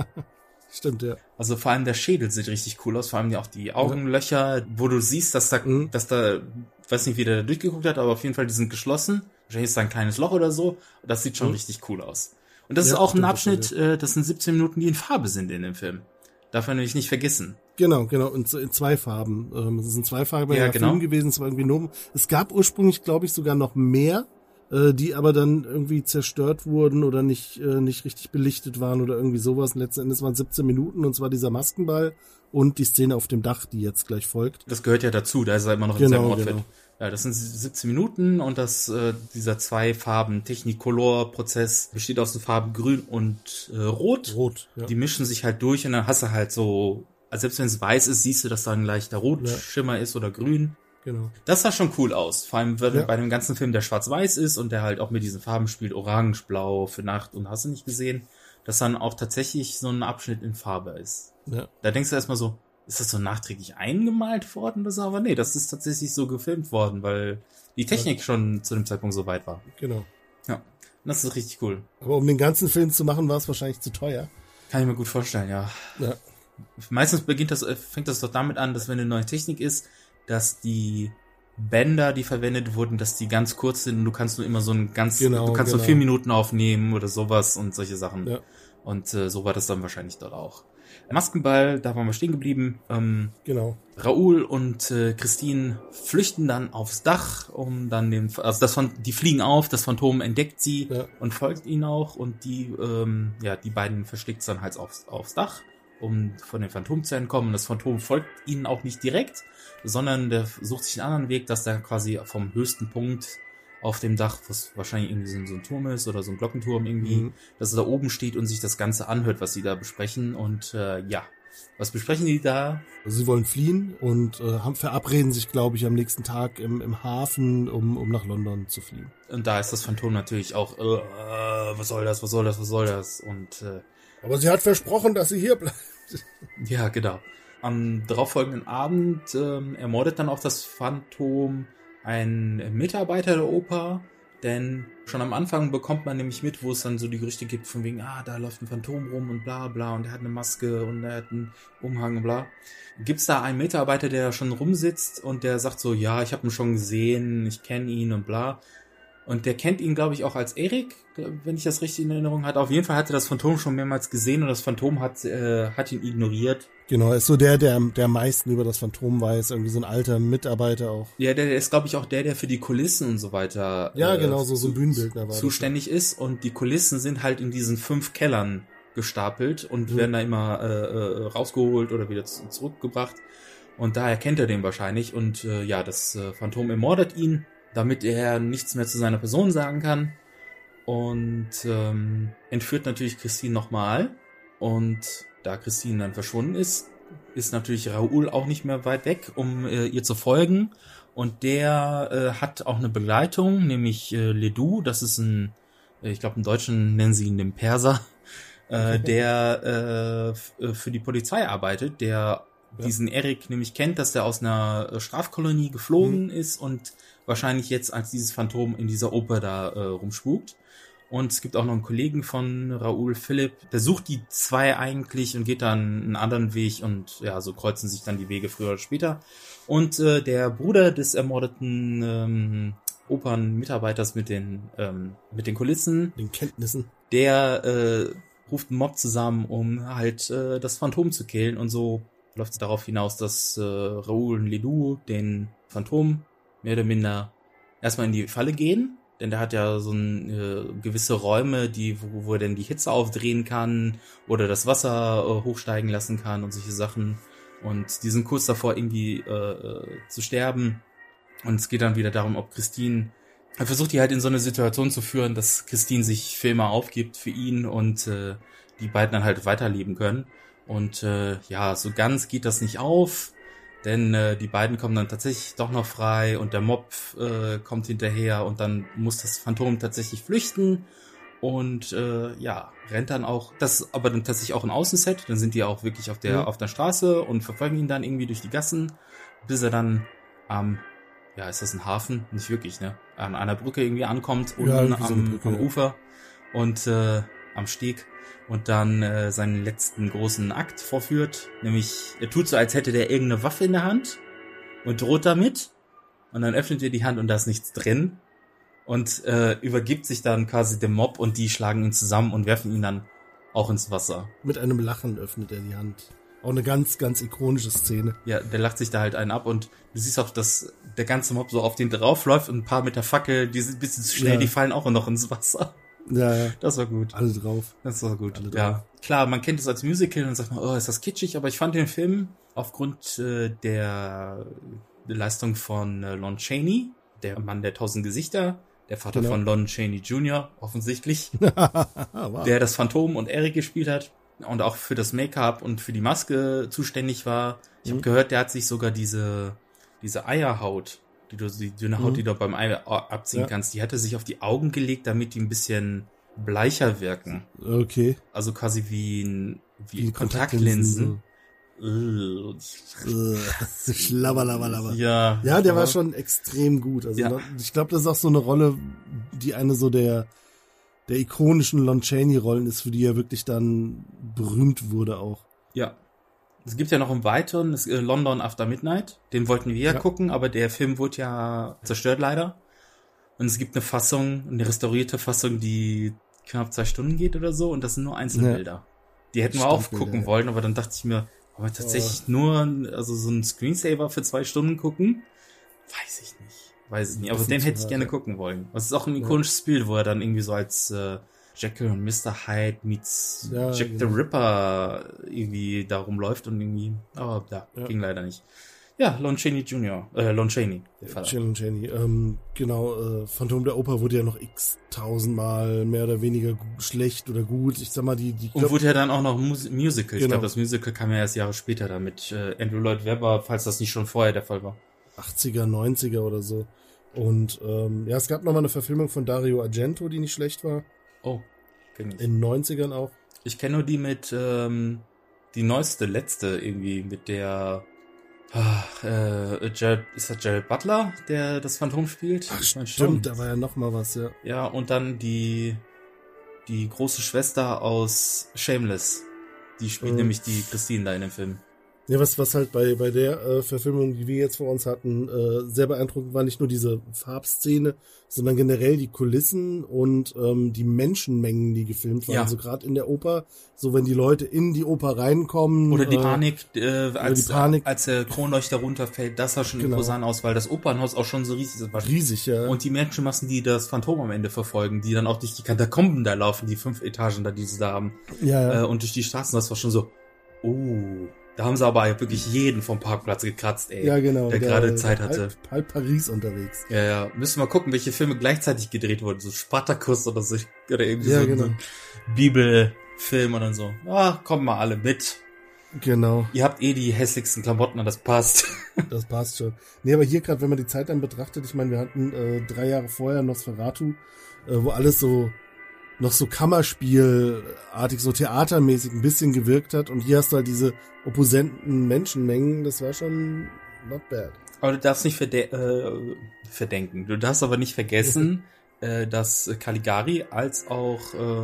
stimmt, ja. Also vor allem der Schädel sieht richtig cool aus, vor allem auch die Augenlöcher, wo du siehst, dass da, weiß nicht, wie der da durchgeguckt hat, aber auf jeden Fall, die sind geschlossen. Wahrscheinlich ist da ein kleines Loch oder so. Das sieht schon richtig cool aus. Und das ist auch ein Abschnitt, das sind 17 Minuten, die in Farbe sind in dem Film. Darf man nämlich nicht vergessen. Genau, und in zwei Farben. Es ist ein zweifarbiger Film gewesen, es war irgendwie nur. Es gab ursprünglich, glaube ich, sogar noch mehr, die aber dann irgendwie zerstört wurden oder nicht richtig belichtet waren oder irgendwie sowas. Und letzten Endes waren 17 Minuten und zwar dieser Maskenball und die Szene auf dem Dach, die jetzt gleich folgt. Das gehört ja dazu, da ist er immer noch in seinem Outfit. Genau. Ja, das sind 17 Minuten und dieser zwei Farben Technicolor-Prozess besteht aus den Farben Grün und Rot. Rot, ja. Die mischen sich halt durch und dann hast du halt so, also selbst wenn es weiß ist, siehst du, dass da ein leichter Rotschimmer ist oder Grün. Genau. Das sah schon cool aus, vor allem weil bei dem ganzen Film, der schwarz-weiß ist und der halt auch mit diesen Farben spielt, orange, blau, für Nacht und hast du nicht gesehen, dass dann auch tatsächlich so ein Abschnitt in Farbe ist. Ja. Da denkst du erstmal so, ist das so nachträglich eingemalt worden oder so? Aber nee, das ist tatsächlich so gefilmt worden, weil die Technik schon zu dem Zeitpunkt so weit war. Genau. Ja, das ist richtig cool. Aber um den ganzen Film zu machen, war es wahrscheinlich zu teuer. Kann ich mir gut vorstellen, ja. Meistens fängt das doch damit an, dass wenn eine neue Technik ist, dass die Bänder, die verwendet wurden, dass die ganz kurz sind und du kannst nur immer so ein ganz, du kannst nur 4 Minuten aufnehmen oder sowas und solche Sachen. Ja. Und so war das dann wahrscheinlich dort auch. Maskenball, da waren wir stehen geblieben. Raoul und Christine flüchten dann aufs Dach, um dann die fliegen auf, das Phantom entdeckt sie und folgt ihnen auch und die beiden verschlägt es dann halt aufs Dach, um von dem Phantom zu entkommen. Und das Phantom folgt ihnen auch nicht direkt, sondern der sucht sich einen anderen Weg, dass der quasi vom höchsten Punkt auf dem Dach, was wahrscheinlich irgendwie so ein Turm ist oder so ein Glockenturm irgendwie, dass er da oben steht und sich das Ganze anhört, was sie da besprechen. Und was besprechen die da? Sie wollen fliehen und verabreden sich, glaube ich, am nächsten Tag im Hafen, um nach London zu fliehen. Und da ist das Phantom natürlich auch, was soll das? Und aber sie hat versprochen, dass sie hier bleibt. Ja, genau. Am darauffolgenden Abend ermordet dann auch das Phantom ein Mitarbeiter der Oper, denn schon am Anfang bekommt man nämlich mit, wo es dann so die Gerüchte gibt von wegen, da läuft ein Phantom rum und bla bla und er hat eine Maske und er hat einen Umhang und bla. Gibt's da einen Mitarbeiter, der schon rumsitzt und der sagt so, ja, ich habe ihn schon gesehen, ich kenne ihn und bla. Und der kennt ihn, glaube ich, auch als Erik, wenn ich das richtig in Erinnerung hatte. Auf jeden Fall hatte das Phantom schon mehrmals gesehen und das Phantom hat ihn ignoriert. Genau, ist so der am meisten über das Phantom weiß, irgendwie so ein alter Mitarbeiter auch. Ja, der ist, glaube ich, auch der für die Kulissen und so weiter so ein Bühnenbildner zuständig ist. Und die Kulissen sind halt in diesen 5 Kellern gestapelt und werden da immer rausgeholt oder wieder zurückgebracht. Und daher kennt er den wahrscheinlich. Und das Phantom ermordet ihn, damit er nichts mehr zu seiner Person sagen kann. Und entführt natürlich Christine nochmal. Und da Christine dann verschwunden ist, ist natürlich Raoul auch nicht mehr weit weg, um ihr zu folgen. Und der hat auch eine Begleitung, nämlich Ledoux. Das ist ein, ich glaube im Deutschen nennen sie ihn den Perser, der für die Polizei arbeitet, der diesen Erik nämlich kennt, dass der aus einer Strafkolonie geflohen ist und wahrscheinlich jetzt als dieses Phantom in dieser Oper da rumspukt. Und es gibt auch noch einen Kollegen von Raoul, Philipp, der sucht die zwei eigentlich und geht dann einen anderen Weg und so kreuzen sich dann die Wege früher oder später. Und der Bruder des ermordeten Opernmitarbeiters mit den Kulissen, den Kenntnissen, der ruft einen Mob zusammen, um halt das Phantom zu killen und so läuft es darauf hinaus, dass Raoul und Ledoux den Phantom mehr oder minder erstmal in die Falle gehen, denn der hat ja so gewisse Räume, wo er denn die Hitze aufdrehen kann oder das Wasser hochsteigen lassen kann und solche Sachen und die sind kurz davor irgendwie zu sterben und es geht dann wieder darum, ob Christine, er versucht die halt in so eine Situation zu führen, dass Christine sich für immer aufgibt für ihn und die beiden dann halt weiterleben können. Und so ganz geht das nicht auf, denn die beiden kommen dann tatsächlich doch noch frei und der Mob kommt hinterher und dann muss das Phantom tatsächlich flüchten und rennt dann auch, das ist aber dann tatsächlich auch ein Außenset, dann sind die auch wirklich auf der Straße und verfolgen ihn dann irgendwie durch die Gassen, bis er dann ja, ist das ein Hafen? Nicht wirklich, ne? An einer Brücke irgendwie ankommt, unten ja, am Ufer und am Steg und dann seinen letzten großen Akt vorführt. Nämlich, er tut so, als hätte der irgendeine Waffe in der Hand und droht damit. Und dann öffnet er die Hand und da ist nichts drin. Und übergibt sich dann quasi dem Mob und die schlagen ihn zusammen und werfen ihn dann auch ins Wasser. Mit einem Lachen öffnet er die Hand. Auch eine ganz, ganz ikonische Szene. Ja, der lacht sich da halt einen ab und du siehst auch, dass der ganze Mob so auf den draufläuft und ein paar mit der Fackel, die sind ein bisschen zu schnell, ja, die fallen auch noch ins Wasser. Ja, ja. Das war gut. Alle drauf. Das war gut, alle drauf. Ja. Klar, man kennt es als Musical und sagt man, oh, ist das kitschig, aber ich fand den Film aufgrund der Leistung von Lon Chaney, der Mann der 1000 Gesichter, der Vater von Lon Chaney Jr., offensichtlich, wow, der das Phantom und Eric gespielt hat und auch für das Make-up und für die Maske zuständig war. Ich habe gehört, der hat sich sogar diese Eierhaut, die dünne Haut, die du beim Ei abziehen kannst, die hat er sich auf die Augen gelegt, damit die ein bisschen bleicher wirken. Okay. Also quasi wie Kontaktlinsen. Schlabberlabberlabber. Ja, ja, der war schon extrem gut. Also ich glaube, das ist auch so eine Rolle, die eine so der ikonischen Lon Chaney-Rollen ist, für die er wirklich dann berühmt wurde auch. Ja. Es gibt ja noch im Weiteren das London After Midnight. Den wollten wir ja gucken, aber der Film wurde ja zerstört leider. Und es gibt eine Fassung, eine restaurierte Fassung, die knapp 2 Stunden geht oder so. Und das sind nur Einzelbilder. Ja. Die hätten wir auch gucken wollen, aber dann dachte ich mir, aber tatsächlich nur so einen Screensaver für 2 Stunden gucken? Weiß ich nicht. Aber den hätte ich gerne gucken wollen. Das ist auch ein ikonisches Bild, wo er dann irgendwie so als Jekyll und Mr. Hyde meets Jack the Ripper irgendwie da rumläuft und irgendwie, aber ging leider nicht. Ja, Lon Chaney, der Vater. Lon Chaney, Phantom der Oper wurde ja noch x-tausendmal mehr oder weniger schlecht oder gut, ich sag mal, und wurde ja dann auch noch Musical, ich glaube, das Musical kam ja erst Jahre später da mit Andrew Lloyd Webber, falls das nicht schon vorher der Fall war. 80er, 90er oder so. Und es gab nochmal eine Verfilmung von Dario Argento, die nicht schlecht war. Oh, kenn ich. In den 90ern auch. Ich kenne nur die mit, die neueste, letzte irgendwie, mit der... ist das Jared Butler, der das Phantom spielt? Ach, stimmt, da war ja nochmal was, ja. Ja, und dann die große Schwester aus Shameless. Die spielt nämlich die Christine da in dem Film. Ja, was halt bei der Verfilmung, die wir jetzt vor uns hatten, sehr beeindruckend war, nicht nur diese Farbszene, sondern generell die Kulissen und die Menschenmengen, die gefilmt waren. Ja. Also gerade in der Oper, so wenn die Leute in die Oper reinkommen. Oder die Panik, als der Kronleuchter runterfällt, das sah schon imposant aus, weil das Opernhaus auch schon so riesig ist. Riesig, ja. Und die Menschenmassen, die das Phantom am Ende verfolgen, die dann auch durch die Katakomben da laufen, die 5 Etagen da, die sie da haben. Ja. Und durch die Straßen, das war schon so, da haben sie aber wirklich jeden vom Parkplatz gekratzt, ey. Ja, genau. Der gerade Zeit hatte. Halb Paris unterwegs. Ja, ja. Müssen wir mal gucken, welche Filme gleichzeitig gedreht wurden. So Spartakus oder so. Oder irgendwie so ein Bibelfilm und dann so. Ah, kommen mal alle mit. Genau. Ihr habt eh die hässlichsten Klamotten und das passt. Das passt schon. Nee, aber hier gerade, wenn man die Zeit dann betrachtet, ich meine, wir hatten 3 Jahre vorher Nosferatu, wo alles so noch so kammerspielartig, so theatermäßig ein bisschen gewirkt hat. Und hier hast du halt diese opposenten Menschenmengen. Das war schon not bad. Aber du darfst nicht verdenken. Du darfst aber nicht vergessen, dass Caligari als auch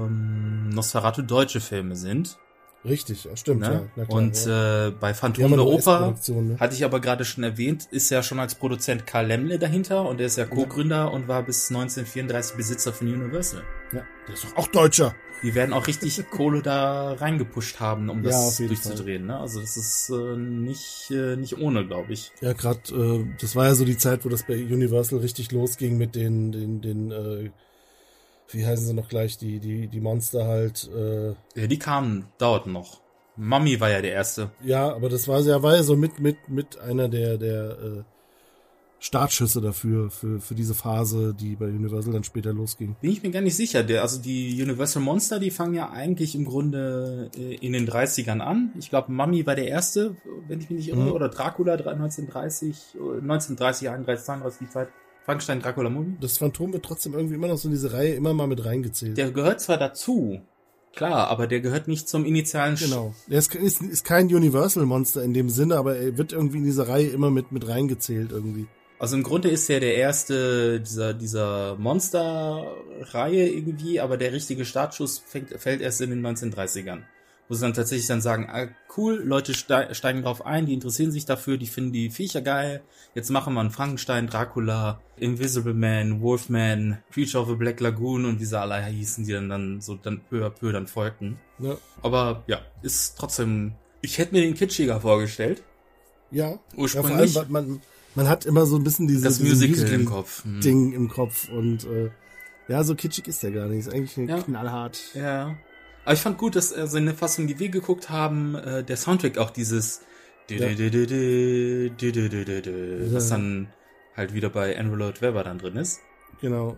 Nosferatu deutsche Filme sind. Richtig, stimmt. Ne? Ja, na klar, und bei Phantom der Oper, hatte ich aber gerade schon erwähnt, ist ja schon als Produzent Karl Lemle dahinter und der ist ja Co-Gründer und war bis 1934 Besitzer von Universal. Ja, der ist doch auch Deutscher. Die werden auch richtig Kohle da reingepusht haben, um das durchzudrehen. Ne? Also das ist nicht ohne, glaube ich. Ja, gerade das war ja so die Zeit, wo das bei Universal richtig losging mit den wie heißen sie noch gleich, die Monster halt. Ja, die kamen, dauerten noch. Mummy war ja der erste. Ja, aber das war ja so mit einer der Startschüsse dafür, für diese Phase, die bei Universal dann später losging. Bin ich mir gar nicht sicher. Also die Universal Monster, die fangen ja eigentlich im Grunde in den 30ern an. Ich glaube, Mummy war der erste, wenn ich mich nicht irre, oder Dracula 1930, 31, 32, die Zeit. Frankenstein, Dracula, Mumie. Das Phantom wird trotzdem irgendwie immer noch so in diese Reihe immer mal mit reingezählt. Der gehört zwar dazu, Klar, aber der gehört nicht zum initialen... Genau, er ist kein Universal-Monster in dem Sinne, aber er wird irgendwie in dieser Reihe immer mit reingezählt irgendwie. Also im Grunde ist er der erste dieser Monster-Reihe irgendwie, aber der richtige Startschuss fällt erst in den 1930ern. Wo sie dann tatsächlich dann sagen, ah, cool, Leute steigen drauf ein, die interessieren sich dafür, die finden die Viecher geil. Jetzt machen wir einen Frankenstein, Dracula, Invisible Man, Wolfman, Creature of the Black Lagoon und wie sie alle hießen, die dann so dann peu à peu dann folgten. Ja. Aber ja, ist trotzdem... Ich hätte mir den kitschiger vorgestellt. Ja. Ursprünglich. Ja, vor allem, man hat immer so ein bisschen dieses Musical im Kopf. Ding im Kopf und ja, so kitschig ist der gar nicht. Ist eigentlich knallhart. Ja. Aber ich fand gut, dass so in der Fassung, die wir geguckt haben, der Soundtrack auch dieses was dann halt wieder bei Andrew Lloyd Webber dann drin ist. Genau.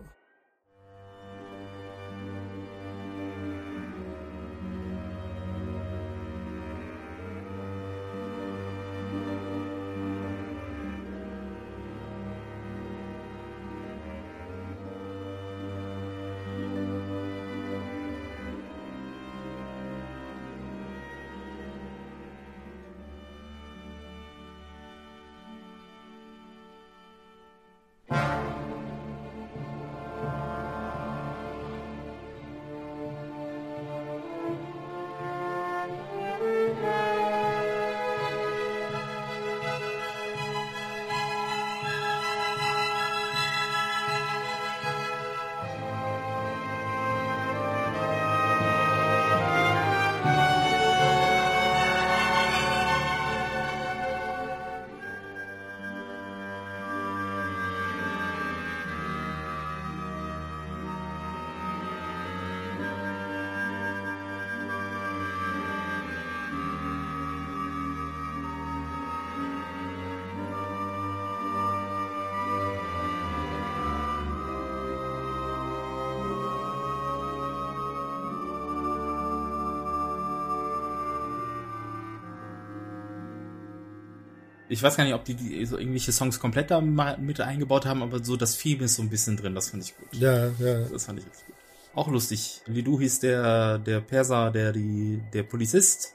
Ich weiß gar nicht, ob die so irgendwelche Songs komplett da mit eingebaut haben, aber so das Theme ist so ein bisschen drin, das fand ich gut. Ja. Das fand ich richtig gut. Auch lustig. Ledoux hieß der Perser, der Polizist.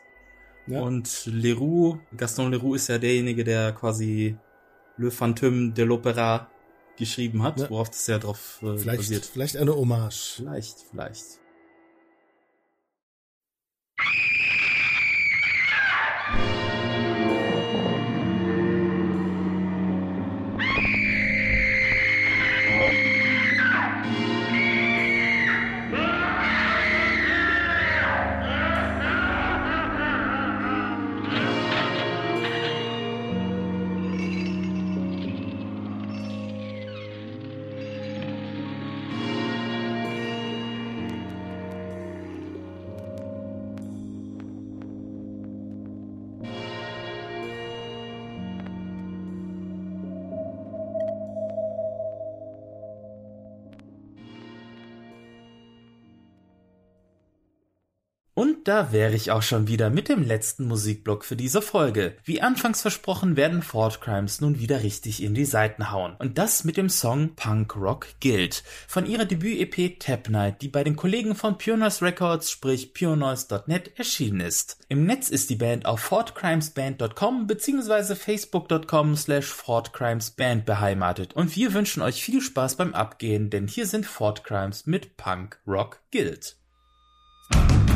Ja. Und Leroux, Gaston Leroux ist ja derjenige, der quasi Le Phantom de l'Opéra geschrieben hat, ja. Worauf das ja drauf basiert. Vielleicht eine Hommage. Vielleicht. Und da wäre ich auch schon wieder mit dem letzten Musikblock für diese Folge. Wie anfangs versprochen, werden Thought Crimes nun wieder richtig in die Seiten hauen. Und das mit dem Song Punk Rock Guild von ihrer Debüt-EP Tap Night, die bei den Kollegen von Pure Noise Records, sprich PureNoise.net, erschienen ist. Im Netz ist die Band auf thoughtcrimesband.com bzw. facebook.com/thoughtcrimesband beheimatet. Und wir wünschen euch viel Spaß beim Abgehen, denn hier sind Thought Crimes mit Punk Rock Guild. Caligari.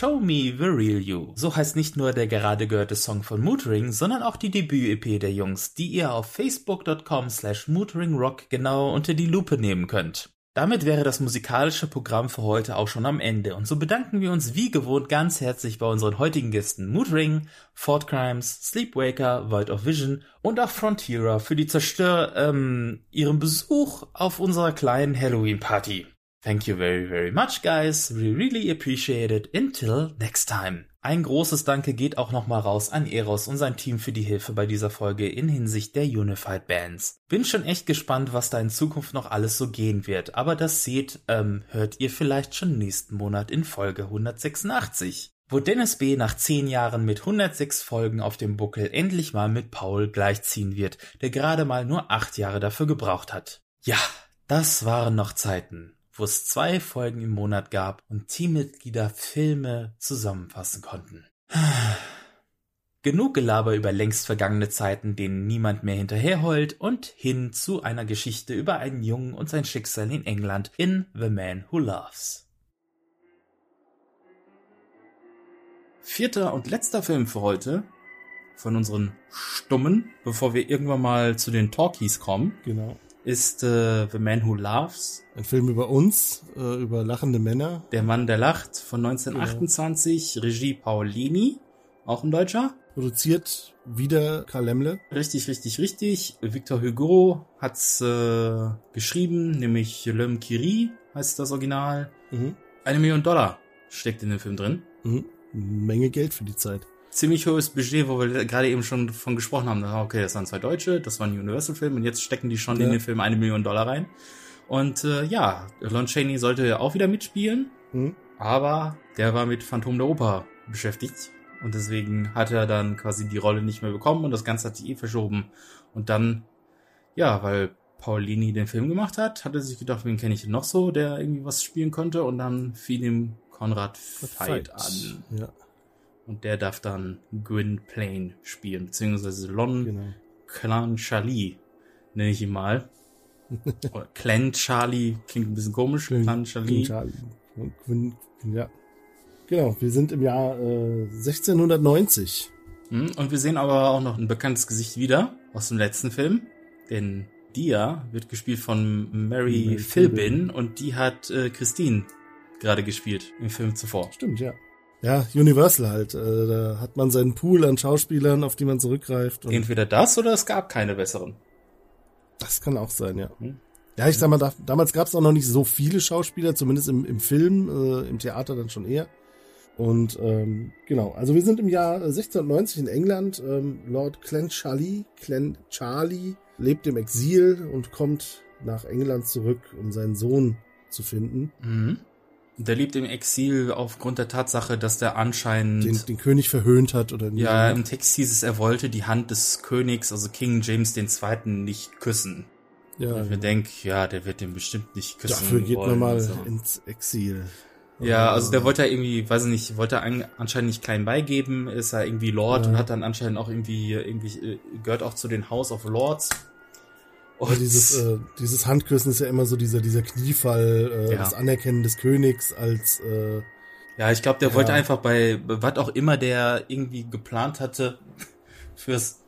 Show Me the Real You. So heißt nicht nur der gerade gehörte Song von Motoring, sondern auch die Debüt-EP der Jungs, die ihr auf facebook.com/MotoringRock genau unter die Lupe nehmen könnt. Damit wäre das musikalische Programm für heute auch schon am Ende und so bedanken wir uns wie gewohnt ganz herzlich bei unseren heutigen Gästen Moodring, Fort Crimes, Sleepwaker, World of Vision und auch Frontiera für die ihren Besuch auf unserer kleinen Halloween-Party. Thank you very, very much, guys. We really appreciate it. Until next time. Ein großes Danke geht auch nochmal raus an Eros und sein Team für die Hilfe bei dieser Folge in Hinsicht der Unified Bands. Bin schon echt gespannt, was da in Zukunft noch alles so gehen wird, aber das hört ihr vielleicht schon nächsten Monat in Folge 186, wo Dennis B. nach 10 Jahren mit 106 Folgen auf dem Buckel endlich mal mit Paul gleichziehen wird, der gerade mal nur 8 Jahre dafür gebraucht hat. Ja, das waren noch Zeiten, wo es 2 Folgen im Monat gab und Teammitglieder Filme zusammenfassen konnten. Genug Gelaber über längst vergangene Zeiten, denen niemand mehr hinterherheult, und hin zu einer Geschichte über einen Jungen und sein Schicksal in England in The Man Who Laughs. 4. und letzter Film für heute von unseren Stummen, bevor wir irgendwann mal zu den Talkies kommen. Genau. Ist The Man Who Laughs. Ein Film über uns, über lachende Männer. Der Mann, der lacht, von 1928, ja. Regie Paolini, auch ein Deutscher. Produziert wieder Karl Lemle. Richtig, richtig, richtig. Victor Hugo hat's geschrieben, nämlich L'Homme qui rit heißt das Original. Mhm. $1 Million steckt in dem Film drin. Mhm. Menge Geld für die Zeit. Ziemlich hohes Budget, wo wir gerade eben schon von gesprochen haben. Okay, das waren 2 Deutsche, das war ein Universal-Film und jetzt stecken die schon in den Film $1 Million rein. Und Lon Chaney sollte ja auch wieder mitspielen, aber der war mit Phantom der Oper beschäftigt und deswegen hat er dann quasi die Rolle nicht mehr bekommen und das Ganze hat sich verschoben. Und dann, weil Paolini den Film gemacht hat, hat er sich gedacht, wen kenne ich denn noch so, der irgendwie was spielen konnte, und dann fiel ihm Conrad Veidt an. Ja. Und der darf dann Gwynplaine spielen, beziehungsweise Clan Charlie, nenne ich ihn mal. Oder Clan Charlie, klingt ein bisschen komisch. Clan Charlie. Ja. Genau, wir sind im Jahr 1690. Und wir sehen aber auch noch ein bekanntes Gesicht wieder aus dem letzten Film. Denn Dia wird gespielt von Mary Philbin und die hat Christine gerade gespielt im Film zuvor. Stimmt, ja. Ja, Universal halt. Da hat man seinen Pool an Schauspielern, auf die man zurückgreift. Und entweder das oder es gab keine besseren. Das kann auch sein, ja. Hm. Ja, ich sag mal, damals gab es auch noch nicht so viele Schauspieler, zumindest im Film, im Theater dann schon eher. Und genau, also wir sind im Jahr 1690 in England. Lord Clancharlie lebt im Exil und kommt nach England zurück, um seinen Sohn zu finden. Mhm. Der lebt im Exil aufgrund der Tatsache, dass der anscheinend den König verhöhnt hat oder nicht. Ja, im Text hieß es, er wollte die Hand des Königs, also King James II., nicht küssen. Ja. Und ich mir denke, der wird den bestimmt nicht küssen. Dafür geht man mal ins Exil. Ja, also der wollte irgendwie, weiß ich nicht, wollte anscheinend nicht klein beigeben, ist er irgendwie Lord und hat dann anscheinend auch irgendwie gehört auch zu den House of Lords. Und dieses Handküssen ist ja immer so dieser Kniefall, das Anerkennen des Königs als... ich glaube, der wollte einfach bei was auch immer der irgendwie geplant hatte fürs...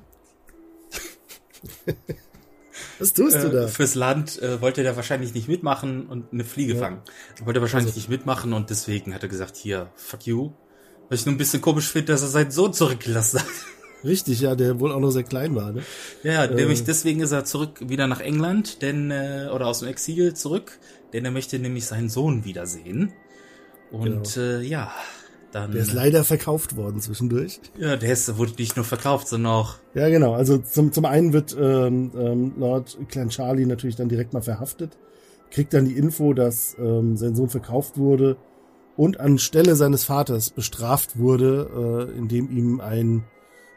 Was tust du da? Fürs Land wollte der wahrscheinlich nicht mitmachen und eine Fliege fangen. Er wollte wahrscheinlich nicht mitmachen und deswegen hat er gesagt, hier, fuck you. Weil ich nur ein bisschen komisch finde, dass er seinen Sohn zurückgelassen hat. Richtig, ja, der wohl auch noch sehr klein war, ne? Ja, nämlich deswegen ist er zurück wieder nach England, oder aus dem Exil zurück, denn er möchte nämlich seinen Sohn wiedersehen. Und dann... Der ist leider verkauft worden zwischendurch. Ja, wurde nicht nur verkauft, sondern auch... Ja, genau, also zum einen wird Lord Clancharlie natürlich dann direkt mal verhaftet, kriegt dann die Info, dass sein Sohn verkauft wurde und anstelle seines Vaters bestraft wurde, indem ihm ein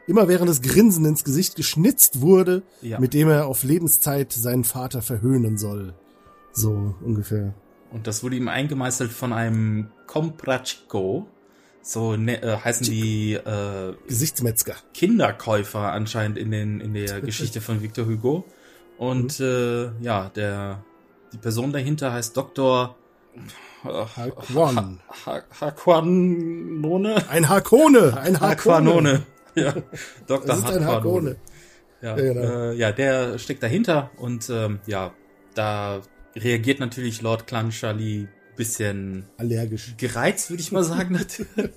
immerwährendes Grinsen ins Gesicht geschnitzt wurde, mit dem er auf Lebenszeit seinen Vater verhöhnen soll. So ungefähr. Und das wurde ihm eingemeißelt von einem Comprachko, heißen die Gesichtsmetzger. Kinderkäufer anscheinend in der Geschichte von Victor Hugo. Und die Person dahinter heißt Dr. Harkonnone? Ein Harkonnone. Ja, Dr. Das ist ein Harkonnone. Ja, ja, genau. Der steckt dahinter und da reagiert natürlich Lord Clancharlie bisschen allergisch. Gereizt, würde ich mal sagen,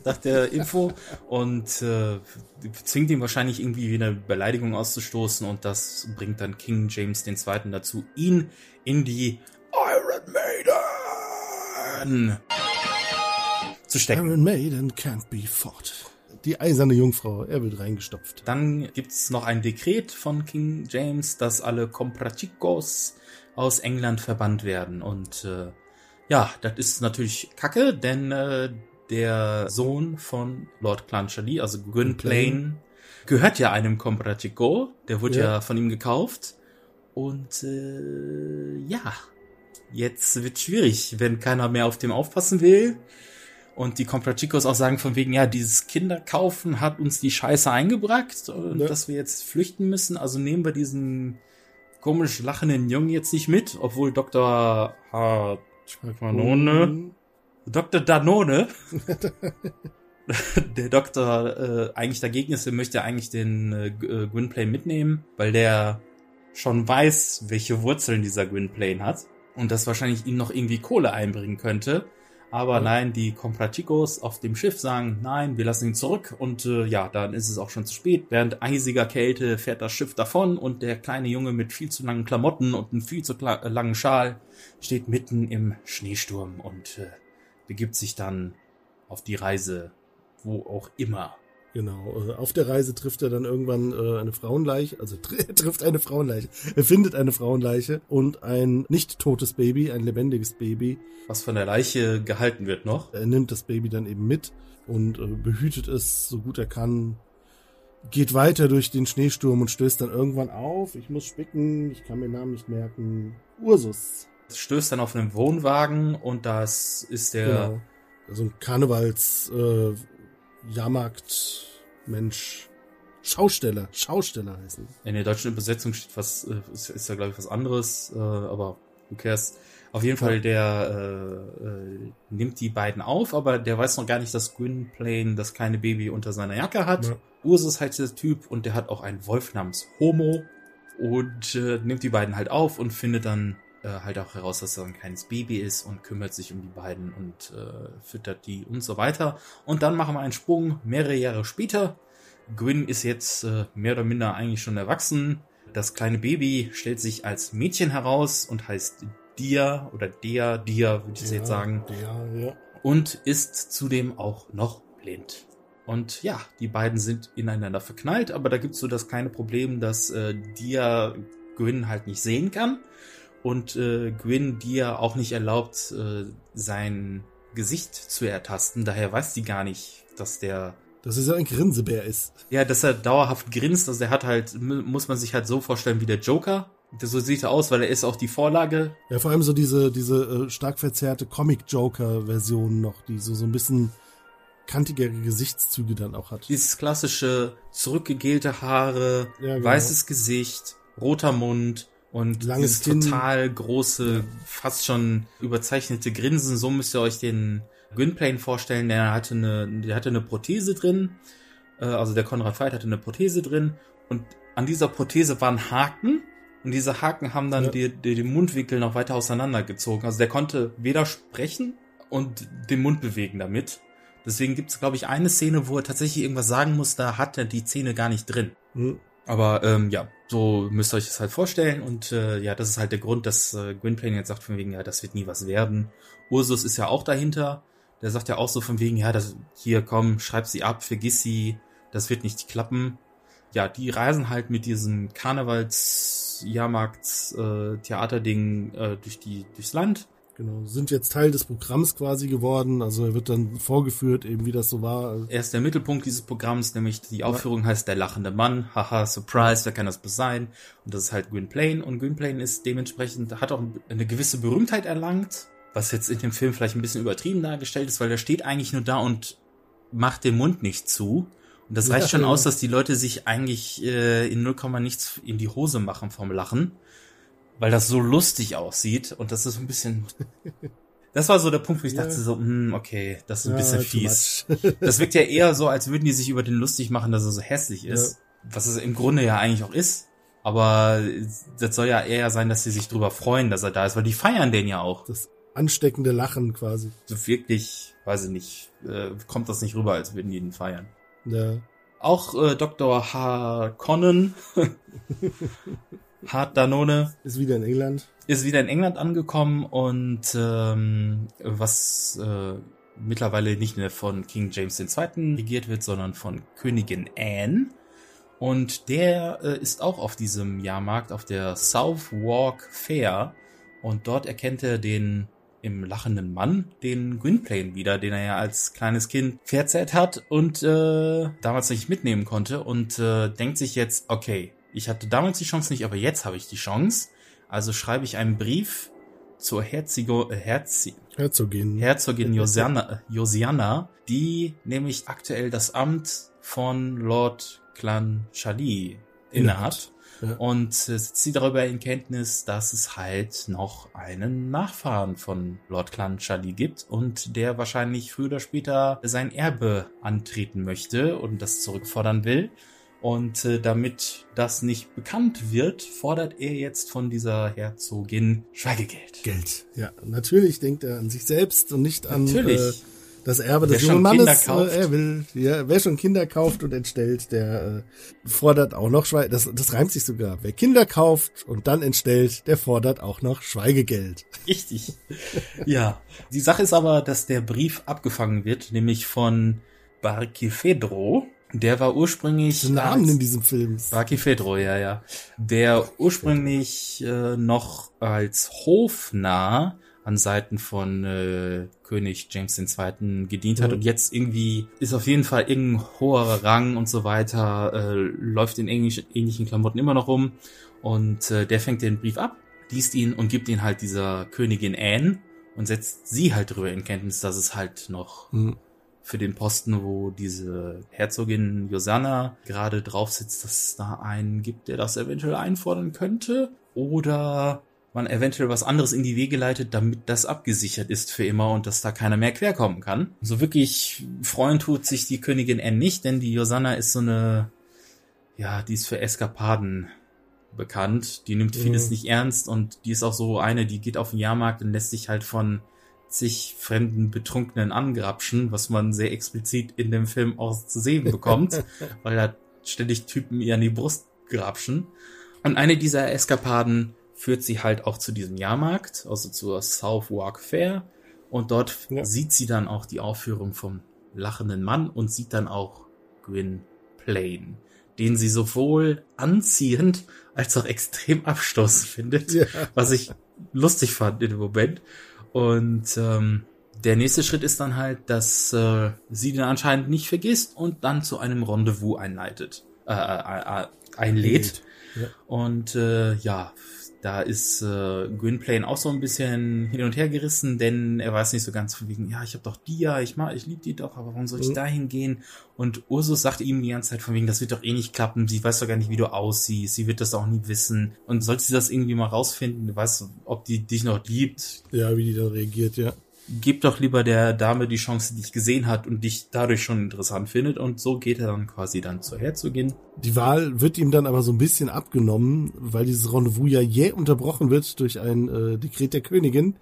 nach der Info und zwingt ihn wahrscheinlich irgendwie wieder eine Beleidigung auszustoßen und das bringt dann King James II. Dazu, ihn in die Iron Maiden zu stecken. Iron Maiden can't be fought. Die eiserne Jungfrau, er wird reingestopft. Dann gibt's noch ein Dekret von King James, dass alle Comprachicos aus England verbannt werden und das ist natürlich Kacke, denn der Sohn von Lord Clancharlie, also Gwynplaine, gehört ja einem Comprachico, der wurde ja von ihm gekauft. Und jetzt wird schwierig, wenn keiner mehr auf dem aufpassen will. Und die Comprachicos auch sagen von wegen, dieses Kinderkaufen hat uns die Scheiße eingebracht, und dass wir jetzt flüchten müssen. Also nehmen wir diesen komisch lachenden Jungen jetzt nicht mit, obwohl Dr. Dr. Danone, der Doktor eigentlich dagegen ist, er möchte eigentlich den Gwynplaine mitnehmen, weil der schon weiß, welche Wurzeln dieser Gwynplaine hat und das wahrscheinlich ihm noch irgendwie Kohle einbringen könnte. Aber nein, die Comprachicos auf dem Schiff sagen, nein, wir lassen ihn zurück und dann ist es auch schon zu spät. Während eisiger Kälte fährt das Schiff davon und der kleine Junge mit viel zu langen Klamotten und einem viel zu langen Schal steht mitten im Schneesturm und begibt sich dann auf die Reise, wo auch immer. Genau, auf der Reise trifft er dann irgendwann eine Frauenleiche, also trifft eine Frauenleiche, er findet eine Frauenleiche und ein nicht totes Baby, ein lebendiges Baby. Was von der Leiche gehalten wird noch. Er nimmt das Baby dann eben mit und behütet es so gut er kann, geht weiter durch den Schneesturm und stößt dann irgendwann auf, ich muss spicken, ich kann mir den Namen nicht merken, Ursus. Stößt dann auf einen Wohnwagen und das ist der... Genau. Also ein Karnevals... Jahrmarkt, Mensch, Schausteller heißen. In der deutschen Übersetzung steht was, ist ja glaube ich was anderes, aber who cares. Auf jeden Fall, der nimmt die beiden auf, aber der weiß noch gar nicht, dass Gwynplaine das kleine Baby unter seiner Jacke hat. Ja. Ursus heißt der Typ und der hat auch einen Wolf namens Homo und nimmt die beiden halt auf und findet dann halt auch heraus, dass er ein kleines Baby ist und kümmert sich um die beiden und füttert die und so weiter. Und dann machen wir einen Sprung mehrere Jahre später. Gwyn ist jetzt mehr oder minder eigentlich schon erwachsen. Das kleine Baby stellt sich als Mädchen heraus und heißt Dia oder Dia würde ich jetzt sagen. Dia. Und ist zudem auch noch blind. Und die beiden sind ineinander verknallt, aber da gibt es so das kleine Problem, dass Dia Gwyn halt nicht sehen kann. Und Gwyn dir auch nicht erlaubt, sein Gesicht zu ertasten. Daher weiß sie gar nicht, dass er ein Grinsebär ist. Ja, dass er dauerhaft grinst. Also er hat halt, muss man sich halt so vorstellen wie der Joker. So sieht er aus, weil er ist auch die Vorlage. Ja, vor allem so diese stark verzerrte Comic-Joker-Version noch, die so ein bisschen kantigere Gesichtszüge dann auch hat. Dieses klassische zurückgegelte Haare, weißes Gesicht, roter Mund. Und langes Kinn, total große, fast schon überzeichnete Grinsen. So müsst ihr euch den Gwynplaine vorstellen. Der hatte eine Prothese drin. Also der Conrad Veidt hatte eine Prothese drin. Und an dieser Prothese waren Haken. Und diese Haken haben dann den Mundwinkel noch weiter auseinandergezogen. Also der konnte weder sprechen und den Mund bewegen damit. Deswegen gibt's, glaube ich, eine Szene, wo er tatsächlich irgendwas sagen muss. Da hat er die Zähne gar nicht drin. Mhm. Aber so müsst ihr euch das halt vorstellen. Und das ist halt der Grund, dass Gwynplaine jetzt sagt von wegen, das wird nie was werden. Ursus ist ja auch dahinter. Der sagt ja auch so von wegen, hier, komm, schreib sie ab, vergiss sie. Das wird nicht klappen. Ja, die reisen halt mit diesem Karnevals-Jahrmarkts-Theaterding durchs Land. Genau, sind jetzt Teil des Programms quasi geworden, also er wird dann vorgeführt, eben wie das so war. Er ist der Mittelpunkt dieses Programms, nämlich die Aufführung heißt Der lachende Mann, haha, Surprise, wer kann das bloß sein? Und das ist halt Gwynplaine und Gwynplaine ist dementsprechend, hat auch eine gewisse Berühmtheit erlangt, was jetzt in dem Film vielleicht ein bisschen übertrieben dargestellt ist, weil der steht eigentlich nur da und macht den Mund nicht zu. Und das reicht schon aus, dass die Leute sich eigentlich in 0, nichts in die Hose machen vom Lachen. Weil das so lustig aussieht und das ist ein bisschen Das war so der Punkt, wo ich dachte so, okay, das ist ein bisschen fies. Das wirkt ja eher so, als würden die sich über den lustig machen, dass er so hässlich ist. Ja. Was es im Grunde ja eigentlich auch ist. Aber das soll ja eher sein, dass sie sich drüber freuen, dass er da ist, weil die feiern den ja auch. Das ansteckende Lachen quasi. So wirklich, weiß ich nicht, kommt das nicht rüber, als würden die ihn feiern. Ja. Auch Dr. H. Conan, Hart Danone, ist wieder in England angekommen und was mittlerweile nicht mehr von King James II. Regiert wird, sondern von Königin Anne. Und der ist auch auf diesem Jahrmarkt, auf der Southwark Fair. Und dort erkennt er den im lachenden Mann, den Gwynplaine wieder, den er ja als kleines Kind verzehrt hat und damals nicht mitnehmen konnte. Und denkt sich jetzt, okay, ich hatte damals die Chance nicht, aber jetzt habe ich die Chance. Also schreibe ich einen Brief zur Herzogin Josiana, die nämlich aktuell das Amt von Lord Clancharlie innehat. Ja. Und sie darüber in Kenntnis, dass es halt noch einen Nachfahren von Lord Clancharlie gibt und der wahrscheinlich früher oder später sein Erbe antreten möchte und das zurückfordern will. Und damit das nicht bekannt wird, fordert er jetzt von dieser Herzogin Schweigegeld. Geld. Ja, natürlich denkt er an sich selbst und nicht an das Erbe des jungen Mannes. Wer schon Kinder kauft und entstellt, der fordert auch noch Schweigegeld. Das reimt sich sogar. Wer Kinder kauft und dann entstellt, der fordert auch noch Schweigegeld. Richtig. Ja. Die Sache ist aber, dass der Brief abgefangen wird, nämlich von Barkilphedro. Der war ursprünglich... Den Namen in diesem Film. Barkilphedro, ja. Der ursprünglich noch als Hofnarr an Seiten von König James II. Gedient hat. Und jetzt irgendwie ist auf jeden Fall irgendein hoher Rang und so weiter, läuft in ähnlichen Klamotten immer noch rum. Und der fängt den Brief ab, liest ihn und gibt ihn halt dieser Königin Anne und setzt sie halt drüber in Kenntnis, dass es halt noch... für den Posten, wo diese Herzogin Josiana gerade drauf sitzt, dass es da einen gibt, der das eventuell einfordern könnte. Oder man eventuell was anderes in die Wege leitet, damit das abgesichert ist für immer und dass da keiner mehr querkommen kann. So wirklich freuen tut sich die Königin Anne nicht, denn die Josiana ist so eine, ja, die ist für Eskapaden bekannt. Die nimmt vieles nicht ernst und die ist auch so eine, die geht auf den Jahrmarkt und lässt sich halt von sich fremden Betrunkenen angrapschen, was man sehr explizit in dem Film auch zu sehen bekommt, weil da ständig Typen ihr an die Brust grapschen. Und eine dieser Eskapaden führt sie halt auch zu diesem Jahrmarkt, also zur Southwark Fair. Und dort sieht sie dann auch die Aufführung vom lachenden Mann und sieht dann auch Gwynplaine, den sie sowohl anziehend als auch extrem abstoßend findet, was ich lustig fand in dem Moment. Und der nächste Schritt ist dann halt, dass sie den anscheinend nicht vergisst und dann zu einem Rendezvous einlädt. Ja. Und da ist Gwynplaine auch so ein bisschen hin und her gerissen, denn er weiß nicht so ganz von wegen, ja, ich hab doch die, ich lieb die doch, aber warum soll ich da hingehen? Und Ursus sagt ihm die ganze Zeit von wegen, das wird doch eh nicht klappen, sie weiß doch gar nicht, wie du aussiehst, sie wird das auch nie wissen. Und sollte sie das irgendwie mal rausfinden, du weißt, ob die dich noch liebt? Ja, wie die da reagiert, ja. Gib doch lieber der Dame die Chance, die dich gesehen hat und dich dadurch schon interessant findet. Und so geht er dann quasi dann zur Herzogin. Die Wahl wird ihm dann aber so ein bisschen abgenommen, weil dieses Rendezvous ja jäh unterbrochen wird durch ein Dekret der Königin,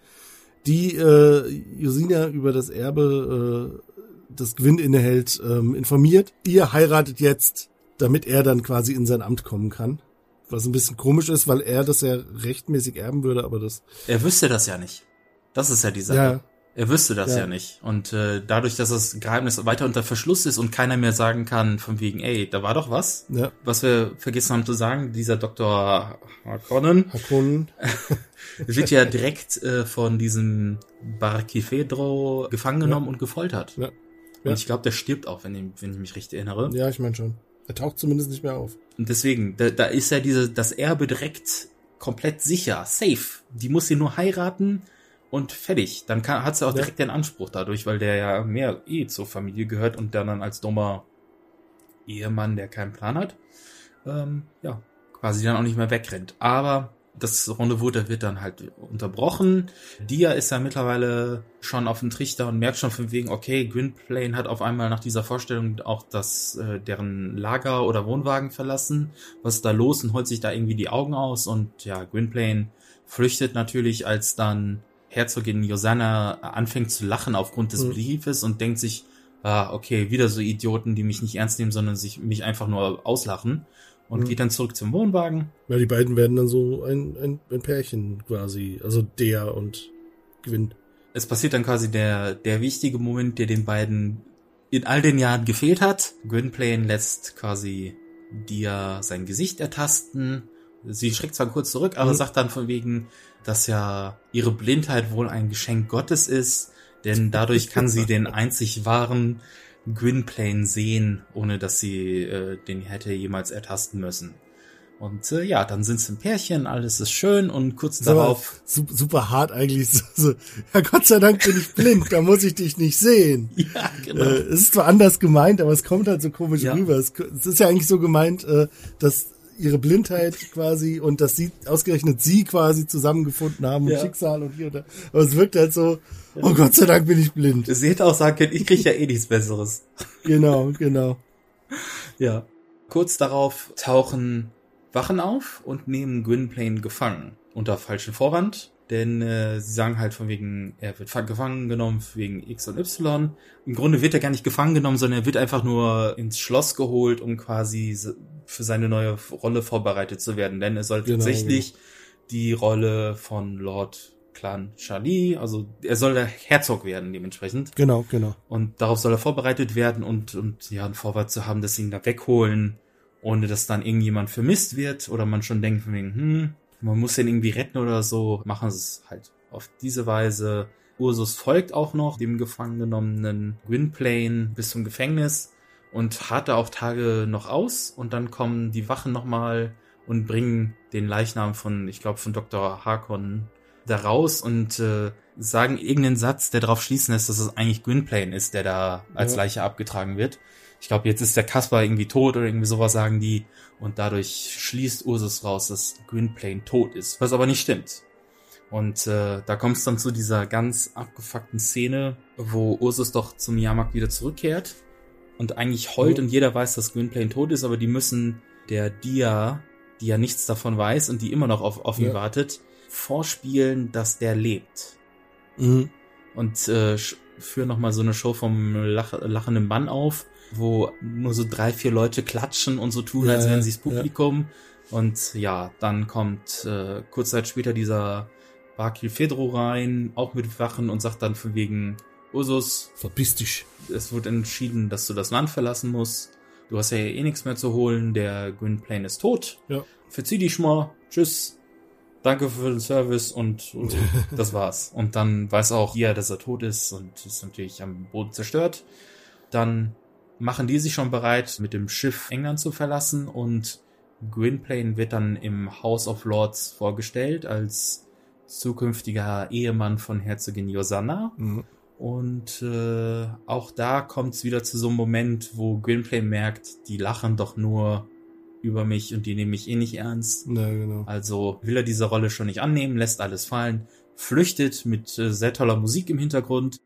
die Josina über das Erbe, das Gwyn innehält, informiert. Ihr heiratet jetzt, damit er dann quasi in sein Amt kommen kann. Was ein bisschen komisch ist, weil er das ja rechtmäßig erben würde, aber das... Er wüsste das ja nicht. Das ist ja die Sache. Ja. Er wüsste das ja nicht. Und dadurch, dass das Geheimnis weiter unter Verschluss ist und keiner mehr sagen kann, von wegen, ey, da war doch was, was wir vergessen haben zu sagen, dieser Dr. Harkonnen wird ja direkt von diesem Barkilphedro gefangen genommen und gefoltert. Ja. Ja. Und ich glaube, der stirbt auch, wenn ich mich richtig erinnere. Ja, ich meine schon. Er taucht zumindest nicht mehr auf. Und deswegen, da ist ja das Erbe direkt komplett sicher, safe. Die muss sie nur heiraten. Und fertig. Dann hat sie auch direkt den Anspruch dadurch, weil der ja mehr zur Familie gehört und dann als dummer Ehemann, der keinen Plan hat, quasi dann auch nicht mehr wegrennt. Aber das Rendezvous, da wird dann halt unterbrochen. Dia ist ja mittlerweile schon auf dem Trichter und merkt schon von wegen, okay, Gwynplaine hat auf einmal nach dieser Vorstellung auch deren Lager oder Wohnwagen verlassen. Was ist da los? Und holt sich da irgendwie die Augen aus. Und ja, Gwynplaine flüchtet natürlich, als dann Herzogin Josanna anfängt zu lachen aufgrund des Briefes und denkt sich, okay, wieder so Idioten, die mich nicht ernst nehmen, sondern mich einfach nur auslachen. Und geht dann zurück zum Wohnwagen. Ja, die beiden werden dann so ein Pärchen quasi. Also der und Gwyn. Es passiert dann quasi der wichtige Moment, der den beiden in all den Jahren gefehlt hat. Gwynplaine lässt quasi Dia sein Gesicht ertasten. Sie schreckt zwar kurz zurück, aber sagt dann von wegen, dass ja ihre Blindheit wohl ein Geschenk Gottes ist. Denn dadurch kann sie den einzig wahren Gwynplaine sehen, ohne dass sie den hätte jemals ertasten müssen. Und ja, dann sind es ein Pärchen, alles ist schön und kurz darauf... Super hart eigentlich. So, ja, Gott sei Dank bin ich blind, da muss ich dich nicht sehen. Ja, genau. Es ist zwar anders gemeint, aber es kommt halt so komisch rüber. Es ist ja eigentlich so gemeint, dass ihre Blindheit quasi und dass sie ausgerechnet sie quasi zusammengefunden haben im Schicksal und hier und da. Aber es wirkt halt so, oh Gott sei Dank bin ich blind. Sie hätte auch sagen können, ich kriege ja eh nichts Besseres. Genau. Ja. Kurz darauf tauchen Wachen auf und nehmen Gwynplaine gefangen. Unter falschem Vorwand. Denn sie sagen halt von wegen, er wird gefangen genommen wegen X und Y. Im Grunde wird er gar nicht gefangen genommen, sondern er wird einfach nur ins Schloss geholt, um quasi für seine neue Rolle vorbereitet zu werden. Denn er soll tatsächlich die Rolle von Lord Clan Charlie, also er soll der Herzog werden dementsprechend. Genau. Und darauf soll er vorbereitet werden und einen Vorwand zu haben, dass sie ihn da wegholen, ohne dass dann irgendjemand vermisst wird oder man schon denkt von wegen, man muss den irgendwie retten oder so, machen sie es halt auf diese Weise. Ursus folgt auch noch dem gefangen genommenen Gwynplaine bis zum Gefängnis und harrt da auch Tage noch aus. Und dann kommen die Wachen nochmal und bringen den Leichnam von Dr. Harkonnen da raus und sagen irgendeinen Satz, der darauf schließen lässt, dass es eigentlich Gwynplaine ist, der da als Leiche abgetragen wird. Ich glaube, jetzt ist der Kaspar irgendwie tot oder irgendwie sowas, sagen die. Und dadurch schließt Ursus raus, dass Gwynplaine tot ist, was aber nicht stimmt. Und da kommt es dann zu dieser ganz abgefuckten Szene, wo Ursus doch zum Miamak wieder zurückkehrt und eigentlich heult und jeder weiß, dass Gwynplaine tot ist, aber die müssen der Dia, die ja nichts davon weiß und die immer noch auf ihn wartet, vorspielen, dass der lebt. Mhm. Und führen nochmal so eine Show vom lachenden Mann auf, wo nur so 3-4 Leute klatschen und so tun, als wären sie das Publikum. Ja. Und ja, dann kommt kurz Zeit später dieser Bakil Fedro rein, auch mit Wachen und sagt dann von wegen, Ursus, verpiss dich. Es wird entschieden, dass du das Land verlassen musst. Du hast ja eh nichts mehr zu holen. Der Gwynplaine ist tot. Ja. Verzieh dich mal. Tschüss. Danke für den Service und das war's. Und dann weiß auch Dia, dass er tot ist und ist natürlich am Boden zerstört. Dann machen die sich schon bereit, mit dem Schiff England zu verlassen und Gwynplaine wird dann im House of Lords vorgestellt als zukünftiger Ehemann von Herzogin Josanna. Mhm. Und auch da kommt es wieder zu so einem Moment, wo Gwynplaine merkt, die lachen doch nur über mich und die nehmen mich eh nicht ernst. Ja, genau. Also will er diese Rolle schon nicht annehmen, lässt alles fallen, flüchtet mit sehr toller Musik im Hintergrund.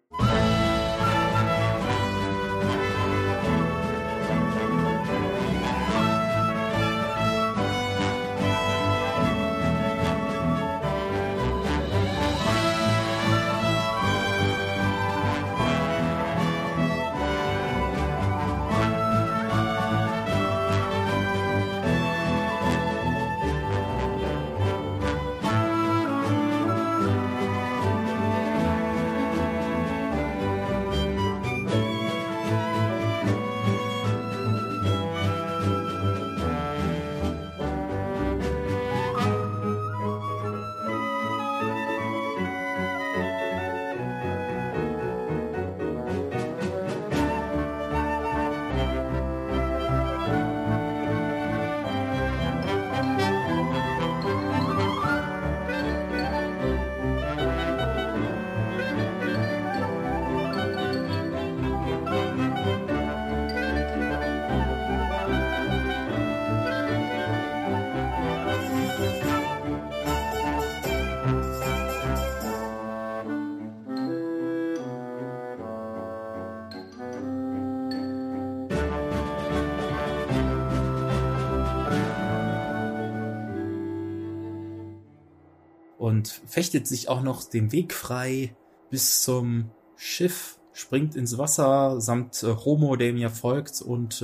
und fechtet sich auch noch den Weg frei bis zum Schiff, springt ins Wasser samt Homo, dem ihr folgt, und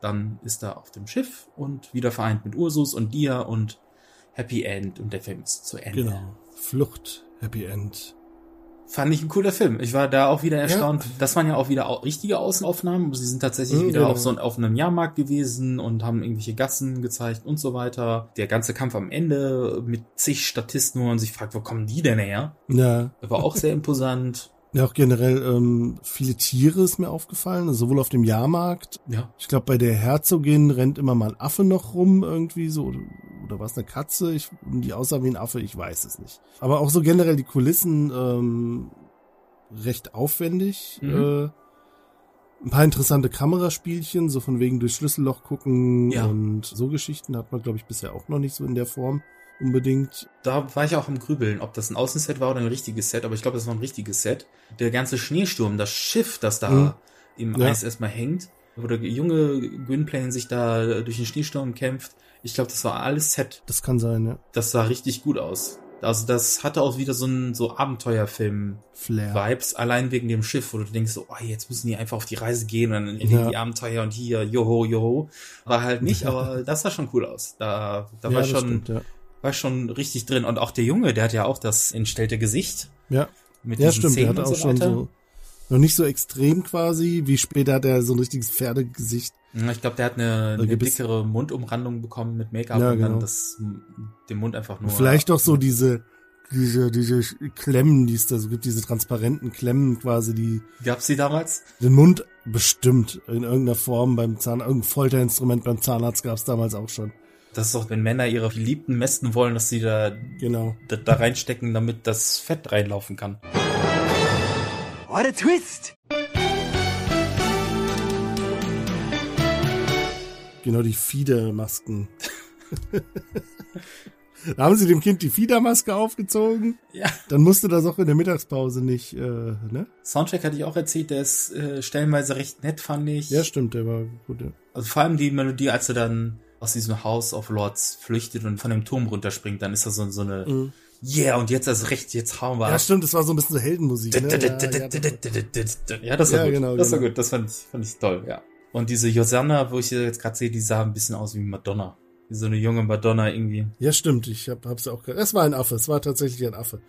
dann ist er auf dem Schiff und wieder vereint mit Ursus und Dia und Happy End, und der Film ist zu Ende. Genau, Flucht, Happy End. Fand ich ein cooler Film. Ich war da auch wieder erstaunt. Ja. Das waren ja auch wieder richtige Außenaufnahmen. Sie sind tatsächlich wieder auf einem Jahrmarkt gewesen und haben irgendwelche Gassen gezeigt und so weiter. Der ganze Kampf am Ende mit zig Statisten, wo man sich fragt, wo kommen die denn her? Ja. Das war auch sehr imposant. Ja, auch generell viele Tiere ist mir aufgefallen, also sowohl auf dem Jahrmarkt. Ja. Ich glaube, bei der Herzogin rennt immer mal ein Affe noch rum irgendwie so, oder war es eine Katze, die aussah wie ein Affe, ich weiß es nicht. Aber auch so generell die Kulissen recht aufwendig. Mhm. Ein paar interessante Kameraspielchen, so von wegen durch Schlüsselloch gucken und so Geschichten hat man, glaube ich, bisher auch noch nicht so in der Form. Unbedingt. Da war ich auch am Grübeln, ob das ein Außenset war oder ein richtiges Set, aber ich glaube, das war ein richtiges Set. Der ganze Schneesturm, das Schiff, das da im Eis erstmal hängt, wo der junge Gwynplaine sich da durch den Schneesturm kämpft, ich glaube, das war alles Set. Das kann sein, ja. Das sah richtig gut aus. Also das hatte auch wieder so einen so Abenteuerfilm-Vibes, allein wegen dem Schiff, wo du denkst, so, oh, jetzt müssen die einfach auf die Reise gehen und dann die Abenteuer und hier, joho, joho. War halt nicht, aber das sah schon cool aus. Da war schon... Stimmt, ja. War schon richtig drin. Und auch der Junge, der hat ja auch das entstellte Gesicht. Ja, mit stimmt. Der hat auch so schon so, noch nicht so extrem quasi, wie später hat er so ein richtiges Pferdegesicht. Ich glaube, der hat eine dickere Mundumrandung bekommen mit Make-up und dann den Mund einfach nur... Vielleicht auch so diese Klemmen, die es da so gibt, diese transparenten Klemmen quasi, die... Gab's die damals? Den Mund bestimmt in irgendeiner Form beim Zahnarzt, irgendein Folterinstrument beim Zahnarzt gab's damals auch schon. Das ist auch, wenn Männer ihre Geliebten mästen wollen, dass sie da reinstecken, damit das Fett reinlaufen kann. What a twist! Genau, die Fiedermasken. Da haben sie dem Kind die Fiedermaske aufgezogen. Ja. Dann musste das auch in der Mittagspause nicht, ne? Soundtrack hatte ich auch erzählt, der ist stellenweise recht nett, fand ich. Ja, stimmt, der war gut, ja. Also vor allem die Melodie, als er dann aus diesem House of Lords flüchtet und von dem Turm runterspringt, dann ist da so eine Yeah, und jetzt erst recht, jetzt hauen wir ab. Ja, stimmt, das war so ein bisschen so Heldenmusik. Ja, das war gut. Das war gut, das fand ich toll, ja. Und diese Josanna, wo ich jetzt gerade sehe, die sah ein bisschen aus wie Madonna. Wie so eine junge Madonna irgendwie. Ja, stimmt, ich hab's auch gerade. Es war ein Affe, es war tatsächlich ein Affe.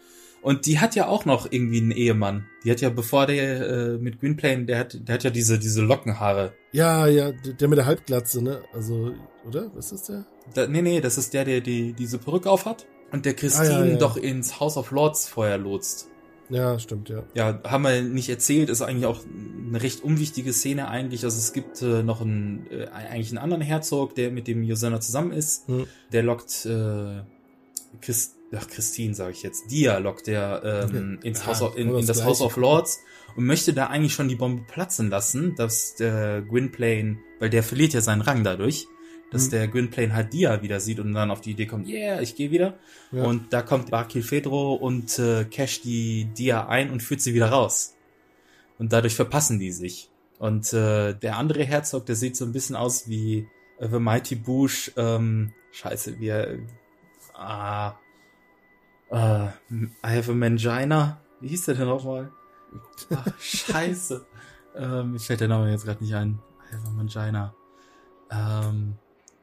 Und die hat ja auch noch irgendwie einen Ehemann. Die hat ja, bevor der mit Gwynplaine, der hat ja diese Lockenhaare. Ja, der mit der Halbglatze, ne? Also, oder? Was ist der? Nee, das ist der diese Perücke aufhat und der Christine doch ins House of Lords vorher lotst. Ja, stimmt, ja. Ja, haben wir nicht erzählt, ist eigentlich auch eine recht unwichtige Szene eigentlich. Also es gibt noch einen anderen Herzog, der mit dem Josanna zusammen ist. Hm. Der lockt Christine, sage ich jetzt, Dialog, der in das House of Lords und möchte da eigentlich schon die Bombe platzen lassen, dass der Gwynplaine, weil der verliert ja seinen Rang dadurch, dass der Gwynplaine halt Dia wieder sieht und dann auf die Idee kommt, ich gehe wieder. Ja. Und da kommt Barkilphedro und casht die Dia ein und führt sie wieder raus. Und dadurch verpassen die sich. Und der andere Herzog, der sieht so ein bisschen aus wie The Mighty Boosh, I have a Mangina. Wie hieß der denn nochmal? Ach, scheiße. Mir fällt der Name jetzt gerade nicht ein. I have a Mangina.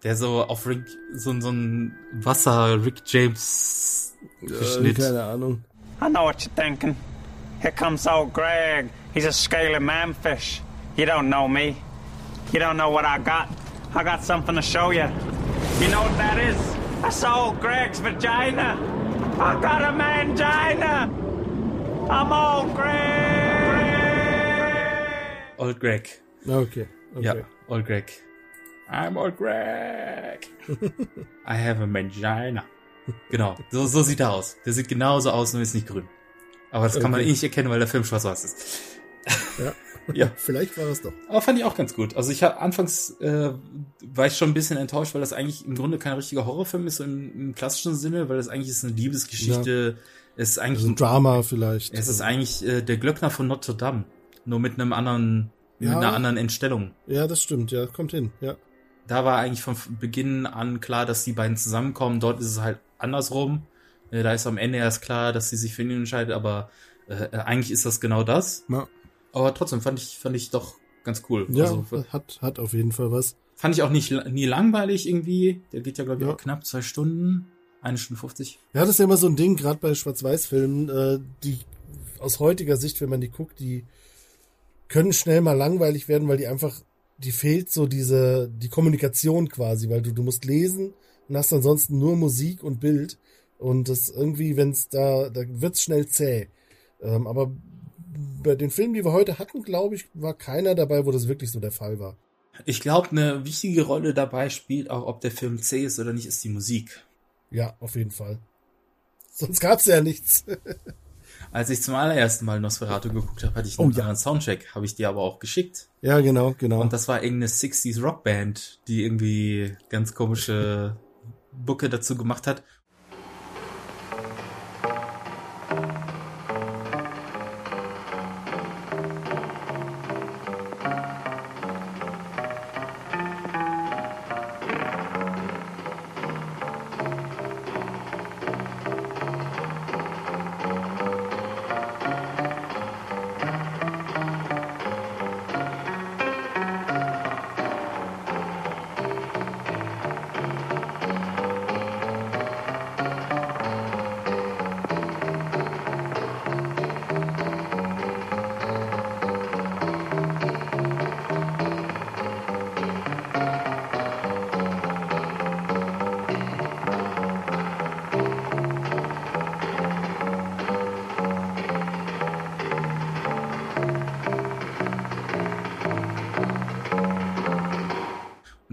Der so auf Rick, so ein Wasser-Rick James Schnitt. Keine Ahnung. I know what you're thinking. Here comes old Greg. He's a scaly manfish. You don't know me. You don't know what I got. I got something to show you. You know what that is? I saw old Greg's vagina. I got a mangina. I'm old Greg. Old Greg. Okay. Ja, old Greg. I'm old Greg. I have a mangina. Genau, so sieht er aus. Der sieht genauso aus, nur ist nicht grün. Aber das kann man nicht erkennen, weil der Film schwarz-weiß ist. Ja. Ja, vielleicht war es doch. Aber fand ich auch ganz gut. Also ich habe anfangs war ich schon ein bisschen enttäuscht, weil das eigentlich im Grunde kein richtiger Horrorfilm ist, so im klassischen Sinne, weil das eigentlich ist eine Liebesgeschichte. Ja. Es ist eigentlich also ein Drama vielleicht. Es ist eigentlich der Glöckner von Notre Dame, nur mit einem anderen, mit einer anderen Entstellung. Ja, das stimmt. Ja, kommt hin. Ja. Da war eigentlich von Beginn an klar, dass die beiden zusammenkommen. Dort ist es halt andersrum. Da ist am Ende erst klar, dass sie sich für ihn entscheidet, aber eigentlich ist das genau das. Ja. Aber trotzdem fand ich doch ganz cool. Ja, also, hat auf jeden Fall was. Fand ich auch nie langweilig irgendwie. Der geht ja, glaube ich, auch knapp 2 Stunden. 1 Stunde 50. Ja, das ist ja immer so ein Ding, gerade bei Schwarz-Weiß-Filmen, die aus heutiger Sicht, wenn man die guckt, die können schnell mal langweilig werden, weil die fehlt so die Kommunikation quasi, weil du musst lesen und hast ansonsten nur Musik und Bild und das irgendwie, wenn's da wird's schnell zäh. Aber bei den Filmen, die wir heute hatten, glaube ich, war keiner dabei, wo das wirklich so der Fall war. Ich glaube, eine wichtige Rolle dabei spielt auch, ob der Film zäh ist oder nicht, ist die Musik. Ja, auf jeden Fall. Sonst gab's ja nichts. Als ich zum allerersten Mal Nosferatu geguckt habe, hatte ich einen anderen Soundcheck, habe ich dir aber auch geschickt. Ja, genau. Und das war irgendeine 60s Rockband, die irgendwie ganz komische Bucke dazu gemacht hat.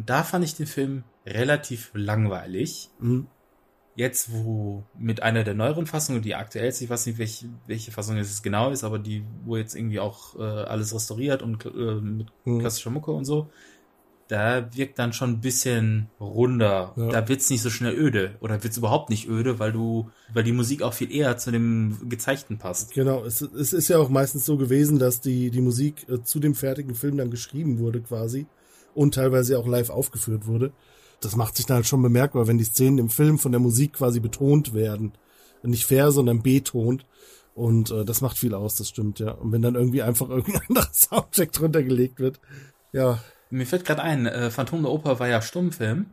Da fand ich den Film relativ langweilig. Mhm. Jetzt, wo mit einer der neueren Fassungen, die aktuellste, ich weiß nicht, welche Fassung es genau ist, aber die, wo jetzt irgendwie auch alles restauriert und mit klassischer Mucke und so, da wirkt dann schon ein bisschen runder. Ja. Da wird's nicht so schnell öde. Oder wird's überhaupt nicht öde, weil die Musik auch viel eher zu dem Gezeigten passt. Genau, es ist ja auch meistens so gewesen, dass die Musik zu dem fertigen Film dann geschrieben wurde quasi. Und teilweise auch live aufgeführt wurde. Das macht sich dann halt schon bemerkbar, wenn die Szenen im Film von der Musik quasi betont werden. Nicht fair, sondern betont. Und das macht viel aus, das stimmt, ja. Und wenn dann irgendwie einfach irgendein anderes Soundtrack drunter gelegt wird. Ja. Mir fällt gerade ein, Phantom der Oper war ja Stummfilm.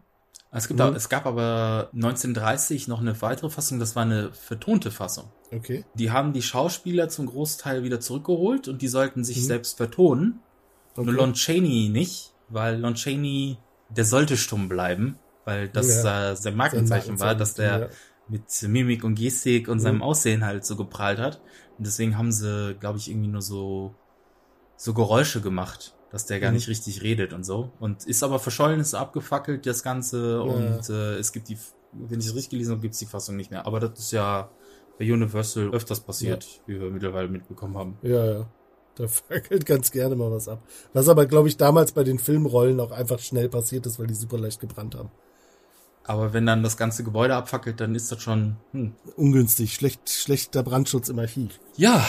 Es gab aber 1930 noch eine weitere Fassung, das war eine vertonte Fassung. Okay. Die haben die Schauspieler zum Großteil wieder zurückgeholt und die sollten sich selbst vertonen. Okay. Nur Lon Chaney nicht. Weil Lon Chaney, der sollte stumm bleiben, weil das sein Markenzeichen war, dass der mit Mimik und Gestik und seinem Aussehen halt so geprahlt hat. Und deswegen haben sie, glaube ich, irgendwie nur so Geräusche gemacht, dass der gar nicht richtig redet und so. Und ist aber verschollen, ist abgefackelt, das Ganze. Ja. Und es gibt wenn ich es richtig gelesen habe, gibt es die Fassung nicht mehr. Aber das ist ja bei Universal öfters passiert, wie wir mittlerweile mitbekommen haben. Ja. Da fackelt ganz gerne mal was ab. Was aber, glaube ich, damals bei den Filmrollen auch einfach schnell passiert ist, weil die super leicht gebrannt haben. Aber wenn dann das ganze Gebäude abfackelt, dann ist das schon ungünstig. Schlechter Brandschutz im Archiv. Ja,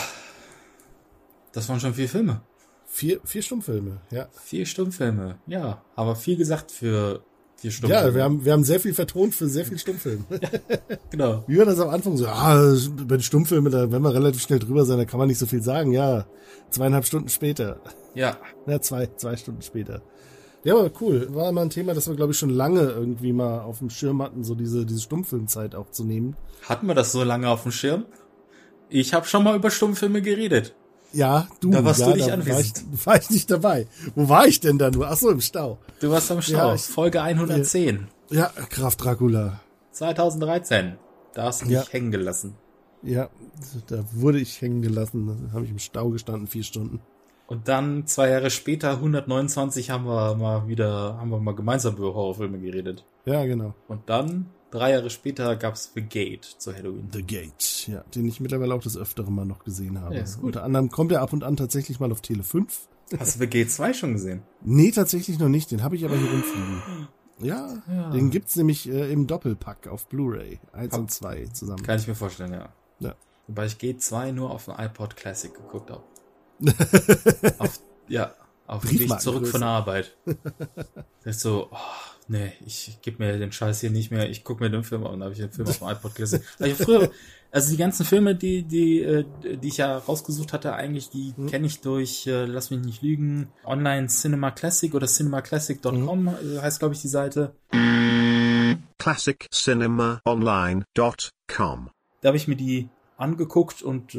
das waren schon 4 Filme. Vier Stummfilme, ja. 4 Stummfilme, ja. Aber viel gesagt für 4 Stummfilme. Ja, wir haben sehr viel vertont für sehr viel Stummfilm. Ja, genau. Wie war das am Anfang so? Bei den Stummfilmen, da werden wir relativ schnell drüber sein, da kann man nicht so viel sagen, ja. 2,5 Stunden später. Ja. Ja, 2 Stunden später. Ja, aber cool. War immer ein Thema, das wir, glaube ich, schon lange irgendwie mal auf dem Schirm hatten, so diese Stummfilmzeit auch zu nehmen. Hatten wir das so lange auf dem Schirm? Ich habe schon mal über Stummfilme geredet. Ja, da warst du nicht anwesend. War ich nicht dabei. Wo war ich denn da nur? Achso, im Stau. Du warst am Stau. Ja, Folge 110. Ja, Graf Dracula. 2013. Da hast du mich hängen gelassen. Ja, da wurde ich hängen gelassen. Da habe ich im Stau gestanden, 4 Stunden. Und dann 2 Jahre später, 129, haben wir mal gemeinsam über Horrorfilme geredet. Ja, genau. Und dann 3 Jahre später gab's The Gate zu Halloween. The Gate, ja, den ich mittlerweile auch das öftere Mal noch gesehen habe. Ja, unter anderem kommt er ab und an tatsächlich mal auf Tele 5. Hast du The Gate 2 schon gesehen? Nee, tatsächlich noch nicht. Den habe ich aber hier rumfliegen. Ja, den gibt's nämlich im Doppelpack auf Blu-ray 1 und 2 zusammen. Kann ich mir vorstellen, ja. Wobei ich Gate 2 nur auf dem iPod Classic geguckt habe. Auf dem Weg zurück von der Arbeit. Das ist so, nee, ich gebe mir den Scheiß hier nicht mehr, ich gucke mir den Film an, habe ich den Film auf dem iPod gelesen. Also früher, also die ganzen Filme, die ich ja rausgesucht hatte, eigentlich, die kenne ich durch, lass mich nicht lügen, Online Cinema Classic oder cinemaclassic.com heißt, glaube ich, die Seite. ClassicCinemaOnline.com. Da habe ich mir die angeguckt und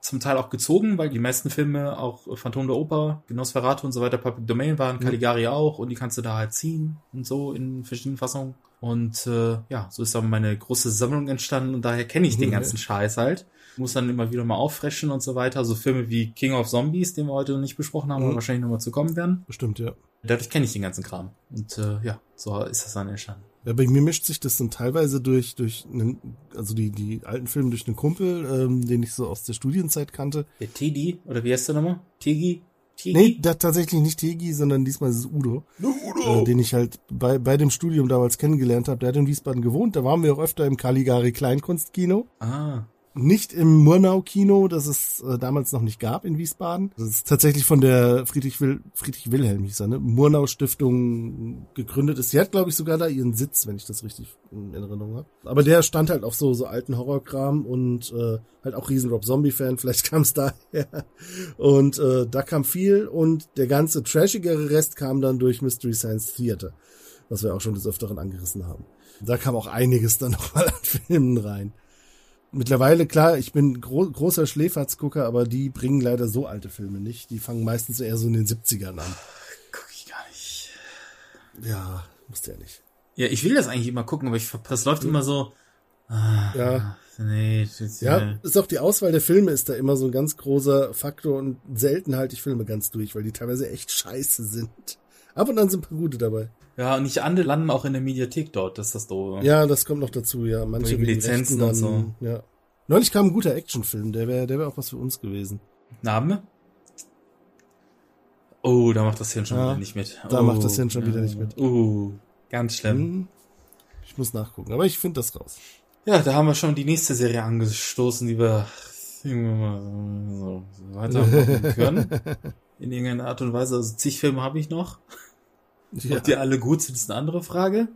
zum Teil auch gezogen, weil die meisten Filme, auch Phantom der Oper, Nosferatu und so weiter, Public Domain waren, Caligari auch, und die kannst du da halt ziehen und so in verschiedenen Fassungen. Und ja, so ist dann meine große Sammlung entstanden und daher kenne ich den ganzen Scheiß halt. Muss dann immer wieder mal auffreschen und so weiter. So Filme wie King of Zombies, den wir heute noch nicht besprochen haben, und wahrscheinlich nochmal zu kommen werden. Bestimmt, ja. Dadurch kenne ich den ganzen Kram. Und ja, so ist das dann entstanden. Ja, bei mir mischt sich das dann teilweise durch die alten Filme durch einen Kumpel, den ich so aus der Studienzeit kannte. Der Tegi, oder wie heißt der nochmal? Tegi? Nee, tatsächlich nicht Tegi, sondern diesmal ist es Udo. Udo! Den ich halt bei dem Studium damals kennengelernt habe. Der hat in Wiesbaden gewohnt, da waren wir auch öfter im Caligari Kleinkunstkino. Ah. Nicht im Murnau-Kino, das es damals noch nicht gab in Wiesbaden. Das ist tatsächlich von der Friedrich Wilhelm, hieß er, ne? Murnau-Stiftung gegründet ist. Sie hat, glaube ich, sogar da ihren Sitz, wenn ich das richtig in Erinnerung habe. Aber der stand halt auf so alten Horrorkram und halt auch riesen Rob-Zombie-Fan, vielleicht kam es daher. Und da kam viel und der ganze trashigere Rest kam dann durch Mystery Science Theater, was wir auch schon des Öfteren angerissen haben. Da kam auch einiges dann nochmal an Filmen rein. Mittlerweile, klar, ich bin großer Schläferzgucker, aber die bringen leider so alte Filme nicht. Die fangen meistens eher so in den 70ern an. Guck ich gar nicht. Ja, musst du ja nicht. Ja, ich will das eigentlich immer gucken, aber das läuft immer so. Ja. Nee, ja, ist auch die Auswahl der Filme ist da immer so ein ganz großer Faktor und selten halte ich Filme ganz durch, weil die teilweise echt scheiße sind. Ab und an sind ein paar gute dabei. Ja, und nicht alle landen auch in der Mediathek dort, das ist das Doofe. Ja, das kommt noch dazu, ja. Manche Lizenzen dann, und so. Ja. Neulich kam ein guter Actionfilm, der wäre auch was für uns gewesen. Name? Oh, da macht das Hirn schon wieder nicht mit. Ganz schlimm. Ich muss nachgucken, aber ich finde das raus. Ja, da haben wir schon die nächste Serie angestoßen, die wir so weitermachen können. In irgendeiner Art und Weise. Also zig Filme habe ich noch. Ja. Ob die alle gut sind, ist eine andere Frage.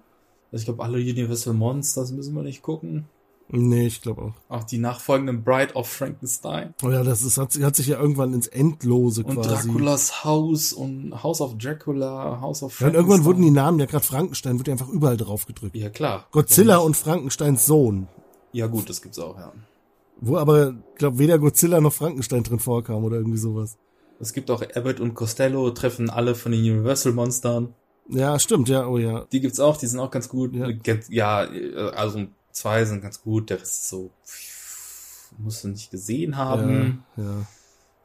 Also ich glaube, alle Universal Monsters müssen wir nicht gucken. Nee, ich glaube auch. Auch die nachfolgenden Bride of Frankenstein. Oh ja, das ist, hat sich ja irgendwann ins Endlose und quasi. Und Draculas Haus und House of Dracula, House of Frankenstein. Ja, und irgendwann wurden die Namen, ja gerade Frankenstein, wird ja einfach überall drauf gedrückt. Ja, klar. Godzilla und Frankensteins Sohn. Ja gut, das gibt's auch, ja. Wo aber, ich glaube, weder Godzilla noch Frankenstein drin vorkam oder irgendwie sowas. Es gibt auch Abbott und Costello, treffen alle von den Universal Monstern. Ja, stimmt, ja, oh ja. Die gibt's auch, die sind auch ganz gut. Ja, also 2 sind ganz gut, der Rest ist so, musst du nicht gesehen haben. Ja.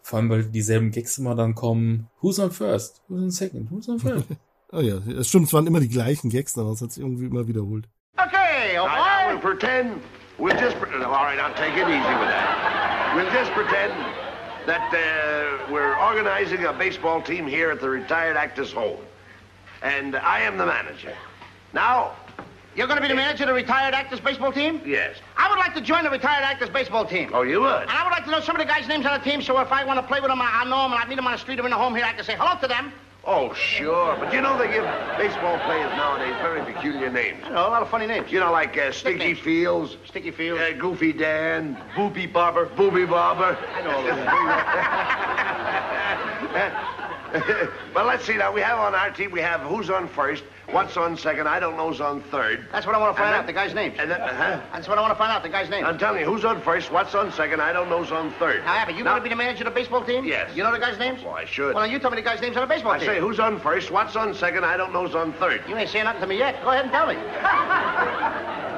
Vor allem, weil dieselben Gags immer dann kommen. Who's on first? Who's on second? Who's on third? Oh ja, das stimmt, es waren immer die gleichen Gags, aber es hat sich irgendwie immer wiederholt. Okay, I will pretend, we'll just pretend, all right, I'll take it easy with that. We'll just pretend that we're organizing a baseball team here at the retired actor's home. And I am the manager. Now, you're going to be the manager of the retired actors baseball team? Yes. I would like to join the retired actors baseball team. Oh, you would? And I would like to know some of the guys' names on the team, so if I want to play with them, I know them, and I meet them on the street or in the home here, I can say hello to them. Oh, sure. But you know they give baseball players nowadays very peculiar names. I know, a lot of funny names. You know, like Sticky Fields. Sticky Fields. Goofy Dan. Booby Bobber. Booby Bobber. I know all those. Well, let's see now. We have on our team, we have who's on first, what's on second, I don't know who's on third. That's what I want to find out, the guy's names. That's what I want to find out, the guy's names. I'm telling you, who's on first, what's on second, I don't know who's on third. Now, Abbott, you going to be the manager of the baseball team? Yes. You know the guy's names? Well, I should. Well, then you tell me the guy's names on the baseball team. I say, who's on first, what's on second, I don't know who's on third. You ain't saying nothing to me yet. Go ahead and tell me.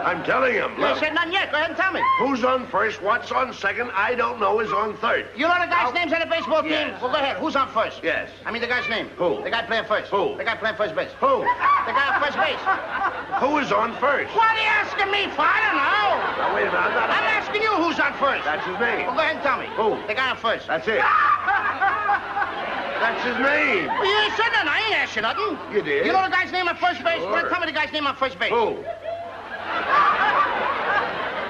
I'm telling him, look. You ain't said nothing yet. Go ahead and tell me. Who's on first, what's on second, I don't know, is on third. You know the guy's names on the baseball team? Yes. Well, go ahead. Who's on first? Yes. I mean the guy's name. Who? The guy playing first. Who? The guy playing first base. Who? The guy on first base. Who is on first? What are you asking me for? I don't know. Now, wait a minute. I'm asking you who's on first. That's his name. Well, go ahead and tell me. Who? The guy on first. That's it. That's his name. Well, you ain't said nothing. I ain't asked you nothing. You did. You know the guy's name on first base? Sure. Well, tell me the guy's name on first base. Who?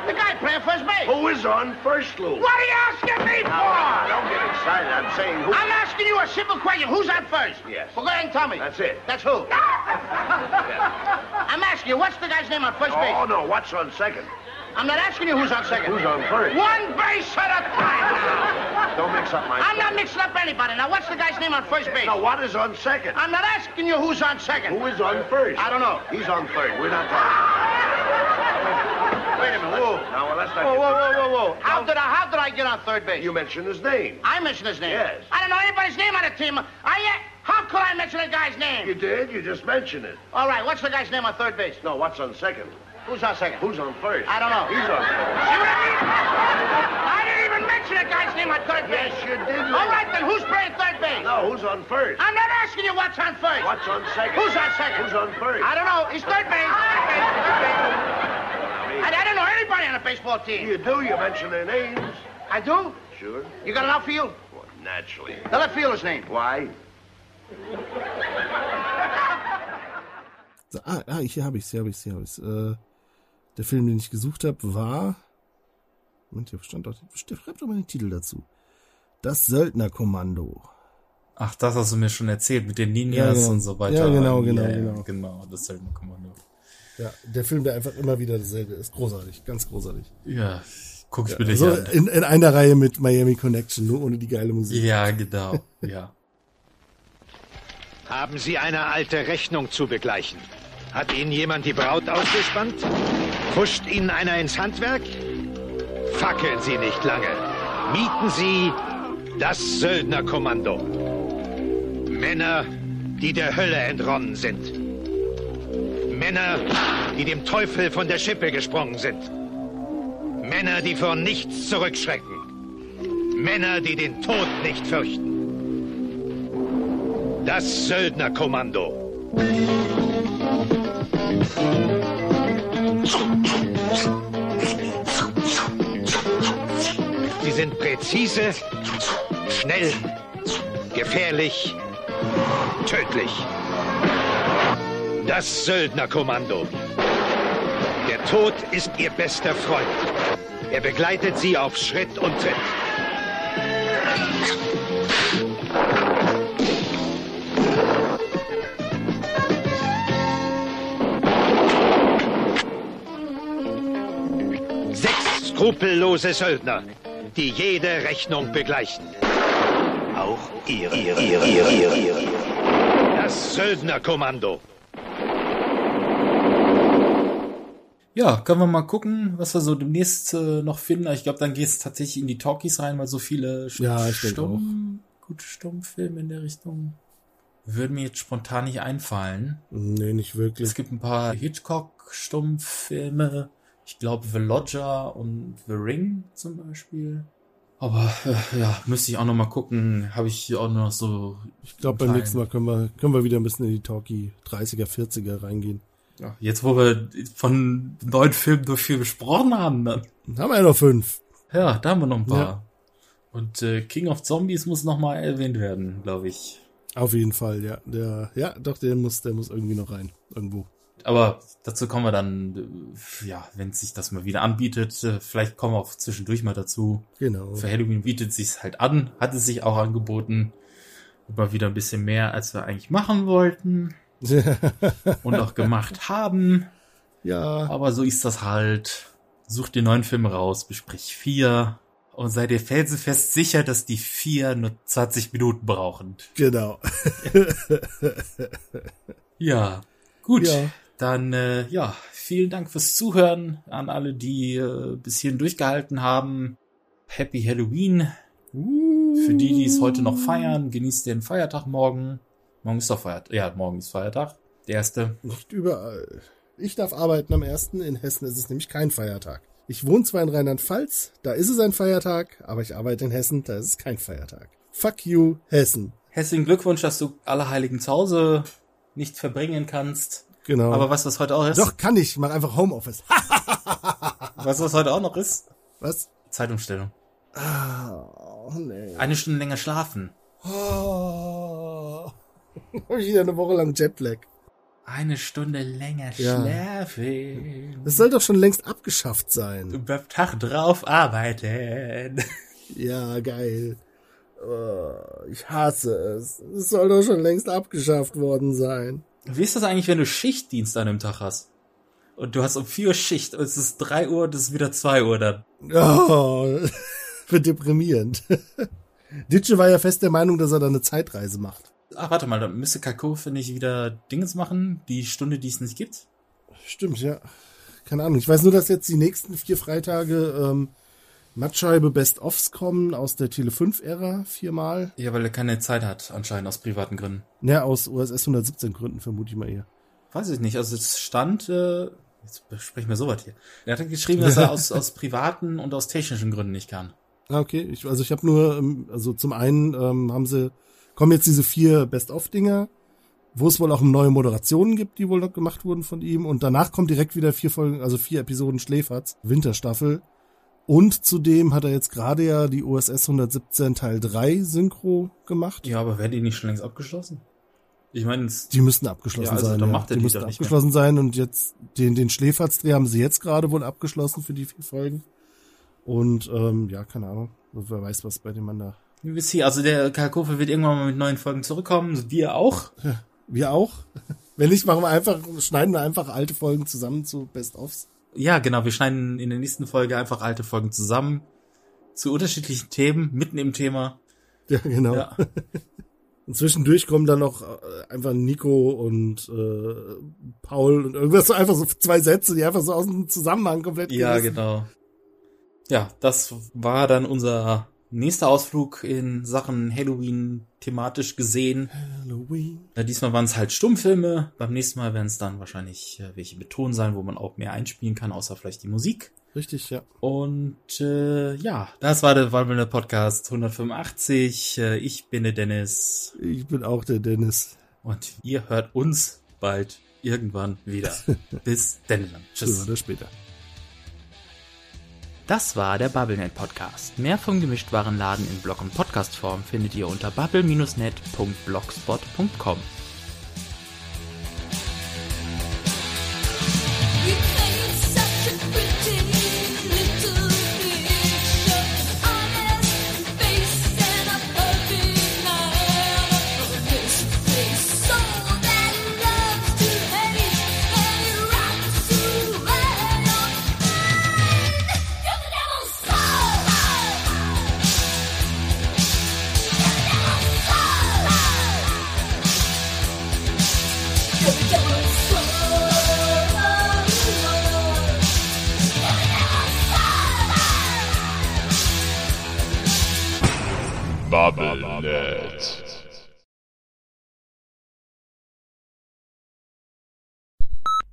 The guy playing first base. Who is on first, Lou? What are you asking me for? Now, don't get excited. I'm saying who... I'm asking you a simple question. Who's on first? Yes. Well, go ahead and tell me. That's it. That's who? I'm asking you, what's the guy's name on first base? Oh, no. What's on second? I'm not asking you who's on second. Who's on first? One base at a time. Don't mix up my... I'm not mixing up anybody. Now, what's the guy's name on first base? No, what is on second? I'm not asking you who's on second. Who is on first? I don't know. He's on third. We're not talking. Wait a minute. Whoa. Now, well, let's not... Whoa. How did I get on third base? You mentioned his name. I mentioned his name? Yes. I don't know anybody's name on the team. How could I mention a guy's name? You did. You just mentioned it. All right. What's the guy's name on third base? No, what's on second? Who's on second? Who's on first? I don't know. He's on first. See what I mean? I didn't even mention that guy's name on third base. Yes, you did. All right, then who's playing third base? No, who's on first? I'm not asking you what's on first. What's on second? Who's on second? Who's on first? I don't know. He's third base. Third base. I don't know anybody on a baseball team. You do. You mention their names. I do? Sure. You got an outfield? Well, naturally. The left fielder's name. Why? So, hier habe ich's. Der Film, den ich gesucht habe, war... Moment, hier stand doch... Schreibt doch mal den Titel dazu. Das Söldnerkommando. Ach, das hast du mir schon erzählt, mit den Ninjas und so weiter. Ja, genau. Genau, das Söldnerkommando. Ja, der Film, der einfach immer wieder dasselbe ist. Großartig, ganz großartig. Ja, guck ich mir nicht an. In einer Reihe mit Miami Connection, nur ohne die geile Musik. Ja, genau, ja. Haben Sie eine alte Rechnung zu begleichen? Hat Ihnen jemand die Braut ausgespannt? Pusht Ihnen einer ins Handwerk? Fackeln Sie nicht lange. Mieten Sie das Söldnerkommando. Männer, die der Hölle entronnen sind. Männer, die dem Teufel von der Schippe gesprungen sind. Männer, die vor nichts zurückschrecken. Männer, die den Tod nicht fürchten. Das Söldnerkommando. Sie sind präzise, schnell, gefährlich, tödlich. Das Söldnerkommando. Der Tod ist ihr bester Freund. Er begleitet sie auf Schritt und Tritt. Skrupellose Söldner, die jede Rechnung begleichen. Auch ihre. Das Söldnerkommando. Ja, können wir mal gucken, was wir so demnächst noch finden. Ich glaube, dann geht's tatsächlich in die Talkies rein, weil so viele Stummfilme in der Richtung würden mir jetzt spontan nicht einfallen. Nee, nicht wirklich. Es gibt ein paar Hitchcock-Stummfilme. Ich glaube, The Lodger und The Ring zum Beispiel. Aber müsste ich auch noch mal gucken. Habe ich auch noch so... Ich glaube, beim nächsten Mal können wir wieder ein bisschen in die Talkie 30er, 40er reingehen. Ja, jetzt, wo wir von 9 Filmen durch 4 besprochen haben, dann haben wir ja noch 5. Ja, da haben wir noch ein paar. Ja. Und King of Zombies muss noch mal erwähnt werden, glaube ich. Auf jeden Fall, ja. Der muss irgendwie noch rein, irgendwo. Aber dazu kommen wir dann, wenn sich das mal wieder anbietet. Vielleicht kommen wir auch zwischendurch mal dazu. Genau. Für Halloween bietet es sich halt an. Hat es sich auch angeboten. Mal wieder ein bisschen mehr, als wir eigentlich machen wollten. Und auch gemacht haben. Ja. Aber so ist das halt. Sucht die 9 Filme raus, bespricht 4. Und seid ihr felsenfest sicher, dass die 4 nur 20 Minuten brauchen. Genau. Ja, gut. Ja. Dann, vielen Dank fürs Zuhören an alle, die bis hierhin durchgehalten haben. Happy Halloween. Für die, die es heute noch feiern, genießt den Feiertag morgen. Morgen ist doch Feiertag. Ja, morgen ist Feiertag. Der 1. Nicht überall. Ich darf arbeiten am 1. In Hessen ist es nämlich kein Feiertag. Ich wohne zwar in Rheinland-Pfalz, da ist es ein Feiertag, aber ich arbeite in Hessen, da ist es kein Feiertag. Fuck you, Hessen. Herzlichen Glückwunsch, dass du Allerheiligen zu Hause nicht verbringen kannst. Genau. Aber was heute auch ist? Doch, kann ich. Mach einfach Homeoffice. was heute auch noch ist? Was? Zeitumstellung. Oh, nee. 1 Stunde länger schlafen. Oh. Wieder eine Woche lang Jetlag. Eine Stunde länger schlafen. Das soll doch schon längst abgeschafft sein. Und beim Tag drauf arbeiten. Ja, geil. Oh, ich hasse es. Es soll doch schon längst abgeschafft worden sein. Wie ist das eigentlich, wenn du Schichtdienst an einem Tag hast? Und du hast um 4 Uhr Schicht und es ist 3 Uhr und es ist wieder 2 Uhr dann. Oh, wird deprimierend. Ditsche war ja fest der Meinung, dass er da eine Zeitreise macht. Ach, warte mal, da müsste Kakao nicht wieder Dingens machen, die Stunde, die es nicht gibt? Stimmt, ja. Keine Ahnung. Ich weiß nur, dass jetzt die nächsten 4 Freitage Mattscheibe Best-Offs kommen aus der Tele5-Ära 4-mal. Ja, weil er keine Zeit hat anscheinend, aus privaten Gründen. Ja, aus USS 117 Gründen, vermute ich mal eher. Weiß ich nicht, also es stand, jetzt besprechen wir sowas hier. Er hat geschrieben, dass er aus privaten und aus technischen Gründen nicht kann. Ah, okay. Ich habe nur, also zum einen kommen jetzt diese 4 Best-of-Dinger, wo es wohl auch neue Moderationen gibt, die wohl noch gemacht wurden von ihm. Und danach kommt direkt wieder 4 Folgen, also 4 Episoden Schläferz, Winterstaffel. Und zudem hat er jetzt gerade ja die USS 117 Teil 3 Synchro gemacht. Ja, aber wäre die nicht schon längst abgeschlossen? Ich meine, die müssten abgeschlossen sein. Dann macht er die müssten doch nicht abgeschlossen sein. Und jetzt den Schläferz-Dreh haben sie jetzt gerade wohl abgeschlossen für die 4 Folgen. Und keine Ahnung. Wer weiß, was bei dem Mann da. Also der Kalkofe wird irgendwann mal mit neuen Folgen zurückkommen. Wir auch. Ja, wir auch. Wenn nicht, schneiden wir einfach alte Folgen zusammen zu Best-Offs. Ja, genau. Wir schneiden in der nächsten Folge einfach alte Folgen zusammen zu unterschiedlichen Themen, mitten im Thema. Ja, genau. Ja. Und zwischendurch kommen dann noch einfach Nico und Paul und irgendwas, so einfach so 2 Sätze, die einfach so aus dem Zusammenhang komplett gerissen. Ja, genau. Ja, das war dann unser nächster Ausflug in Sachen Halloween thematisch gesehen. Halloween. Ja, diesmal waren es halt Stummfilme. Beim nächsten Mal werden es dann wahrscheinlich welche mit Ton sein, wo man auch mehr einspielen kann, außer vielleicht die Musik. Richtig, ja. Und das war der BubbleNet Podcast 185. Ich bin der Dennis. Ich bin auch der Dennis. Und ihr hört uns bald irgendwann wieder. Bis dann. Tschüss. Oder später. Das war der BubbleNet Podcast. Mehr vom Gemischtwarenladen in Blog- und Podcast-Form findet ihr unter bubble-net.blogspot.com.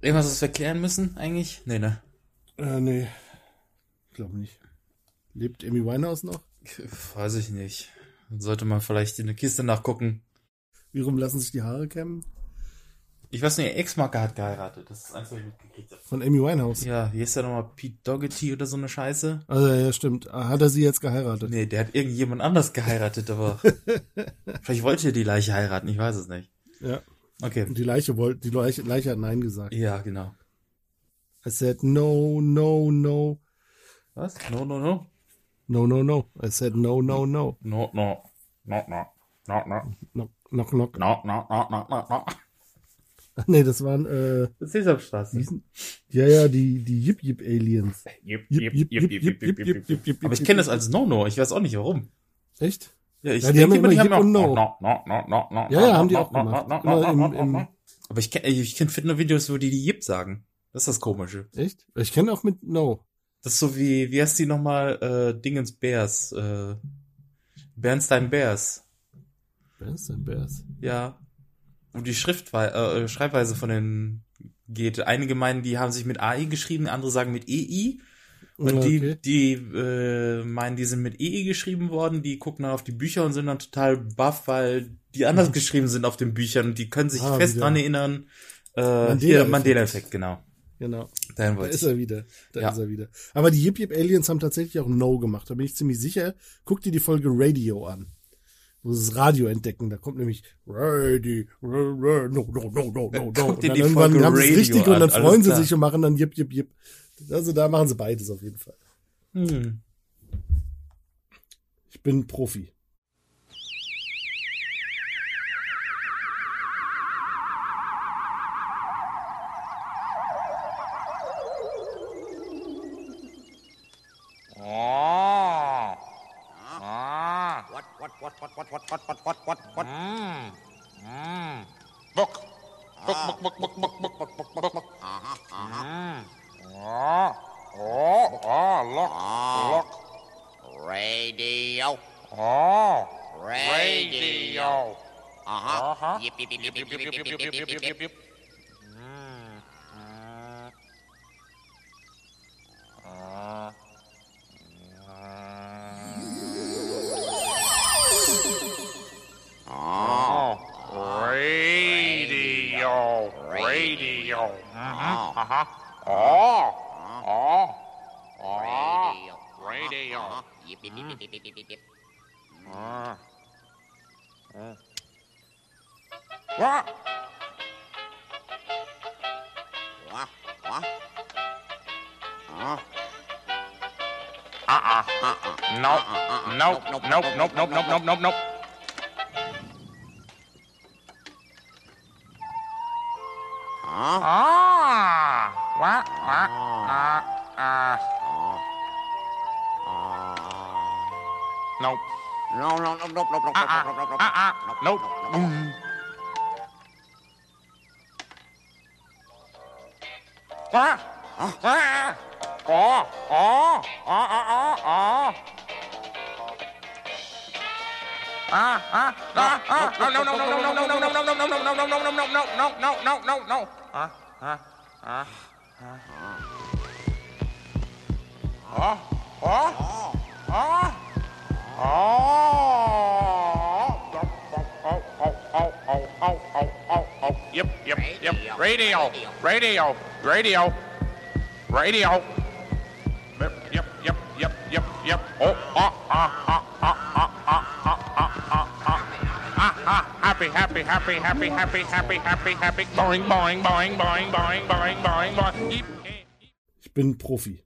Irgendwas, was wir klären müssen, eigentlich? Nee, ne? Nee. Glaub nicht. Lebt Amy Winehouse noch? Weiß ich nicht. Dann sollte man vielleicht in der Kiste nachgucken. Wie rum lassen sich die Haare kämmen? Ich weiß nicht, ihr Ex-Marker hat geheiratet. Das ist das Einzige, was ich mitgekriegt habe. Von Amy Winehouse? Ja, hier ist ja nochmal Pete Doherty oder so eine Scheiße. Also, ja, stimmt. Hat er sie jetzt geheiratet? Nee, der hat irgendjemand anders geheiratet, aber vielleicht wollte er die Leiche heiraten, ich weiß es nicht. Ja. Okay. Und die Leiche hat Nein gesagt. Ja, genau. I said no, no, no. Was? No, no, no? No, no, no. I said no, no, no. No, no. No, no. No, no. No, no, no. No, no, no, no, no. Nee, das waren, Sesamstraße. Ja, die Yip-Yip-Aliens. Yip-Yip-Yip-Yip-Yip-Yip-Yip-Yip-Yip-Yip-Yip-Yip-Yip-Yip-Yip-Yip-Yip-Yip-Yip-Yip-Yip-Yip-Yip-Yip-yip. Aber ich kenne das als No-No. Ich weiß auch nicht, warum. Echt? Ja, ich denke immer, die haben auch No. Ja, haben die auch gemacht. Aber ich kenn Fitner-Videos, wo die Yip sagen. Das ist das Komische. Echt? Ich kenne auch mit No. Das ist so wie heißt die nochmal? Dingens Bears. Bernstein Bears. Bernstein Bears? Ja. Und die Schreibweise von denen geht. Einige meinen, die haben sich mit AI geschrieben, andere sagen mit EI. Und okay. Die meinen, die sind mit EE geschrieben worden, die gucken dann auf die Bücher und sind dann total baff, weil die anders geschrieben sind auf den Büchern und die können sich fest dran erinnern. Mandela-Effekt, genau. Genau. Da ist er wieder. Aber die Yip Yip Aliens haben tatsächlich auch No gemacht, da bin ich ziemlich sicher. Guck dir die Folge Radio an. das Radio entdecken. Da kommt nämlich Ready, no. Und dann irgendwann haben sie es richtig an, und dann freuen sie sich und machen dann Jip. Also da machen sie beides auf jeden Fall. Ich bin Profi. What? Book. Lock. Radio. Yip. Nope. Nope. No. Yep. Radio. Yep. Happy. Boing. Ich bin Profi.